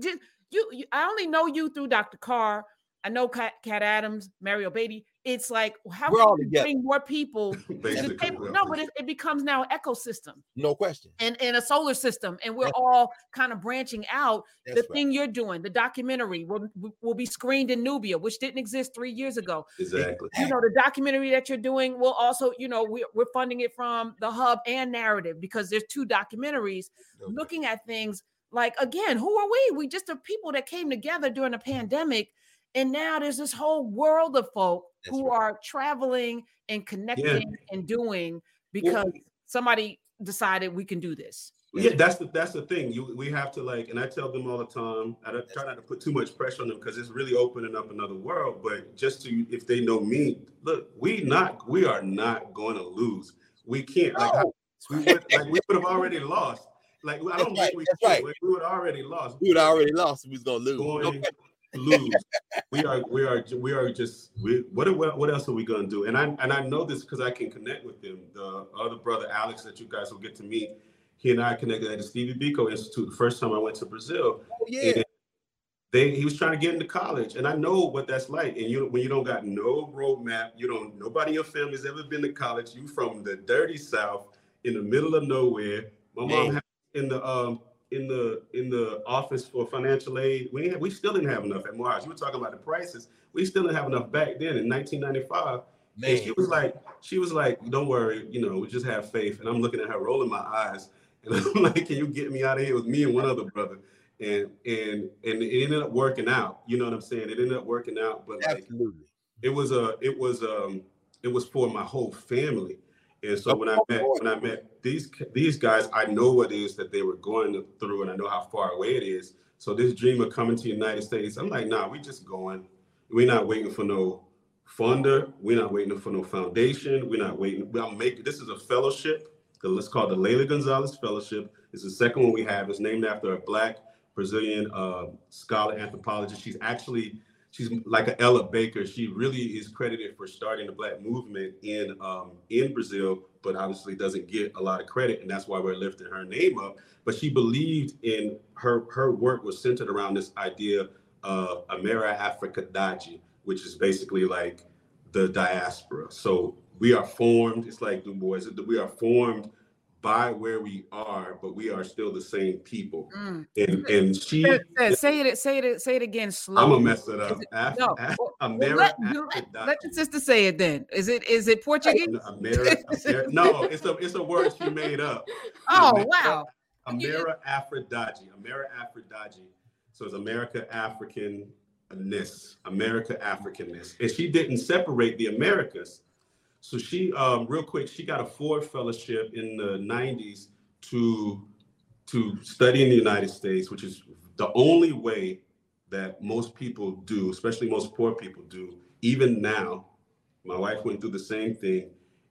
I only know you through Dr. Carr. I know Cat Adams, Mario Beatty. It's like, how can we bring more people to the table? No, but it becomes now an ecosystem. No question. And a solar system. And we're all kind of branching out. That's the thing you're doing. The documentary will be screened in Nubia, which didn't exist 3 years ago. Exactly. You know, the documentary that you're doing will also, you know, we're funding it from the Hub and Narrative, because there's two documentaries looking at things like, again, who are we? We just are people that came together during a pandemic. And now there's this whole world of folk who are traveling and connecting and doing, because somebody decided we can do this. Yeah, that's the thing. We have to, like, and I tell them all the time, I try not to put too much pressure on them, because it's really opening up another world. But just to, if they know me, look, we are not going to lose. We can't. No. We would have already lost. Like, I don't think we could. Right. Like, we would have already lost. We would have already lost. We was going to lose. What else are we gonna do? And I know this because I can connect with them. The other brother Alex that you guys will get to meet, he and I connected at the Stevie Biko Institute the first time I went to Brazil. Oh, yeah. He was trying to get into college, and I know what that's like. And you, when you don't got no roadmap, you don't, nobody in your family's ever been to college. You from the dirty South in the middle of nowhere. My mom had in the office for financial aid. We still didn't have enough at Morehouse. You were talking about the prices. We still didn't have enough back then in 1995. Man. And she was like, don't worry, you know, we just have faith. And I'm looking at her, rolling my eyes, and I'm like, can you get me out of here? It was me and one other brother. And it ended up working out. You know what I'm saying? It ended up working out, but like, it was for my whole family. And so when I met these guys, I know what it is that they were going through, and I know how far away it is. So this dream of coming to the United States, I'm like, nah, we just going. We're not waiting for no funder. We're not waiting for no foundation. We're not waiting. This is a fellowship. It's called the Leila Gonzalez Fellowship. It's the second one we have. It's named after a Black Brazilian scholar anthropologist. She's like an Ella Baker. She really is credited for starting the Black movement in Brazil, but obviously doesn't get a lot of credit, and that's why we're lifting her name up. But she believed in her work was centered around this idea of Amera Africadaji, which is basically like the diaspora. So we are formed. It's like Du Bois. We are formed by where we are, but we are still the same people. Mm. And she say it again slowly. I'm gonna mess it up. Let the sister say it then. Is it Portuguese? No, it's a word she made up. Oh, wow. Amera Afrodagi. Amera Afrodagi. So it's America Africanness. America Africanness. And she didn't separate the Americas. So she, real quick, she got a Ford Fellowship in the 90s to study in the United States, which is the only way that most people do, especially most poor people do, even now. My wife went through the same thing,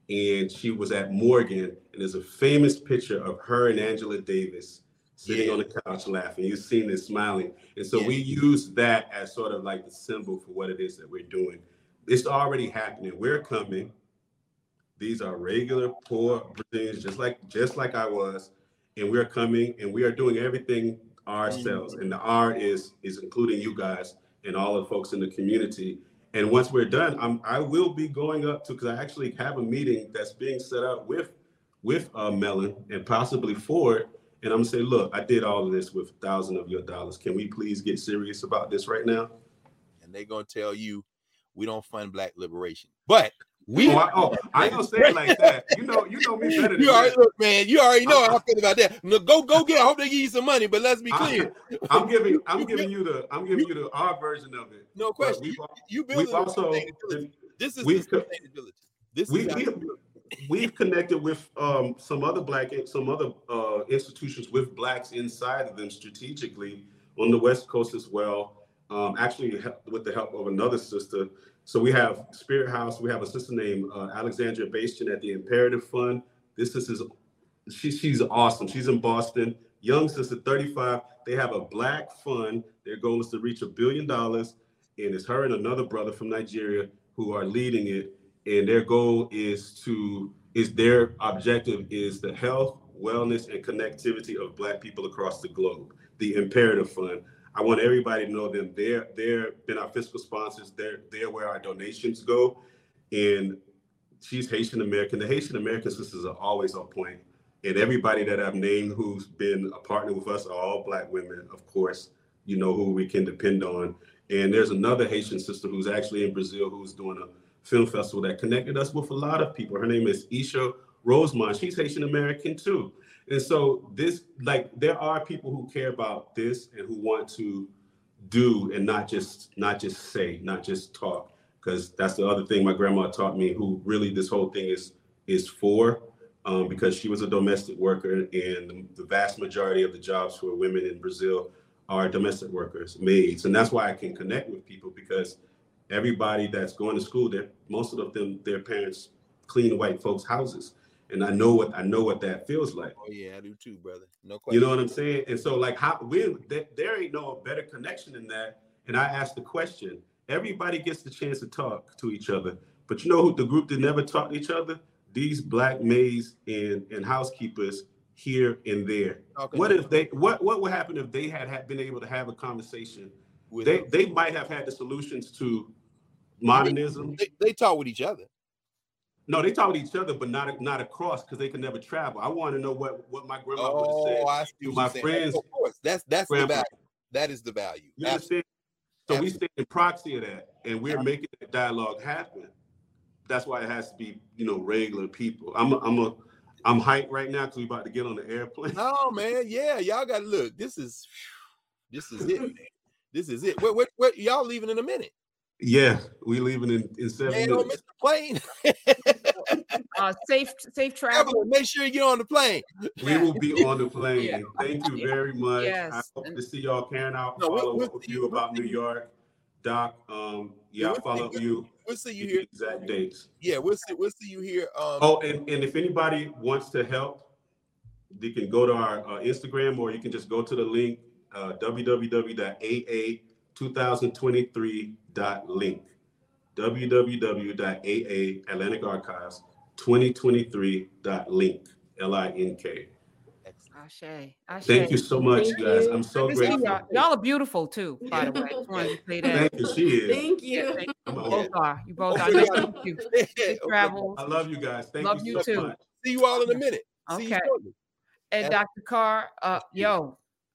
and she was at Morgan, and there's a famous picture of her and Angela Davis sitting on the couch laughing. You've seen this, smiling. And so we use that as sort of like the symbol for what it is that we're doing. It's already happening. We're coming. These are regular poor Brazilians, just like I was, and we are coming, and we are doing everything ourselves. And the R is including you guys and all the folks in the community. And once we're done, I will be going up to, because I actually have a meeting that's being set up with Mellon and possibly Ford. And I'm gonna say, look, I did all of this with $1,000 of your dollars. Can we please get serious about this right now? And they're gonna tell you, we don't fund Black liberation, but. I ain't gonna say it like that. You know me better than that. Look, man, you already know how I feel about that. No, go get. I hope they give you some money, but let's be clear. I'm giving you the our version of it. No question. We've connected with some other institutions with Blacks inside of them strategically on the West Coast as well. Actually, with the help of another sister. So we have Spirit House. We have a sister named Alexandria Bastian at the Imperative Fund. This is she's awesome. She's in Boston. Young sister, 35. They have a Black fund. Their goal is to reach $1 billion, and it's her and another brother from Nigeria who are leading it. And their goal their objective is the health, wellness, and connectivity of Black people across the globe. The Imperative Fund. I want everybody to know them. They've been our fiscal sponsors. They're where our donations go. And she's Haitian American. The Haitian American sisters are always on point. And everybody that I've named who's been a partner with us are all Black women, of course, you know, who we can depend on. And there's another Haitian sister who's actually in Brazil who's doing a film festival that connected us with a lot of people. Her name is Isha Rosemont. She's Haitian American too. And so this, like, there are people who care about this and who want to do and not just say, not just talk, because that's the other thing my grandma taught me, who really this whole thing is for, because she was a domestic worker, and the vast majority of the jobs for women in Brazil are domestic workers, maids. And that's why I can connect with people, because everybody that's going to school, most of them, their parents clean white folks' houses. And I know what that feels like. Oh yeah, I do too, brother. No question. You know what I'm saying? And so, like, there ain't no better connection than that. And I asked the question. Everybody gets the chance to talk to each other, but you know who the group that never talked to each other? These Black maids and housekeepers here and there. Okay. What if they? What would happen if they had been able to have a conversation? With they might have had the solutions to modernism. They talk with each other. No, they talk with each other, but not across, because they can never travel. I want to know what my grandma would have said. Oh, I see what you're saying. Of course, that's the value. That is the value. You understand? So we stand in proxy of that, and we're making that dialogue happen. That's why it has to be, regular people. I'm hyped right now because we're about to get on the airplane. Oh man, yeah, y'all got to look. This is it, man. This is it. What y'all leaving in a minute? Yeah, we leaving in 7 minutes. Don't miss the plane. Safe travel. Everyone, make sure you're on the plane. We will be on the plane. Yeah. Thank you very much. Yes. I hope to see y'all. Karen, I'll follow up with you about New York. Doc, I'll follow up with you. We'll see you here. Exact dates. Yeah, we'll see you here. And if anybody wants to help, they can go to our Instagram, or you can just go to the link, www.aa2023.link, www.aa Atlantic Archives 2023.link, LINK. Ashe. Thank you so much, guys. I'm so grateful. Y'all are beautiful too, by the way. I just wanted to say that. Thank you. She is. Thank you. Thank you. You both are. Nice to meet you. Good travels. I love you guys. Thank you so much. See you all in a minute. Okay. See you shortly. And Dr. Carr,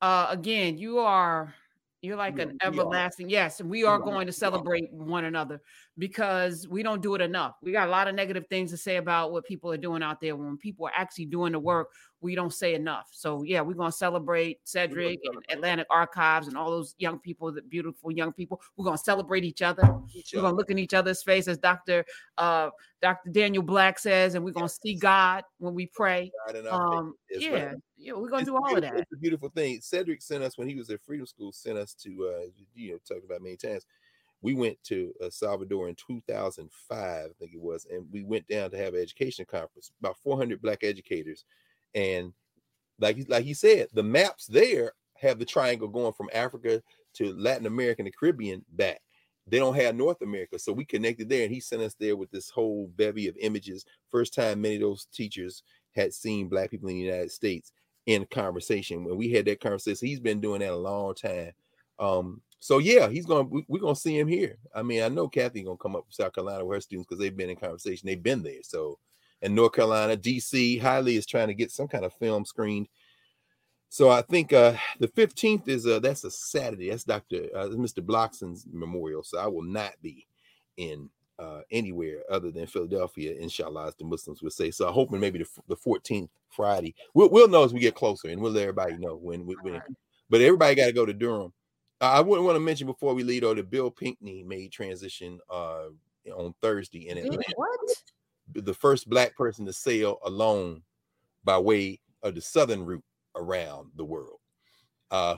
again, you're like an everlasting. Yes, we are going to celebrate one another because we don't do it enough. We got a lot of negative things to say about what people are doing out there. When people are actually doing the work, we don't say enough. So yeah, we're going to celebrate Cedric and Atlantic Archives and all those young people, the beautiful young people. We're going to celebrate each other. We're going to look in each other's face, as Dr. Daniel Black says, and we're going to see God when we pray. We're going to do all of that. It's a beautiful thing. Cedric sent us, when he was at Freedom School, sent us to, talked about many times. We went to El Salvador in 2005, I think it was, and we went down to have an education conference, about 400 Black educators. And like he said, the maps there have the triangle going from Africa to Latin America and the Caribbean back. They don't have North America. So we connected there, and he sent us there with this whole bevy of images. First time many of those teachers had seen Black people in the United States in conversation. When we had that conversation, he's been doing that a long time. So yeah, we're going to see him here. I mean, I know Kathy going to come up from South Carolina with her students because they've been in conversation. They've been there. So, and North Carolina, DC, Haile is trying to get some kind of film screened. So I think the 15th is that's a Saturday. That's Mr. Bloxon's memorial. So I will not be in anywhere other than Philadelphia, inshallah, as the Muslims would say. So I'm hoping maybe the 14th, Friday. We'll know as we get closer, and we'll let everybody know when. But everybody got to go to Durham. I wouldn't want to mention before we leave, though, that Bill Pinckney made transition on Thursday in Atlanta. What? The first Black person to sail alone by way of the southern route around the world,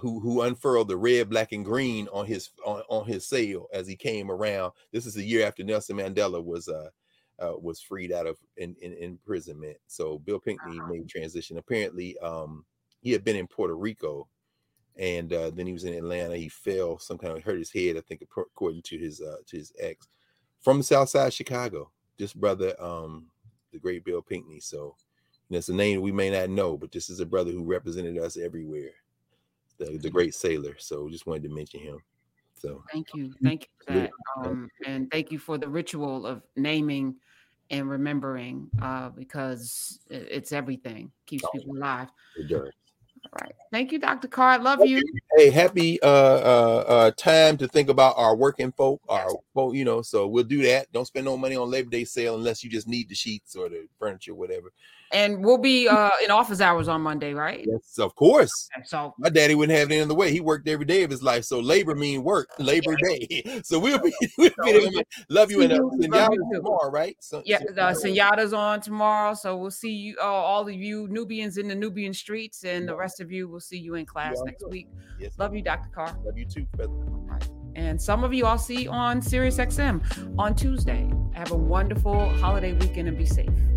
who unfurled the red, black, and green on his sail as he came around. This is the year after Nelson Mandela was freed out of in imprisonment. So Bill Pinckney made transition. Apparently, he had been in Puerto Rico, and then he was in Atlanta. He fell, some kind of hurt his head, I think, according to his ex, from the South Side of Chicago. This brother, the great Bill Pinckney. So that's a name we may not know, but this is a brother who represented us everywhere. The great sailor. So just wanted to mention him. So thank you for that, and thank you for the ritual of naming and remembering, because it's everything keeps people alive. It does. All right. Thank you, Dr. Carr. I love you. Hey, happy time to think about our working folk, so we'll do that. Don't spend no money on Labor Day sale unless you just need the sheets or the furniture, whatever. And we'll be in office hours on Monday, right? Yes, of course. Okay, so my daddy wouldn't have it any other way. He worked every day of his life. So labor mean work, Labor Day. So we'll be love you, and Senyata's tomorrow, right? So, yeah, Senyata's on tomorrow. So we'll see you, all of you Nubians in the Nubian streets, and the rest of you, we'll see you in class next week. Yes, love you, Dr. Carr. Love you too, brother. All right. And some of you I'll see on Sirius XM on Tuesday. Have a wonderful holiday weekend and be safe.